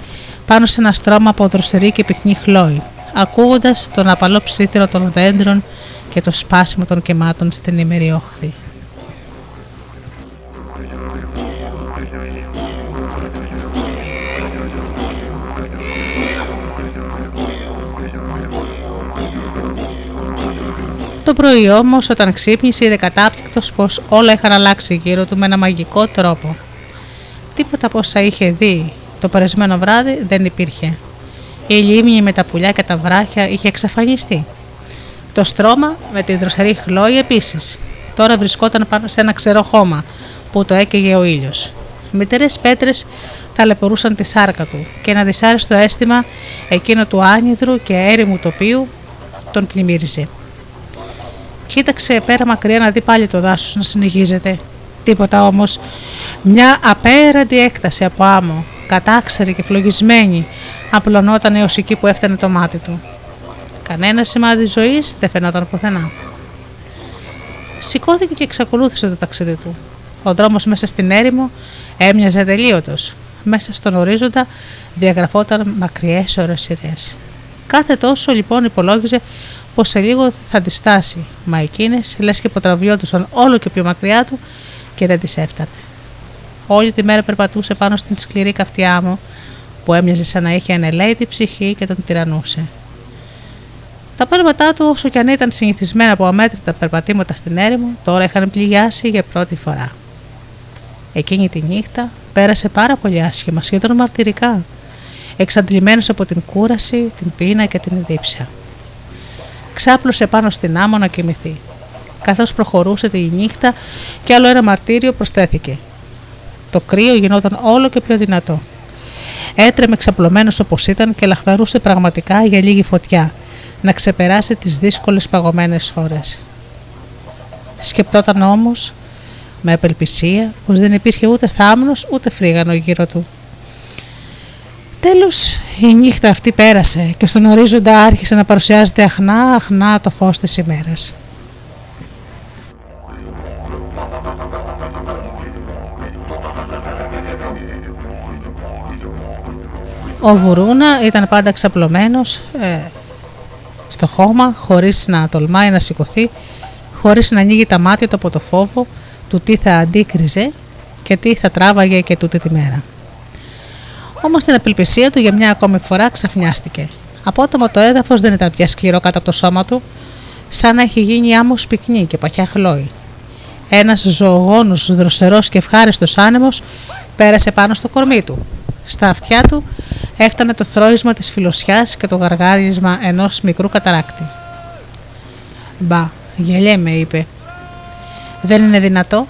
πάνω σε ένα στρώμα από δροσερή και πυκνή χλόη, ακούγοντας τον απαλό ψήθυρο των δέντρων και το σπάσιμο των κεμάτων στην ημερή όχθη. Το πρωί όμως, όταν ξύπνησε, είδε κατάπληκτος πως όλα είχαν αλλάξει γύρω του με ένα μαγικό τρόπο. Τίποτα από όσα είχε δει το περασμένο βράδυ δεν υπήρχε. Η λίμνη με τα πουλιά και τα βράχια είχε εξαφανιστεί. Το στρώμα με τη δροσερή χλόη επίσης. Τώρα βρισκόταν πάνω σε ένα ξερό χώμα που το έκαιγε ο ήλιος. Μητερές πέτρες ταλαιπωρούσαν τη σάρκα του και ένα δυσάρεστο αίσθημα εκείνο του άνυδρου και έρημου τοπίου τον πλημμύριζε. Κοίταξε πέρα μακριά να δει πάλι το δάσος να συνεχίζεται. Τίποτα όμως. Μια απέραντη έκταση από άμμο, κατάξερη και φλογισμένη, απλωνόταν έως εκεί που έφτανε το μάτι του. Κανένα σημάδι ζωής δεν φαινόταν πουθενά. Σηκώθηκε και εξακολούθησε το ταξίδι του. Ο δρόμος μέσα στην έρημο έμοιαζε ατελείωτος. Μέσα στον ορίζοντα διαγραφόταν μακριές οροσειρές. Κάθε τόσο λοιπόν υπολόγιζε πως σε λίγο θα τη στάσει, μα εκείνες λες και υποτραβιόντουσαν όλο και πιο μακριά του και δεν τις έφτανε. Όλη τη μέρα περπατούσε πάνω στην σκληρή καυτή άμμο που έμοιαζε σαν να είχε ανελαίτη ψυχή και τον τυραννούσε. Τα πέρματά του, όσο και αν ήταν συνηθισμένα από αμέτρητα περπατήματα στην έρημο, τώρα είχαν πληγιάσει για πρώτη φορά. Εκείνη τη νύχτα πέρασε πάρα πολύ άσχημα, σχεδόν μαρτυρικά, εξαντλημένος από την κούραση, την πείνα και την δίψα. Ξάπλωσε πάνω στην άμμο να κοιμηθεί. καθώς προχωρούσε τη νύχτα και άλλο ένα μαρτύριο προσθέθηκε. Το κρύο γινόταν όλο και πιο δυνατό. Έτρεμε ξαπλωμένος όπως ήταν και λαχταρούσε πραγματικά για λίγη φωτιά, να ξεπεράσει τις δύσκολες παγωμένες ώρες. Σκεπτόταν όμως με απελπισία πως δεν υπήρχε ούτε θάμνος ούτε φρίγανο γύρω του. Τέλος, η νύχτα αυτή πέρασε και στον ορίζοντα άρχισε να παρουσιάζεται αχνά αχνά το φως της ημέρας. Ο Βουρούνα ήταν πάντα ξαπλωμένος ε, στο χώμα, χωρίς να τολμάει να σηκωθεί, χωρίς να ανοίγει τα μάτια του από το φόβο του τι θα αντίκριζε και τι θα τράβαγε και τούτη τη μέρα. Όμως την απελπισία του για μια ακόμη φορά ξαφνιάστηκε. Απότομα το έδαφος δεν ήταν πια σκληρό κάτω από το σώμα του, σαν να έχει γίνει άμμος πυκνή και παχιά χλώη. Ένας ζωογόνος, δροσερός και ευχάριστος άνεμος πέρασε πάνω στο κορμί του. Στα αυτιά του έφτανε το θρώισμα της φιλοσιάς και το γαργάρισμα ενός μικρού καταράκτη. «Μπα, γελιέμαι», είπε. «Δεν είναι δυνατό».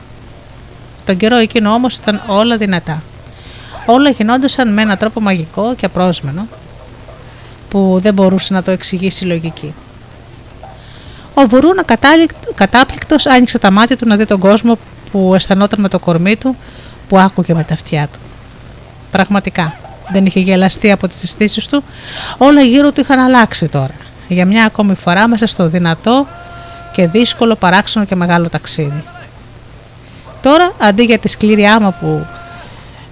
Τον καιρό εκείνο όμως ήταν όλα δυνατά. Όλα γινόντουσαν με έναν τρόπο μαγικό και απρόσμενο που δεν μπορούσε να το εξηγήσει η λογική. Ο Βουρούνα κατάπληκτος άνοιξε τα μάτια του να δει τον κόσμο που αισθανόταν με το κορμί του, που άκουγε με τα αυτιά του. Πραγματικά δεν είχε γελαστεί από τις αισθήσεις του, όλα γύρω του είχαν αλλάξει τώρα, για μια ακόμη φορά μέσα στο δυνατό και δύσκολο, παράξενο και μεγάλο ταξίδι. Τώρα, αντί για τη σκληρή άμα που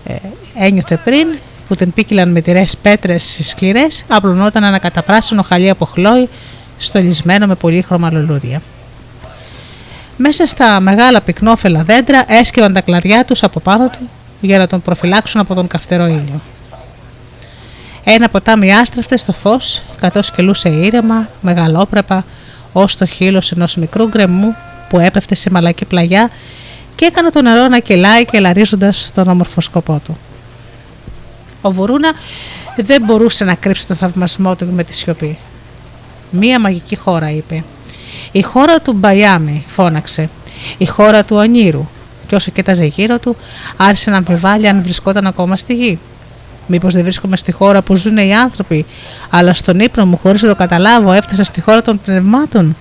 ε, ένιωθε πριν, που την πίκυλαν με τυρές πέτρες σκληρές, απλωνόταν ένα καταπράσινο χαλί από χλόι, στολισμένο με πολύχρωμα λουλούδια. Μέσα στα μεγάλα πυκνόφελα δέντρα έσκυβαν τα κλαδιά τους από πάνω του, για να τον προφυλάξουν από τον καυτερό ήλιο. Ένα ποτάμι άστραφτε στο φως, καθώς κυλούσε ήρεμα, μεγαλόπρεπα, ως το χείλος ενός μικρού γκρεμού που έπεφτε σε μαλακή πλαγιά και έκανε το νερό να κυλάει και λαρίζοντας τον όμορφο σκοπό του. Ο Βουρούνα δεν μπορούσε να κρύψει τον θαυμασμό του με τη σιωπή. «Μία μαγική χώρα», είπε. «Η χώρα του Μπαϊάμι», φώναξε. «Η χώρα του ονείρου». Και όσο κοίταζε γύρω του, άρχισε να αμφιβάλλει αν βρισκόταν ακόμα στη γη. «Μήπως δεν βρίσκομαι στη χώρα που ζουν οι άνθρωποι, αλλά στον ύπνο μου, χωρίς να το καταλάβω, έφτασα στη χώρα των πνευμάτων»,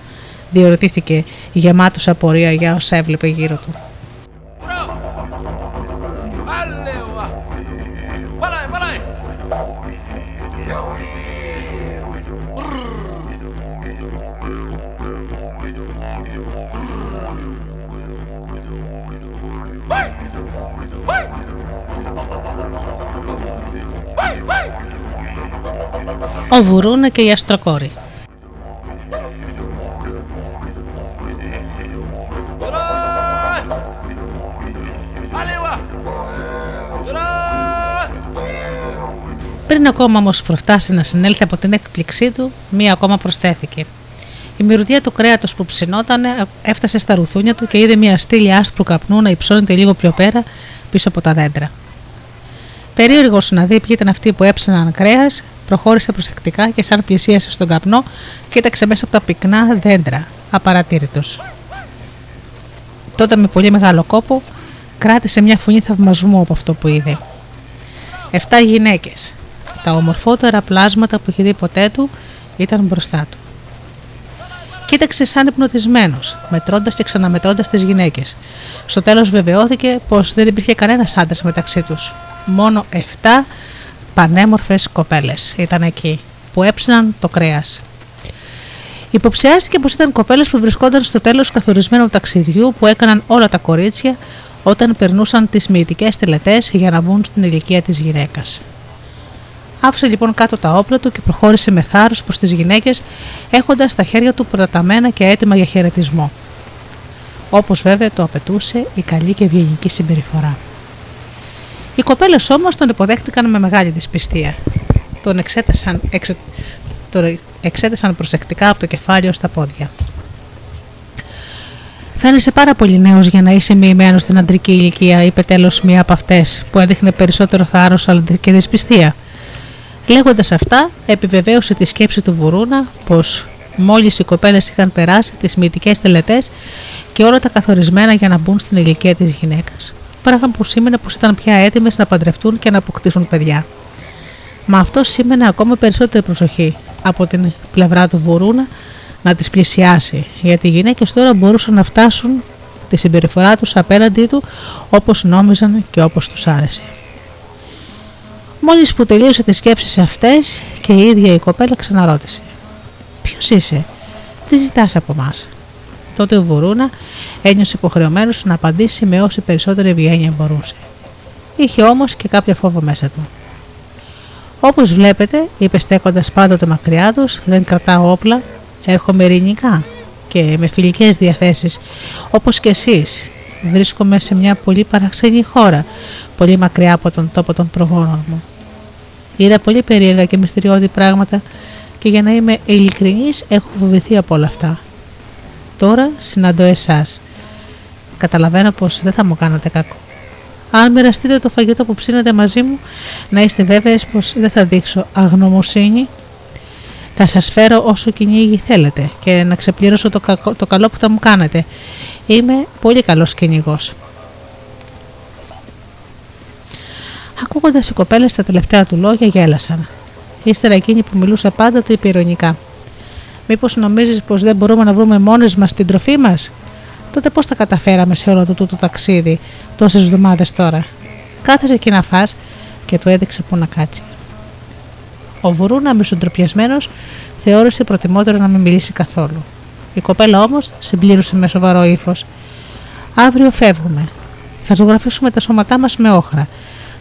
διερωτήθηκε γεμάτος απορία για όσα έβλεπε γύρω του. Ο Βουρούνα και η Αστροκόρη. Πριν ακόμα όμως προφτάσει να συνέλθει από την έκπληξή του, μία ακόμα προσθέθηκε. Η μυρωδιά του κρέατος που ψινότανε έφτασε στα ρουθούνια του και είδε μία στήλη άσπρου καπνού να υψώνεται λίγο πιο πέρα, πίσω από τα δέντρα. Περίεργος να δει ποιοι ήταν αυτοί που έψαναν κρέας, προχώρησε προσεκτικά και σαν πλησίασε στον καπνό, κοίταξε μέσα από τα πυκνά δέντρα, απαρατήρητος. Τότε με πολύ μεγάλο κόπο κράτησε μια φωνή θαυμασμού από αυτό που είδε. Εφτά γυναίκες, τα ομορφότερα πλάσματα που είχε δει ποτέ του, ήταν μπροστά του. Κοίταξε σαν υπνοτισμένος, μετρώντας και ξαναμετρώντας τις γυναίκες. Στο τέλος βεβαιώθηκε πως δεν υπήρχε κανένας άντρας μεταξύ τους. Μόνο εφτά πανέμορφες κοπέλες ήταν εκεί, που έψιναν το κρέας. Υποψιάστηκε πως ήταν κοπέλες που βρισκόταν στο τέλος καθορισμένου ταξιδιού που έκαναν όλα τα κορίτσια όταν περνούσαν τις μυητικές τελετές για να μπουν στην ηλικία της γυναίκας. Άφησε λοιπόν κάτω τα όπλα του και προχώρησε με θάρρος προς τις γυναίκες, έχοντας τα χέρια του προταταμένα και έτοιμα για χαιρετισμό. Όπως βέβαια το απαιτούσε η καλή και ευγενική συμπεριφορά. Οι κοπέλες όμως τον υποδέχτηκαν με μεγάλη δυσπιστία. Τον εξέτασαν, εξε, τον εξέτασαν προσεκτικά από το κεφάλι ως τα πόδια. «Φαίνεσαι πάρα πολύ νέος για να είσαι μοιημένος στην αντρική ηλικία», είπε τέλος μία από αυτές που έδειχνε περισσότερο θάρρος αλλά και δυσπιστία. Λέγοντας αυτά, επιβεβαίωσε τη σκέψη του Βουρούνα πως μόλις οι κοπέλες είχαν περάσει τις μυητικές τελετές και όλα τα καθορισμένα για να μπουν στην ηλικία της γυναίκας. Πράγμα που σήμαινε πως ήταν πια έτοιμες να παντρευτούν και να αποκτήσουν παιδιά. Μα αυτό σήμαινε ακόμα περισσότερη προσοχή από την πλευρά του Βουρούνα να τις πλησιάσει, γιατί οι γυναίκες τώρα μπορούσαν να φτάσουν τη συμπεριφορά τους απέναντί του όπως νόμιζαν και όπως τους άρεσε. Μόλις που τελείωσε τις σκέψεις αυτές και η ίδια η κοπέλα ξαναρώτησε «Ποιος είσαι, τι ζητάς από μας?» Τότε ο Βουρούνα ένιωσε υποχρεωμένος να απαντήσει με όση περισσότερη ευγένεια μπορούσε. Είχε όμως και κάποια φόβο μέσα του. «Όπως βλέπετε», είπε στέκοντας πάντοτε μακριά τους, «δεν κρατάω όπλα, έρχομαι ειρηνικά και με φιλικές διαθέσεις, όπως και εσείς. Βρίσκομαι σε μια πολύ παραξενή χώρα, πολύ μακριά από τον τόπο των προγόνων μου. Είδα πολύ περίεργα και μυστηριώδη πράγματα και για να είμαι ειλικρινής έχω φοβηθεί από όλα αυτά. Τώρα συναντώ εσάς. Καταλαβαίνω πως δεν θα μου κάνετε κακό. Αν μοιραστείτε το φαγητό που ψήνετε μαζί μου, να είστε βέβαιες πως δεν θα δείξω αγνωμοσύνη. Θα σας φέρω όσο κυνήγι θέλετε και να ξεπληρώσω το, κακό, το καλό που θα μου κάνετε. Είμαι πολύ καλός κυνηγός». Ακούγοντας οι κοπέλες τα τελευταία του λόγια γέλασαν. Ύστερα εκείνη που μιλούσε πάντα του είπε ειρωνικά «Μήπως νομίζεις πως δεν μπορούμε να βρούμε μόνες μας την τροφή μας? Τότε πώς τα καταφέραμε σε όλο το τούτο ταξίδι τόσες εβδομάδες τώρα? Κάθεσε εκεί να φας» και του έδειξε που να κάτσει. Ο Βουρούνα, μισοντροπιασμένος, θεώρησε προτιμότερο να μην μιλήσει καθόλου. Η κοπέλα όμως συμπλήρωσε με σοβαρό ύφος «Αύριο φεύγουμε. Θα ζωγραφίσουμε τα σώματά μας με όχρα.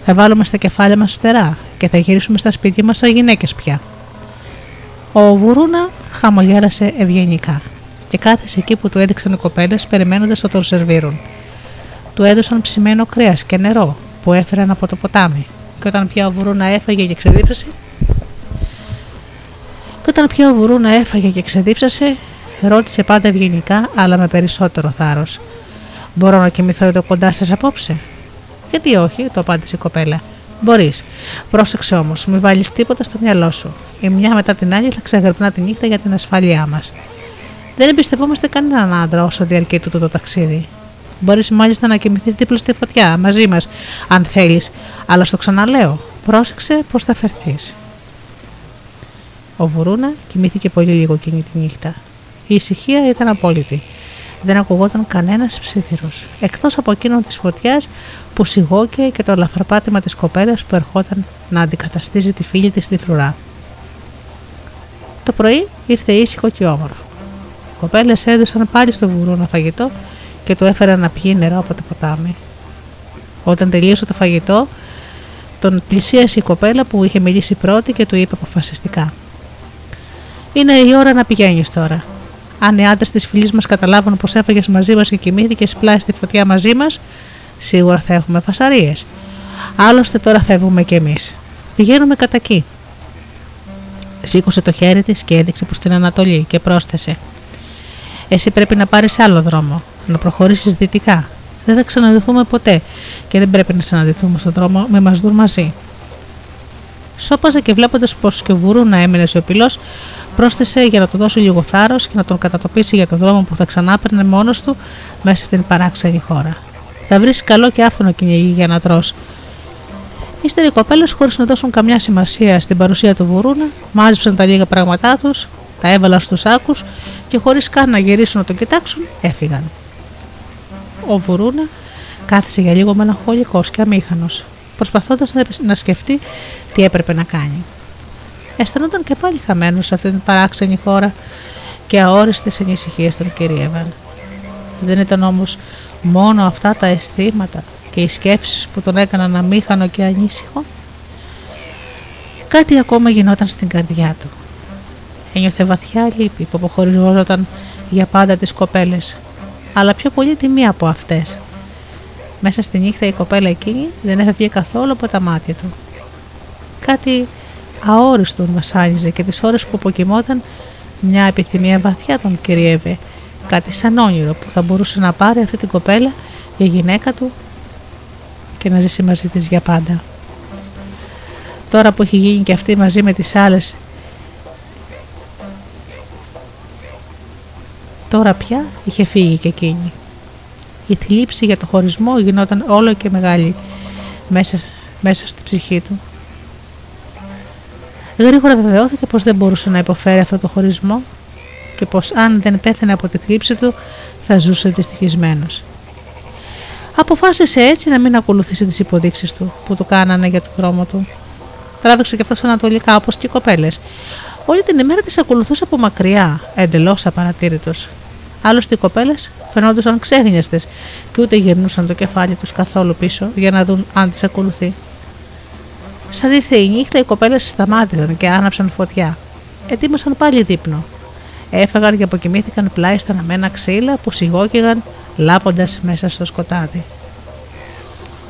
Θα βάλουμε στα κεφάλια μας φτερά και θα γυρίσουμε στα σπίτια μας σαν γυναίκες πια». Ο Βουρούνα χαμογέρασε ευγενικά και κάθεσε εκεί που του έδειξαν οι κοπέλες περιμένοντας να τον σερβίρουν. Του έδωσαν ψημένο κρέας και νερό που έφεραν από το ποτάμι και όταν πια ο Βουρούνα έφαγε και ξεδίψασε και όταν πια ο Βουρούνα έφαγε και ξεδίψασε ρώτησε πάντα ευγενικά αλλά με περισσότερο θάρρος «Μπορώ να κοιμηθώ εδώ κοντά σας απόψε?» «Γιατί όχι», το απάντησε η κοπέλα. «Μπορείς. Πρόσεξε όμως, μην βάλεις τίποτα στο μυαλό σου. Η μια μετά την άλλη θα ξεγερπνά τη νύχτα για την ασφάλειά μας. Δεν εμπιστευόμαστε κανέναν άντρα όσο διαρκεί τούτο το ταξίδι. Μπορείς μάλιστα να κοιμηθείς δίπλα στη φωτιά μαζί μας, αν θέλεις, αλλά στο ξαναλέω, πρόσεξε πώς θα φερθείς». Ο Βουρούνα κοιμήθηκε πολύ λίγο εκείνη τη νύχτα. Η ησυχία ήταν απόλυτη. Δεν ακουγόταν κανένας ψίθυρος, εκτός από εκείνον της φωτιάς που σιγόκαιε και το λαφραπάτημα της κοπέλας που ερχόταν να αντικαταστήσει τη φίλη της στη φρουρά. Το πρωί ήρθε ήσυχο και όμορφο. Οι κοπέλες έδωσαν πάλι στο Βουρούνα φαγητό και του έφεραν να πιει νερό από το ποτάμι. Όταν τελείωσε το φαγητό, τον πλησίασε η κοπέλα που είχε μιλήσει πρώτη και του είπε αποφασιστικά «Είναι η ώρα να πηγαίνεις τώρα. Αν οι άντρες της φιλής μας καταλάβουν πως έφαγες μαζί μας και κοιμήθηκες πλάι στη φωτιά μαζί μας, σίγουρα θα έχουμε φασαρίες. Άλλωστε τώρα φεύγουμε κι εμείς. Πηγαίνουμε κατά εκεί». Σήκωσε το χέρι της και έδειξε προς την Ανατολή και πρόσθεσε «Εσύ πρέπει να πάρεις άλλο δρόμο, να προχωρήσεις δυτικά. Δεν θα ξαναδεθούμε ποτέ και δεν πρέπει να συναντηθούμε στον δρόμο με μας δουν μαζί». Σώπαζε και βλέποντας πως και ο Βουρούνα έμεινε σιωπηλός, πρόσθεσε για να του δώσει λίγο θάρρος και να τον κατατοπίσει για τον δρόμο που θα ξανάπαιρνε μόνος του μέσα στην παράξενη χώρα. «Θα βρεις καλό και άφθονο κυνηγή για να τρως». Ύστερα οι κοπέλες, χωρίς να δώσουν καμιά σημασία στην παρουσία του Βουρούνα, μάζεψαν τα λίγα πράγματά τους, τα έβαλαν στους σάκους και χωρίς καν να γυρίσουν να τον κοιτάξουν, έφυγαν. Ο Βουρούνα κάθισε για λίγο μελαγχολικός και αμήχανος, προσπαθώντας να σκεφτεί τι έπρεπε να κάνει. Αισθανόταν και πάλι χαμένος σε αυτήν την παράξενη χώρα και αόριστες ανησυχίες τον κυρίευαν. Δεν ήταν όμως μόνο αυτά τα αισθήματα και οι σκέψεις που τον έκαναν αμήχανο και ανήσυχο. Κάτι ακόμα γινόταν στην καρδιά του. Ένιωθε βαθιά λύπη που αποχωριζόταν για πάντα τις κοπέλες, αλλά πιο πολύ τη μία από αυτές. Μέσα στη νύχτα η κοπέλα εκείνη δεν έφευγε καθόλου από τα μάτια του. Κάτι αόριστον βασάνιζε και τις ώρες που αποκοιμόταν μια επιθυμία βαθιά τον κυριεύε, κάτι σαν όνειρο που θα μπορούσε να πάρει αυτή την κοπέλα για γυναίκα του και να ζήσει μαζί της για πάντα. Τώρα που έχει γίνει και αυτή μαζί με τις άλλες, τώρα πια είχε φύγει και εκείνη. η θλίψη για το χωρισμό γινόταν όλο και μεγάλη μέσα, μέσα στη ψυχή του. Γρήγορα βεβαιώθηκε πως δεν μπορούσε να υποφέρει αυτό το χωρισμό και πως αν δεν πέθανε από τη θλίψη του θα ζούσε δυστυχισμένος. Αποφάσισε έτσι να μην ακολουθήσει τις υποδείξεις του που του κάνανε για το δρόμο του. Τράβηξε και αυτός ανατολικά όπως και οι κοπέλες. Όλη την ημέρα τις ακολουθούσε από μακριά, εντελώς απαρατήρητος. Άλλωστε οι κοπέλες φαινόντουσαν ξέγνιαστες και ούτε γυρνούσαν το κεφάλι τους καθόλου πίσω για να δουν αν τις ακολουθεί. Σαν ήρθε η νύχτα, οι κοπέλες σταμάτησαν και άναψαν φωτιά. Ετοίμασαν πάλι δείπνο. Έφαγαν και αποκοιμήθηκαν πλάι στα αναμένα ξύλα που σιγόκυγαν λάποντας μέσα στο σκοτάδι.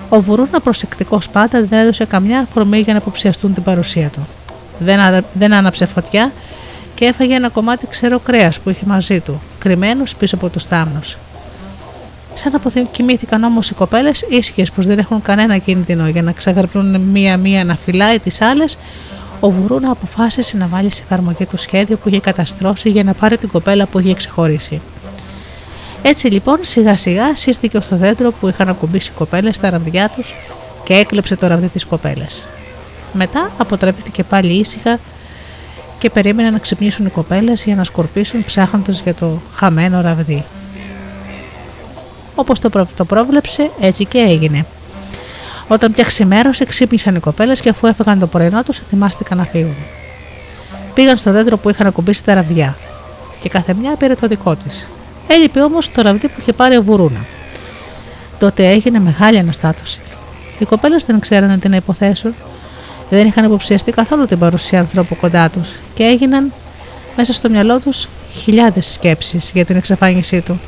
Ο Βουρούνα, προσεκτικός πάντα, δεν έδωσε καμιά αφορμή για να υποψιαστούν την παρουσία του. Δεν, α, δεν άναψε φωτιά και έφαγε ένα κομμάτι ξερό κρέας που είχε μαζί του, κρυμμένος πίσω από τους θάμνους. Σαν αποκοιμήθηκαν όμως οι κοπέλες, ήσυχες πως δεν έχουν κανένα κίνδυνο για να ξαγαρπνούν μία-μία να φυλάει τις άλλες, ο Βουρούνα αποφάσισε να βάλει σε εφαρμογή το σχέδιο που είχε καταστρώσει για να πάρει την κοπέλα που είχε ξεχωρίσει. Έτσι λοιπόν, σιγά σιγά σύρθηκε στο δέντρο που είχαν ακουμπήσει οι κοπέλες στα ραβδιά τους και έκλεψε το ραβδί της κοπέλας. Μετά αποτραπήθηκε πάλι ήσυχα και περίμενε να ξυπνήσουν οι κοπέλες για να σκορπίσουν ψάχνοντας για το χαμένο ραβδί. Όπως το πρόβλεψε, έτσι και έγινε. Όταν πια ξημέρωσε, ξύπνησαν οι κοπέλες και αφού έφεγαν το πρωινό τους, ετοιμάστηκαν να φύγουν. Πήγαν στο δέντρο που είχαν ακουμπήσει τα ραβδιά και κάθε μια πήρε το δικό της. Έλειπε όμως το ραβδί που είχε πάρει ο Βουρούνα. Τότε έγινε μεγάλη αναστάτωση. Οι κοπέλες δεν ξέρανε τι να υποθέσουν, δεν είχαν υποψιαστεί καθόλου την παρουσία ανθρώπου κοντά τους και έγιναν μέσα στο μυαλό τους χιλιάδες σκέψεις για την εξαφάνισή του.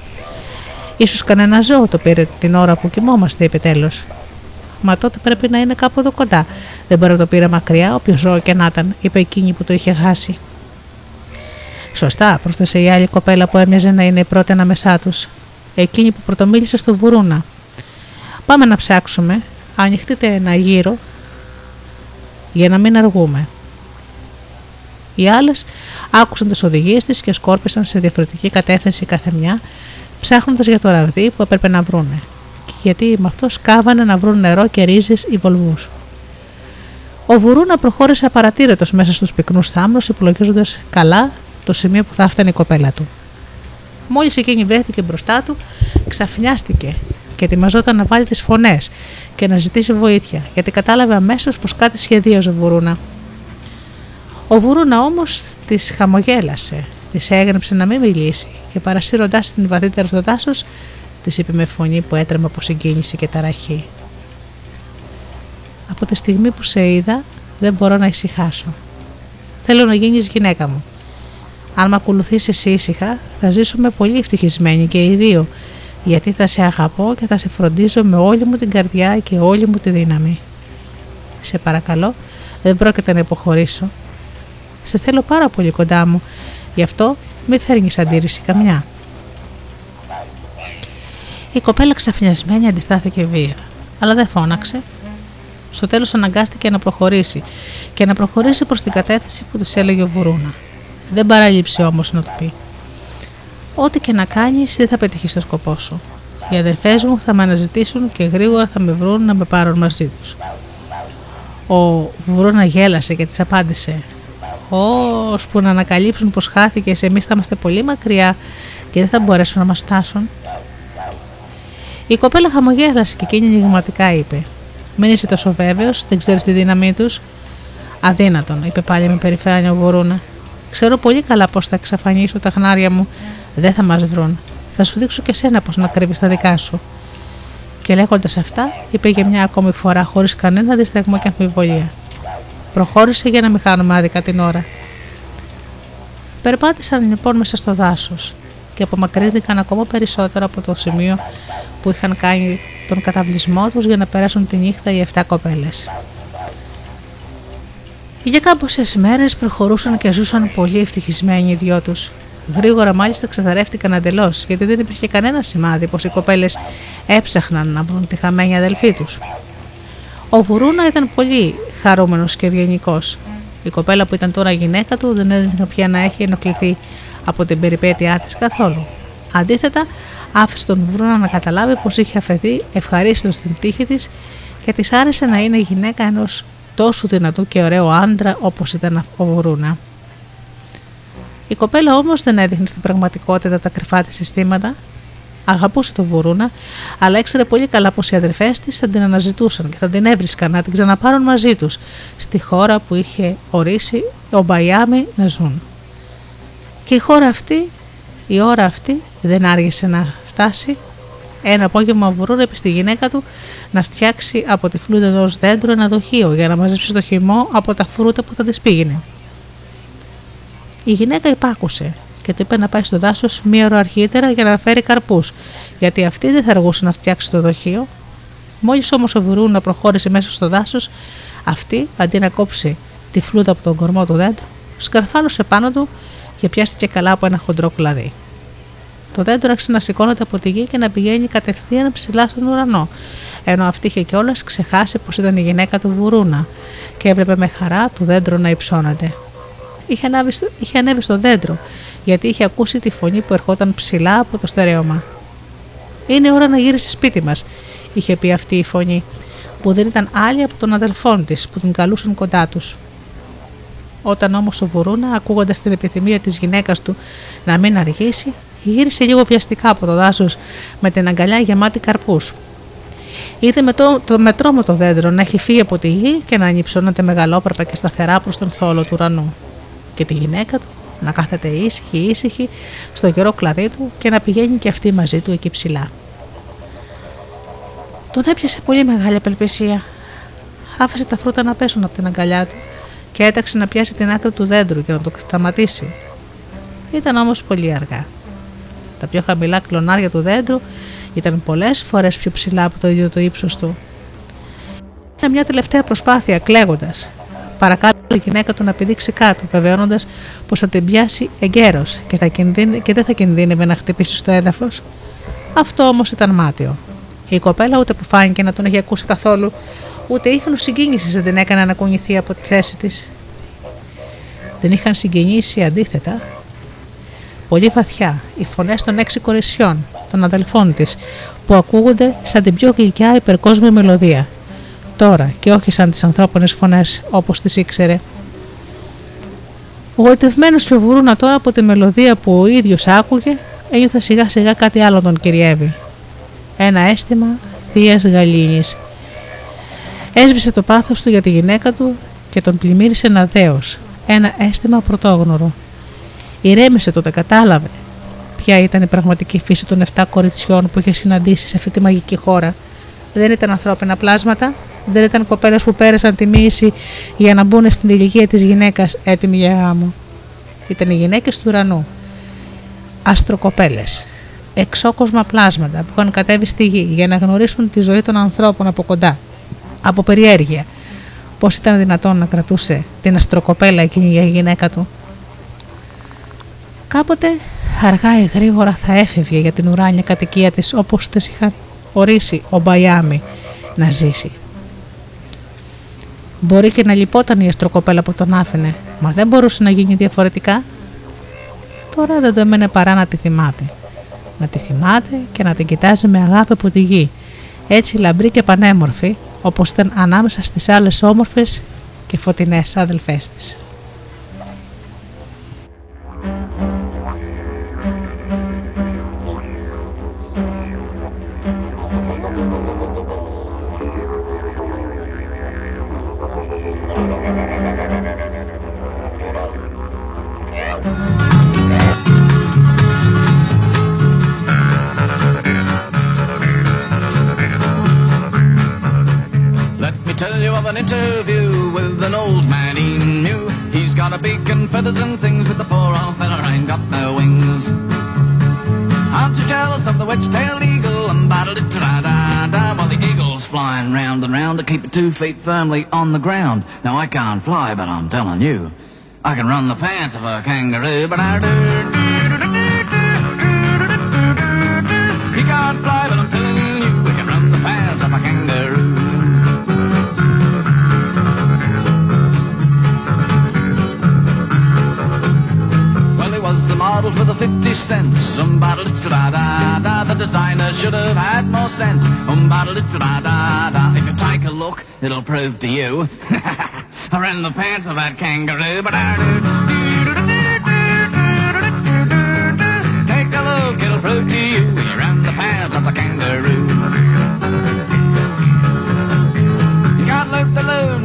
Ίσως κανένα ζώο το πήρε την ώρα που κοιμόμαστε επιτέλους. Μα τότε πρέπει να είναι κάπου εδώ κοντά. Δεν μπορεί να το πήρε μακριά, όποιο ζώο και να ήταν, είπε εκείνη που το είχε χάσει. Σωστά, πρόσθεσε η άλλη κοπέλα που έμοιαζε να είναι η πρώτη ανάμεσά τους. Εκείνη που πρωτομίλησε στο Βουρούνα. Πάμε να ψάξουμε. Ανοιχτείτε ένα γύρο για να μην αργούμε. Οι άλλες άκουσαν τις οδηγίες της και σκόρπισαν σε διαφορετική κατεύθυνση καθεμιά, ψάχνοντας για το ραβδί που έπρεπε να βρούνε. Και γιατί με αυτό σκάβανε να βρουν νερό και ρίζες ή βολμούς. Ο Βουρούνα προχώρησε απαρατήρητος μέσα στους πυκνούς θάμνους, υπολογίζοντας καλά το σημείο που θα φτάνει η κοπέλα του. Μόλις εκείνη βρέθηκε μπροστά του, ξαφνιάστηκε και ετοιμαζόταν να βάλει τις φωνές και να ζητήσει βοήθεια, γιατί κατάλαβε αμέσως πως κάτι σχεδίαζε ο Βουρούνα. Ο Βουρούνα όμως της χαμογέλασε, της έγνεψε να μην μιλήσει και παρασύροντάς την βαθύτερα στο δάσος, της είπε με φωνή που έτρεμε από συγκίνηση και ταραχή. Από τη στιγμή που σε είδα, δεν μπορώ να ησυχάσω. Θέλω να γίνεις γυναίκα μου. Αν με ακολουθήσεις ήσυχα, θα ζήσουμε πολύ ευτυχισμένοι και οι δύο, γιατί θα σε αγαπώ και θα σε φροντίζω με όλη μου την καρδιά και όλη μου τη δύναμη. Σε παρακαλώ, δεν πρόκειται να υποχωρήσω. Σε θέλω πάρα πολύ κοντά μου, γι' αυτό μη φέρνεις αντίρρηση καμιά. Η κοπέλα ξαφνιασμένη αντιστάθηκε βία, αλλά δεν φώναξε. Στο τέλος αναγκάστηκε να προχωρήσει και να προχωρήσει προς την κατεύθυνση που της έλεγε ο Βουρούνα. Δεν παράλειψε όμως να του πει: ό,τι και να κάνεις, δεν θα πετύχεις το σκοπό σου. Οι αδερφές μου θα με αναζητήσουν και γρήγορα θα με βρουν να με πάρουν μαζί τους. Ο Βουρούνα γέλασε και της απάντησε: ως που να ανακαλύψουν πως χάθηκες, εμείς θα είμαστε πολύ μακριά και δεν θα μπορέσουν να μας φτάσουν. Η κοπέλα χαμογέλασε και εκείνη ενηγματικά είπε: μην είσαι τόσο βέβαιος, δεν ξέρεις τη δύναμή τους. Αδύνατον, είπε πάλι με περηφάνεια ο Βουρούνα. Ξέρω πολύ καλά πως θα εξαφανίσω τα χνάρια μου. Δεν θα μας βρουν. Θα σου δείξω και σένα πως να κρύβεις τα δικά σου. Και λέγοντας αυτά, είπε για μια ακόμη φορά χωρίς κανένα δισταγμό και αμφιβολία. Προχώρησε για να μην χάνουμε άδικα την ώρα. Περπάτησαν λοιπόν μέσα στο δάσος και απομακρύνθηκαν ακόμα περισσότερο από το σημείο που είχαν κάνει τον καταβλισμό τους για να περάσουν τη νύχτα οι εφτά κοπέλες. Για κάποιες μέρες προχωρούσαν και ζούσαν πολύ ευτυχισμένοι οι δυο τους. Γρήγορα μάλιστα ξεθαρρεύτηκαν εντελώς, γιατί δεν υπήρχε κανένα σημάδι πως οι κοπέλες έψαχναν να βρουν τη χαμένη αδελφή τους. Ο Βουρούνα ήταν πολύ χαρούμενος και ευγενικός. Η κοπέλα που ήταν τώρα γυναίκα του δεν έδειχνε πια να έχει ενοχληθεί από την περιπέτειά της καθόλου. Αντίθετα, άφησε τον Βρούνα να καταλάβει πως είχε αφαιθεί ευχαρίστως στην τύχη της και της άρεσε να είναι γυναίκα ενός τόσο δυνατού και ωραίου άντρα όπως ήταν ο Βουρούνα. Η κοπέλα όμως δεν έδειχνε στην πραγματικότητα τα κρυφά της συστήματα. Αγαπούσε τον Βουρούνα, αλλά ήξερε πολύ καλά πως οι αδερφές της θα την αναζητούσαν και θα την έβρισκαν να την ξαναπάρουν μαζί τους στη χώρα που είχε ορίσει ο Μπαϊάμι να ζουν. Και η χώρα αυτή, η ώρα αυτή δεν άργησε να φτάσει. Ένα απόγευμα ο Βουρούνα είπε στη γυναίκα του να φτιάξει από τη φλούδα ενός δέντρου ένα δοχείο για να μαζέψει το χυμό από τα φρούτα που θα της πήγαινε. Η γυναίκα υπάκουσε και του είπε να πάει στο δάσος μία ώρα αρχίτερα για να φέρει καρπούς, γιατί αυτή δεν θα αργούσε να φτιάξει το δοχείο. Μόλις όμως ο Βουρούνα προχώρησε μέσα στο δάσος, αυτή αντί να κόψει τη φλούδα από τον κορμό του δέντρου, σκαρφάλωσε πάνω του και πιάστηκε καλά από ένα χοντρό κλαδί. Το δέντρο άρχισε να σηκώνεται από τη γη και να πηγαίνει κατευθείαν ψηλά στον ουρανό, ενώ αυτή είχε κιόλας ξεχάσει πως ήταν η γυναίκα του Βουρούνα και έβλεπε με χαρά το δέντρο να υψώνεται. Είχε ανέβει, στο, είχε ανέβει στο δέντρο, γιατί είχε ακούσει τη φωνή που ερχόταν ψηλά από το στερέωμα. «Είναι ώρα να γύρισε σπίτι μας», είχε πει αυτή η φωνή, που δεν ήταν άλλη από τον αδελφόν της που την καλούσαν κοντά τους. Όταν όμως ο Βουρούνα, ακούγοντας την επιθυμία της γυναίκας του να μην αργήσει, γύρισε λίγο βιαστικά από το δάσος με την αγκαλιά γεμάτη καρπούς. Είδε με το, το μετρόμο το δέντρο να έχει φύγει από τη γη και να ανυψώνεται μεγαλόπρεπα και σταθερά προς τον θόλο του ουρανού. Και τη γυναίκα του να κάθεται ήσυχη ήσυχη στο καιρό κλαδί του και να πηγαίνει και αυτή μαζί του εκεί ψηλά. Τον έπιασε πολύ μεγάλη απελπισία. Άφησε τα φρούτα να πέσουν από την αγκαλιά του και έταξε να πιάσει την άκρη του δέντρου και να το σταματήσει. Ήταν όμως πολύ αργά. Τα πιο χαμηλά κλονάρια του δέντρου ήταν πολλές φορές πιο ψηλά από το ίδιο το ύψος του. Ήταν μια τελευταία προσπάθεια κλαίγοντας. Παρακάλεσε η γυναίκα του να πηδήξει κάτω, βεβαιώνοντας πως θα την πιάσει εγκαίρως και, θα κινδύνε, και δεν θα κινδύνευε να χτυπήσει στο έδαφος. Αυτό όμως ήταν μάταιο. Η κοπέλα ούτε που φάνηκε να τον είχε ακούσει καθόλου, ούτε ίχνος συγκίνησης δεν την έκανε να κουνηθεί από τη θέση της. Δεν είχαν συγκινήσει αντίθετα. Πολύ βαθιά οι φωνές των έξι κορισιών, των αδελφών της, που ακούγονται σαν την πιο γλυκιά υπερκόσμια μελωδία. Τώρα και όχι σαν τις ανθρώπινες φωνές όπως τις ήξερε. Γοητευμένος και ο Βουρούνα τώρα από τη μελωδία που ο ίδιος άκουγε, ένιωθε σιγά σιγά κάτι άλλο τον κυριεύει. Ένα αίσθημα θείας γαλήνης. Έσβησε το πάθος του για τη γυναίκα του και τον πλημμύρισε ένα δέος, ένα αίσθημα πρωτόγνωρο. Ηρέμησε τότε, κατάλαβε ποια ήταν η πραγματική φύση των εφτά κοριτσιών που είχε συναντήσει σε αυτή τη μαγική χώρα. Δεν ήταν ανθρώπινα πλάσματα, δεν ήταν κοπέλες που πέρασαν τη μοίηση για να μπουν στην ηλικία της γυναίκας έτοιμη για γάμο. Ήταν οι γυναίκες του ουρανού, αστροκοπέλες, εξόκοσμα πλάσματα που είχαν κατέβει στη γη για να γνωρίσουν τη ζωή των ανθρώπων από κοντά, από περιέργεια. Πώς ήταν δυνατόν να κρατούσε την αστροκοπέλα εκείνη για γυναίκα του. Κάποτε αργά ή γρήγορα θα έφευγε για την ουράνια κατοικία της όπως τις είχαν ορίσει ο Μπαϊάμι να ζήσει. Μπορεί και να λυπόταν η αστροκοπέλα που τον άφηνε, μα δεν μπορούσε να γίνει διαφορετικά. Τώρα δεν το έμενε παρά να τη θυμάται. Να τη θυμάται και να την κοιτάζει με αγάπη από τη γη, έτσι λαμπρή και πανέμορφη, όπως ήταν ανάμεσα στις άλλες όμορφες και φωτεινές αδελφές της. Two feet firmly on the ground. Now I can't fly, but I'm telling you, I can run the pants of a kangaroo, but I do, do, do, do, do, do, do, do, do. You can't fly, but I'm telling you, we can run the pants of a kangaroo. Well, he was the model troubles with the fifty cents. Um, ba da da da da. The designer should have had more sense. Um, ba da da da da. If you take a look, it'll prove to you. I ran the pants of that kangaroo, but I do. Take a look, it'll prove to you. I ran the pants of the kangaroo.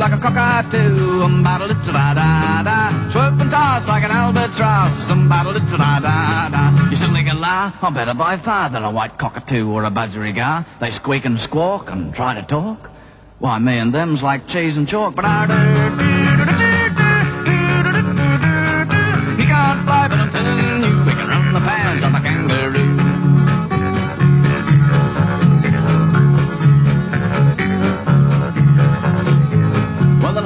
Like a cockatoo, um, battle it da da da. Swerve and toss like an albatross, um, battle it da da da. You suddenly go la, I'm better by far than a white cockatoo or a budgerigar. They squeak and squawk and try to talk. Why, me and them's like cheese and chalk, but I do. You can't fly, but I'm telling you, we can run the pans on the kangaroo.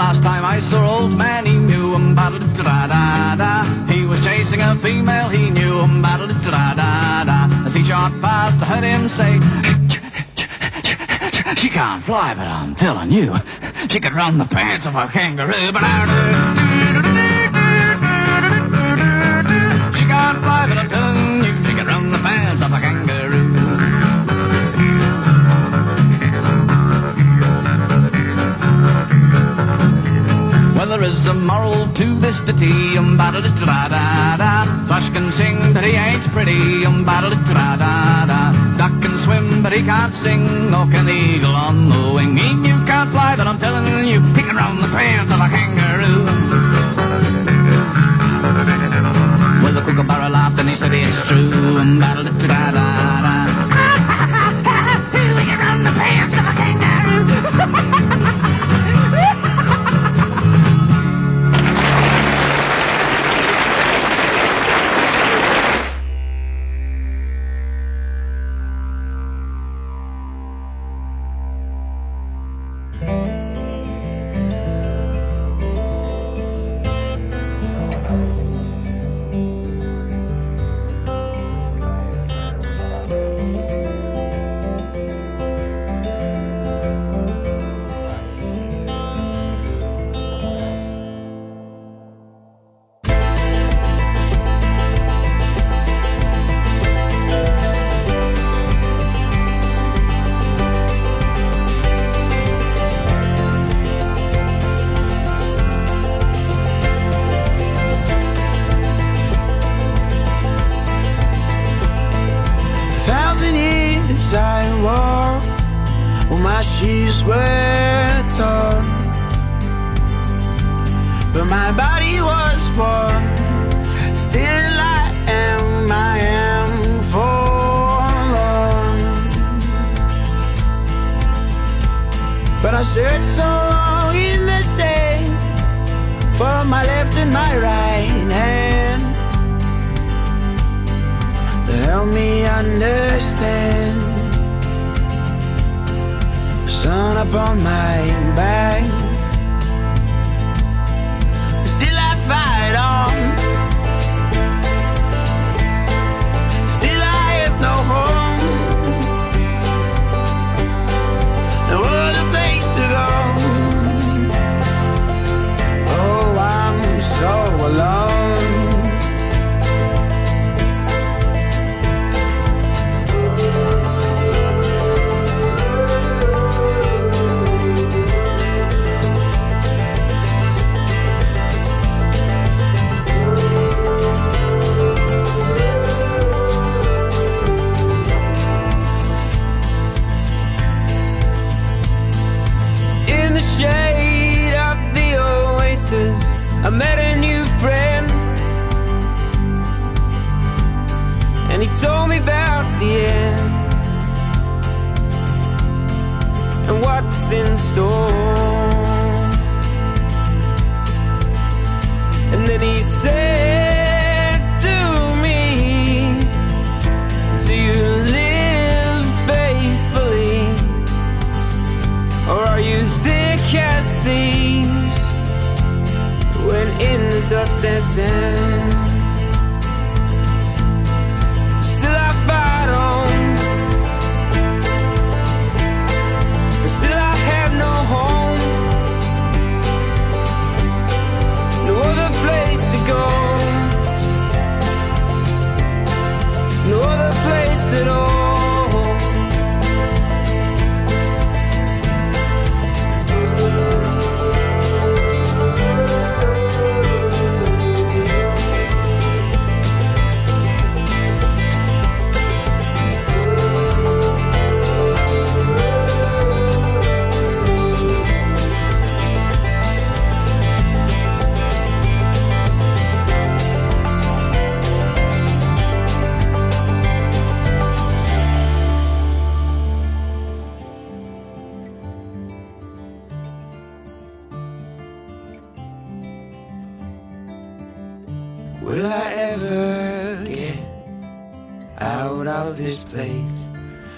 Last time I saw old man, he knew um battle da da da. He was chasing a female, he knew um battle da da da. As he shot past, I heard him say, "She can't fly, but I'm telling you, she could run the pants of a kangaroo." But I she can't fly, but I'm telling you, she could run the pants of a kangaroo. There is a moral to this ditty, um battle it da da da. Thrush can sing, but he ain't pretty, um battle it da da da. Duck can swim, but he can't sing, nor can the eagle on the wing. He you can't fly, but I'm telling you, he can run the pants of a kangaroo. Well, the Kucabara laughed and he said it's true, um battle it da da da. He can run the pants of a kangaroo. Will I ever get out of this place?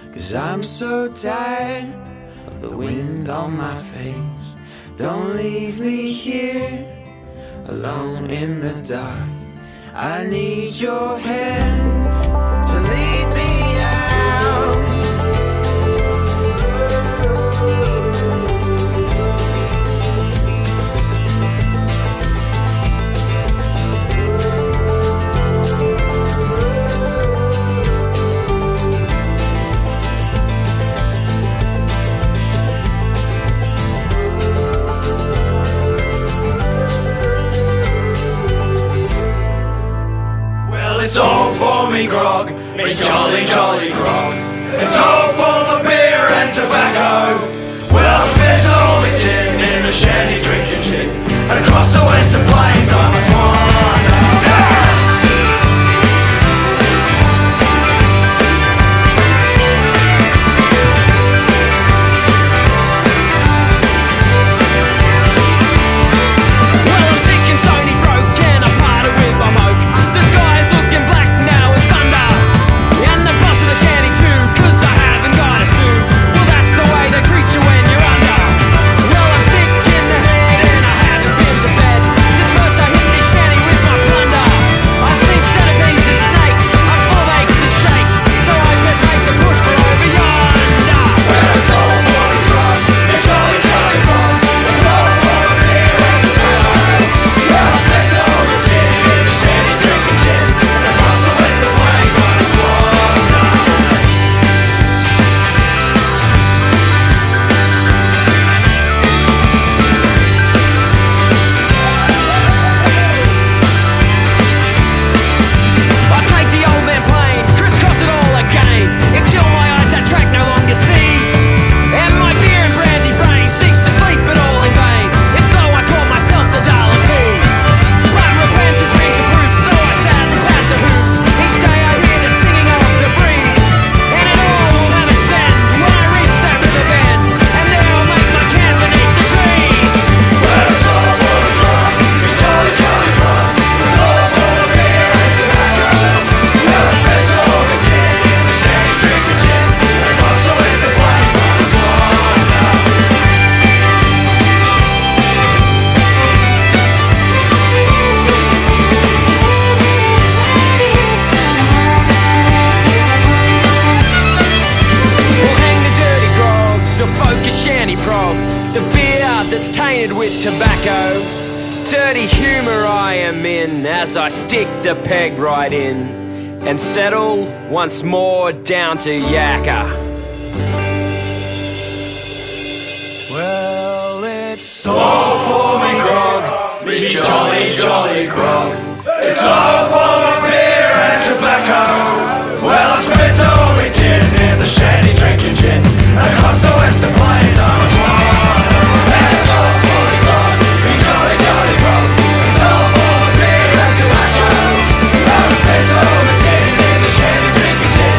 'Cause I'm so tired of the wind on my face. Don't leave me here alone in the dark. I need your hand to lead me out. It's all for me grog, me jolly jolly grog. It's all full of beer and tobacco. Well, I spent all my tin in a shanty drinking gin, and across the western plains I must wander. The peg right in and settle once more down to yakka. Well, it's all for me grog, me jolly jolly grog. It's all for my beer and tobacco. Well, I've spent all my tin in the shanty drinking gin, and across the western plains I was wandering. It's all for me grog, me jolly jolly grog. It's all for my beer and tobacco. It's all the tin in the shanty drinking tin,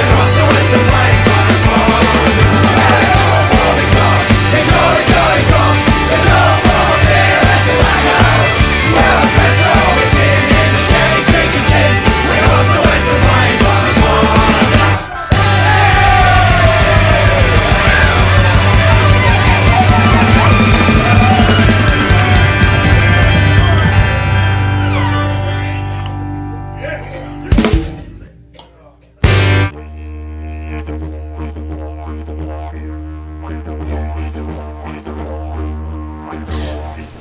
across the western plains I was wandering. It's all for me grog, me jolly jolly grog. It's all for my beer and tobacco. Well, I've spent all my tin in the shanty drinking tin, across the western plains I was wandering.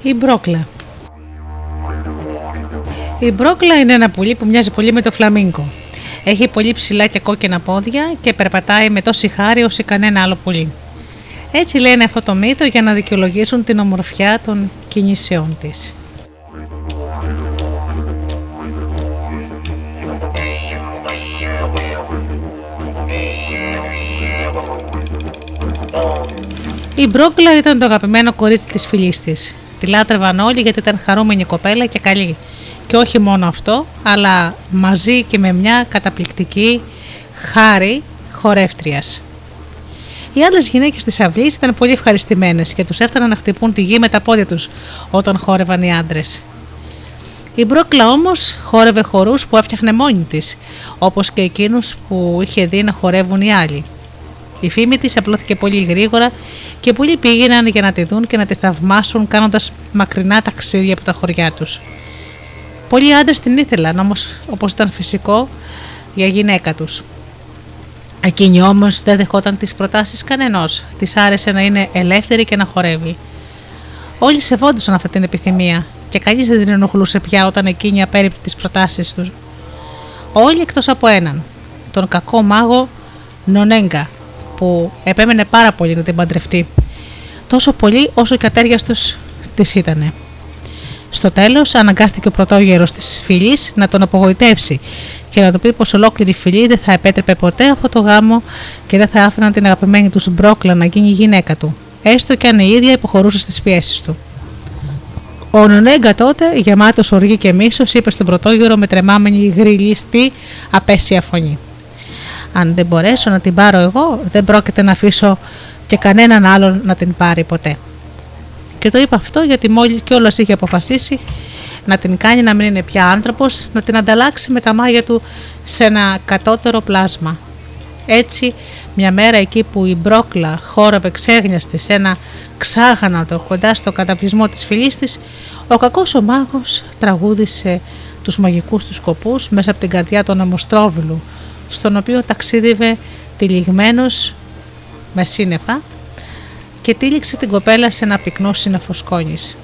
Η Μπρόκλα. Η Μπρόκλα είναι ένα πουλί που μοιάζει πολύ με το φλαμίνκο. Έχει πολύ ψηλά και κόκκινα πόδια και περπατάει με τόση χάρη όσο κανένα άλλο πουλί. Έτσι λένε αυτό το μύθο για να δικαιολογήσουν την ομορφιά των κινήσεών της. Η Μπρόκλα ήταν το αγαπημένο κορίτσι της φιλής της. Τη λάτρευαν όλοι γιατί ήταν χαρούμενη κοπέλα και καλή. Και όχι μόνο αυτό, αλλά μαζί και με μια καταπληκτική χάρη χορεύτριας. Οι άλλες γυναίκες της αυλής ήταν πολύ ευχαριστημένες και τους έφταναν να χτυπούν τη γη με τα πόδια τους όταν χόρευαν οι άντρες. Η Μπρόκλα όμως χόρευε χορούς που έφτιαχνε μόνη της, όπως και εκείνους που είχε δει να χορεύουν οι άλλοι. Η φήμη της απλώθηκε πολύ γρήγορα και πολλοί πήγαιναν για να τη δουν και να τη θαυμάσουν, κάνοντας μακρινά ταξίδια από τα χωριά τους. Πολλοί άντρες την ήθελαν όμως, όπως ήταν φυσικό για γυναίκα τους. Εκείνη όμως δεν δεχόταν τις προτάσεις κανενός, της άρεσε να είναι ελεύθερη και να χορεύει. Όλοι σεβόντουσαν αυτή την επιθυμία και κανείς δεν την ενοχλούσε πια όταν εκείνη απέρριπτε τις προτάσεις τους. Όλοι εκτός από έναν, τον κακό μάγο Νονέγκα, που επέμενε πάρα πολύ να την παντρευτεί, τόσο πολύ όσο και ατέριαστος της ήτανε. Στο τέλος, αναγκάστηκε ο πρωτόγερος της φυλής να τον απογοητεύσει και να του πει πως ολόκληρη η φυλή δεν θα επέτρεπε ποτέ αυτό το γάμο και δεν θα άφηναν την αγαπημένη τους Μπρόκλα να γίνει η γυναίκα του, έστω και αν η ίδια υποχωρούσε στις πιέσεις του. Ο Νονέγκα τότε, γεμάτος οργή και μίσος, είπε στον πρωτόγερο με τρεμάμενη γρυλιστή απέσια φωνή: «Αν δεν μπορέσω να την πάρω εγώ, δεν πρόκειται να αφήσω και κανέναν άλλον να την πάρει ποτέ». Και το είπε αυτό γιατί μόλις κιόλας είχε αποφασίσει να την κάνει να μην είναι πια άνθρωπος, να την ανταλλάξει με τα μάγια του σε ένα κατώτερο πλάσμα. Έτσι, μια μέρα εκεί που η Μπρόκλα χόρευε ξέγνιαστη σε ένα ξάγανατο κοντά στο καταπλησμό της φυλής της, ο κακός ο μάγος τραγούδισε τους μαγικούς του σκοπούς μέσα από την καρδιά του αμοστρόβιλου, στον οποίο ταξίδευε τυλιγμένος με σύννεφα, και τύλιξε την κοπέλα σε ένα πυκνό σύννεφο σκόνης.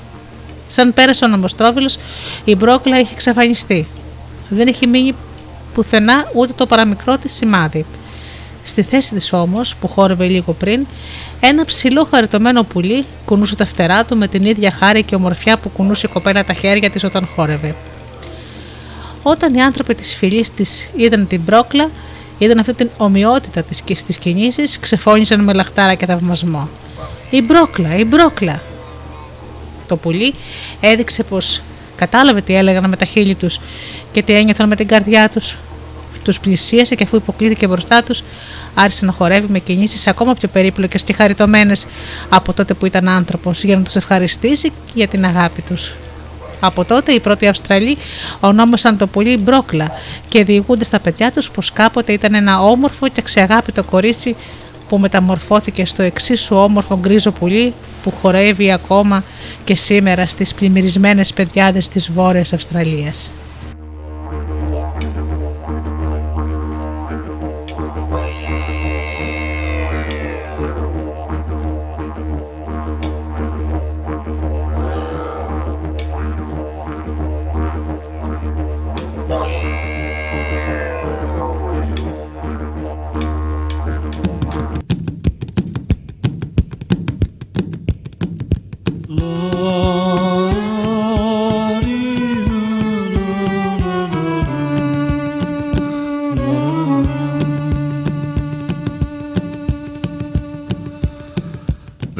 Σαν πέρασε ο νομοστρόβιλος, η Μπρόκλα είχε εξαφανιστεί. Δεν είχε μείνει πουθενά ούτε το παραμικρό της σημάδι. Στη θέση της όμως, που χόρευε λίγο πριν, ένα ψηλό χαριτωμένο πουλί κουνούσε τα φτερά του με την ίδια χάρη και ομορφιά που κουνούσε η κοπέλα τα χέρια της όταν χόρευε. Όταν οι άνθρωποι της φυλής της είδαν την Μπρόκλα, είδαν αυτή την ομοιότητα στις κινήσεις, ξεφώνησαν με λαχτάρα και θαυμασμό. «Η Μπρόκλα, η Μπρόκλα!» Το πουλί έδειξε πως κατάλαβε τι έλεγαν με τα χείλη τους και τι ένιωθαν με την καρδιά τους. Τους πλησίασε και αφού υποκλήθηκε μπροστά τους, άρχισε να χορεύει με κινήσεις ακόμα πιο περίπλοκες και χαριτωμένες από τότε που ήταν άνθρωπος, για να τους ευχαριστήσει για την αγάπη τους. Από τότε οι πρώτοι Αυστραλοί ονόμασαν το πουλί Μπρόκλα και διηγούνται στα παιδιά τους πως κάποτε ήταν ένα όμορφο και αξιαγάπητο κορίτσι που μεταμορφώθηκε στο εξίσου όμορφο γκρίζο πουλί που χορεύει ακόμα και σήμερα στις πλημμυρισμένες πεδιάδες της Βόρειας Αυστραλίας.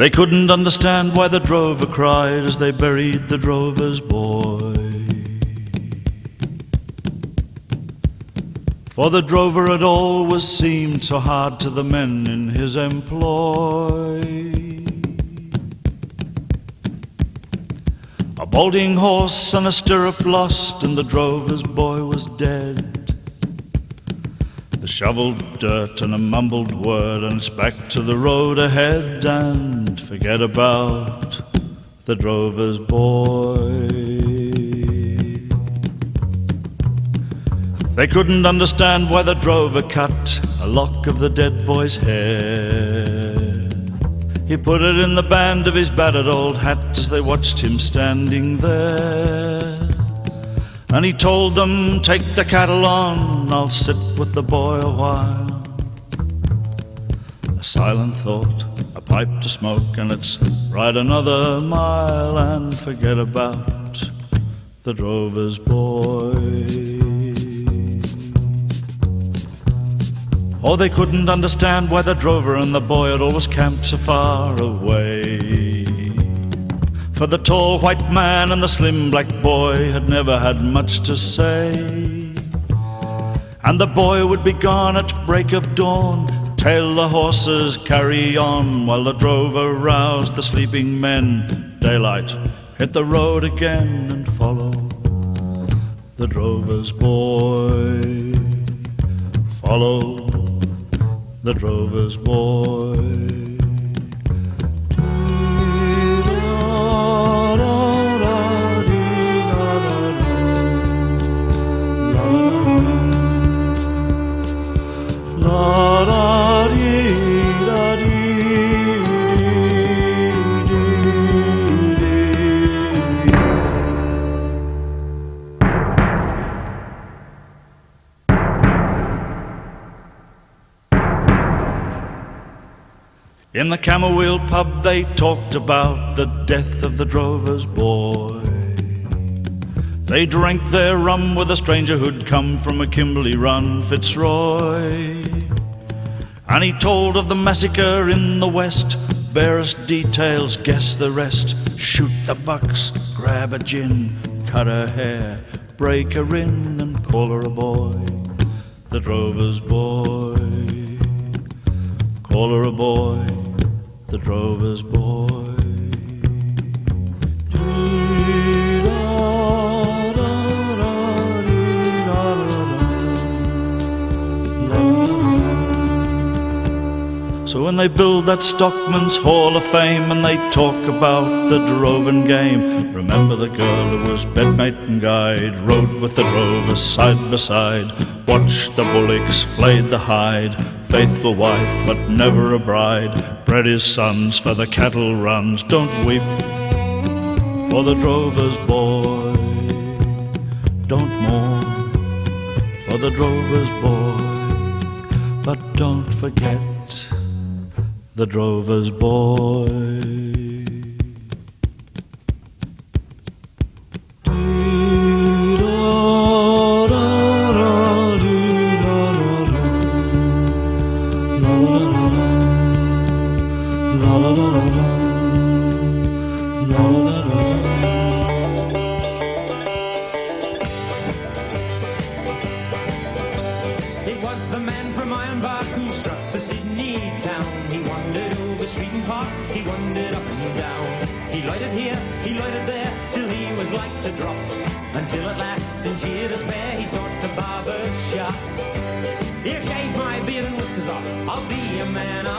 They couldn't understand why the drover cried as they buried the drover's boy. For the drover had always seemed so hard to the men in his employ. A bolting horse and a stirrup lost, and the drover's boy was dead. The shoveled dirt and a mumbled word, and it's back to the road ahead, and forget about the drover's boy. They couldn't understand why the drover cut a lock of the dead boy's hair. He put it in the band of his battered old hat as they watched him standing there. And he told them, take the cattle on, I'll sit with the boy a while. A silent thought, a pipe to smoke, and it's ride another mile and forget about the drover's boy. Oh, they couldn't understand why the drover and the boy had always camped so far away. For the tall white man and the slim black boy had never had much to say. And the boy would be gone at break of dawn, tail the horses, carry on, while the drover roused the sleeping men. Daylight hit the road again and follow the drover's boy. Follow the drover's boy. In the Camel Wheel pub they talked about the death of the drover's boy. They drank their rum with a stranger who'd come from a Kimberley run, Fitzroy. And he told of the massacre in the West, barest details, guess the rest. Shoot the bucks, grab a gin, cut her hair, break her in and call her a boy. The drover's boy, call her a boy. The drover's boy. So when they build that Stockman's Hall of Fame and they talk about the droving game, remember the girl who was bedmate and guide, rode with the drover side by side, watched the bullocks, flayed the hide, faithful wife but never a bride, bred his sons for the cattle runs. Don't weep for the drover's boy, don't mourn for the drover's boy, but don't forget the drover's boy. Murder,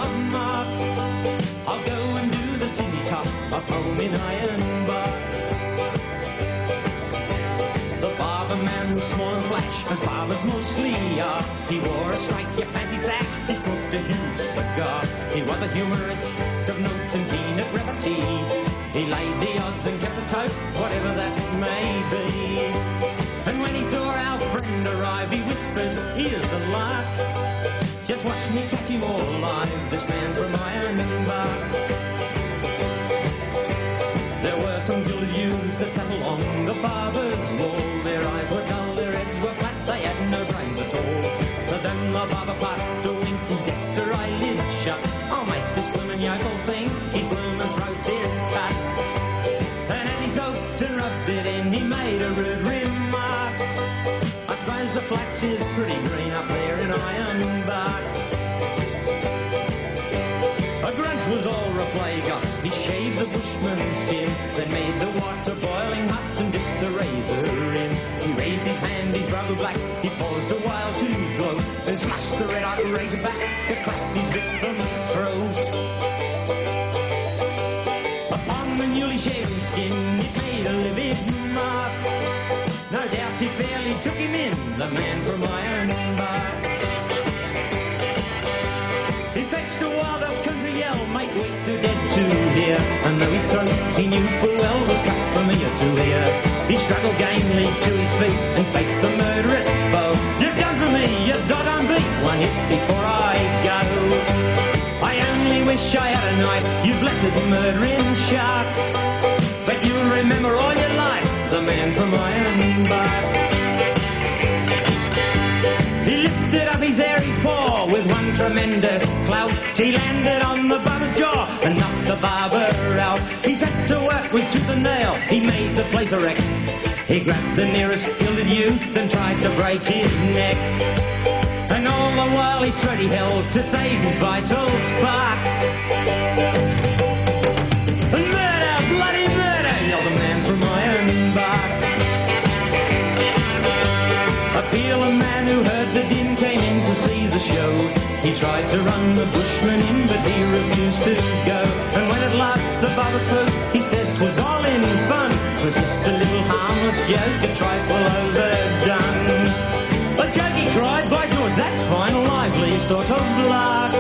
bloody murder, you're the man from Ironbark. He tried to run the bushman in, but he refused to go. And when at last the barber spoke, he said 'twas all in fun. 'Twas just a little harmless joke, a trifle overdone. A joke, he cried, by George, that's fine, lively sort of lark.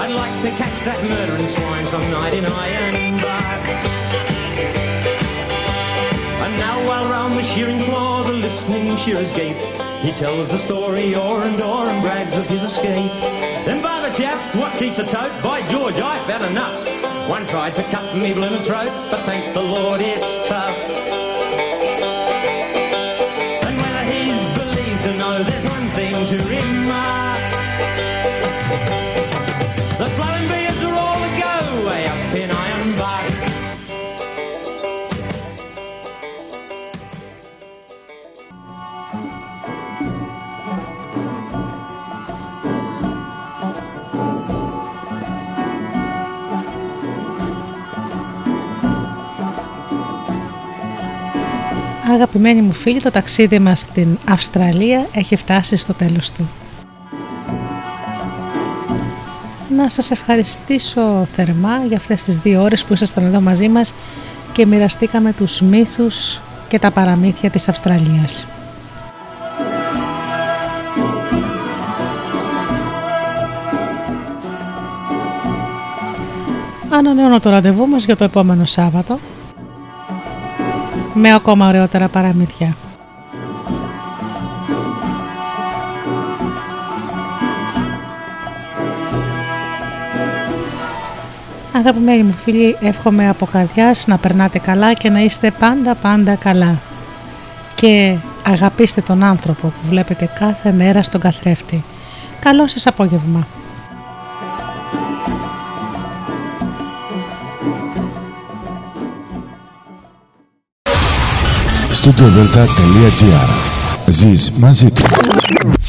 I'd like to catch that murdering swine some night in Ironbark. And now while round the shearing floor, the listening shearers gape. He tells the story o'er and o'er and brags of his escape. Then by the chaps, what keeps a tote? By George, I've had enough. One tried to cut me bloomin' throat, but thank the Lord it's tough. And whether he's believed or no, there's one thing to remark. The flowing beards are all a go way up in Ironbark. Αγαπημένοι μου φίλοι, το ταξίδι μας στην Αυστραλία έχει φτάσει στο τέλος του. Να σας ευχαριστήσω θερμά για αυτές τις δύο ώρες που ήσασταν εδώ μαζί μας και μοιραστήκαμε τους μύθους και τα παραμύθια της Αυστραλίας. Ανανεώνω το ραντεβού μας για το επόμενο Σάββατο με ακόμα ωραιότερα παραμύθια. Αγαπημένοι μου φίλοι, εύχομαι από καρδιάς να περνάτε καλά και να είστε πάντα πάντα καλά. Και αγαπήστε τον άνθρωπο που βλέπετε κάθε μέρα στον καθρέφτη. Καλό σας απόγευμα. Στούντιο Δέλτα τελεία τζι άρ. Ζεις μαζί του.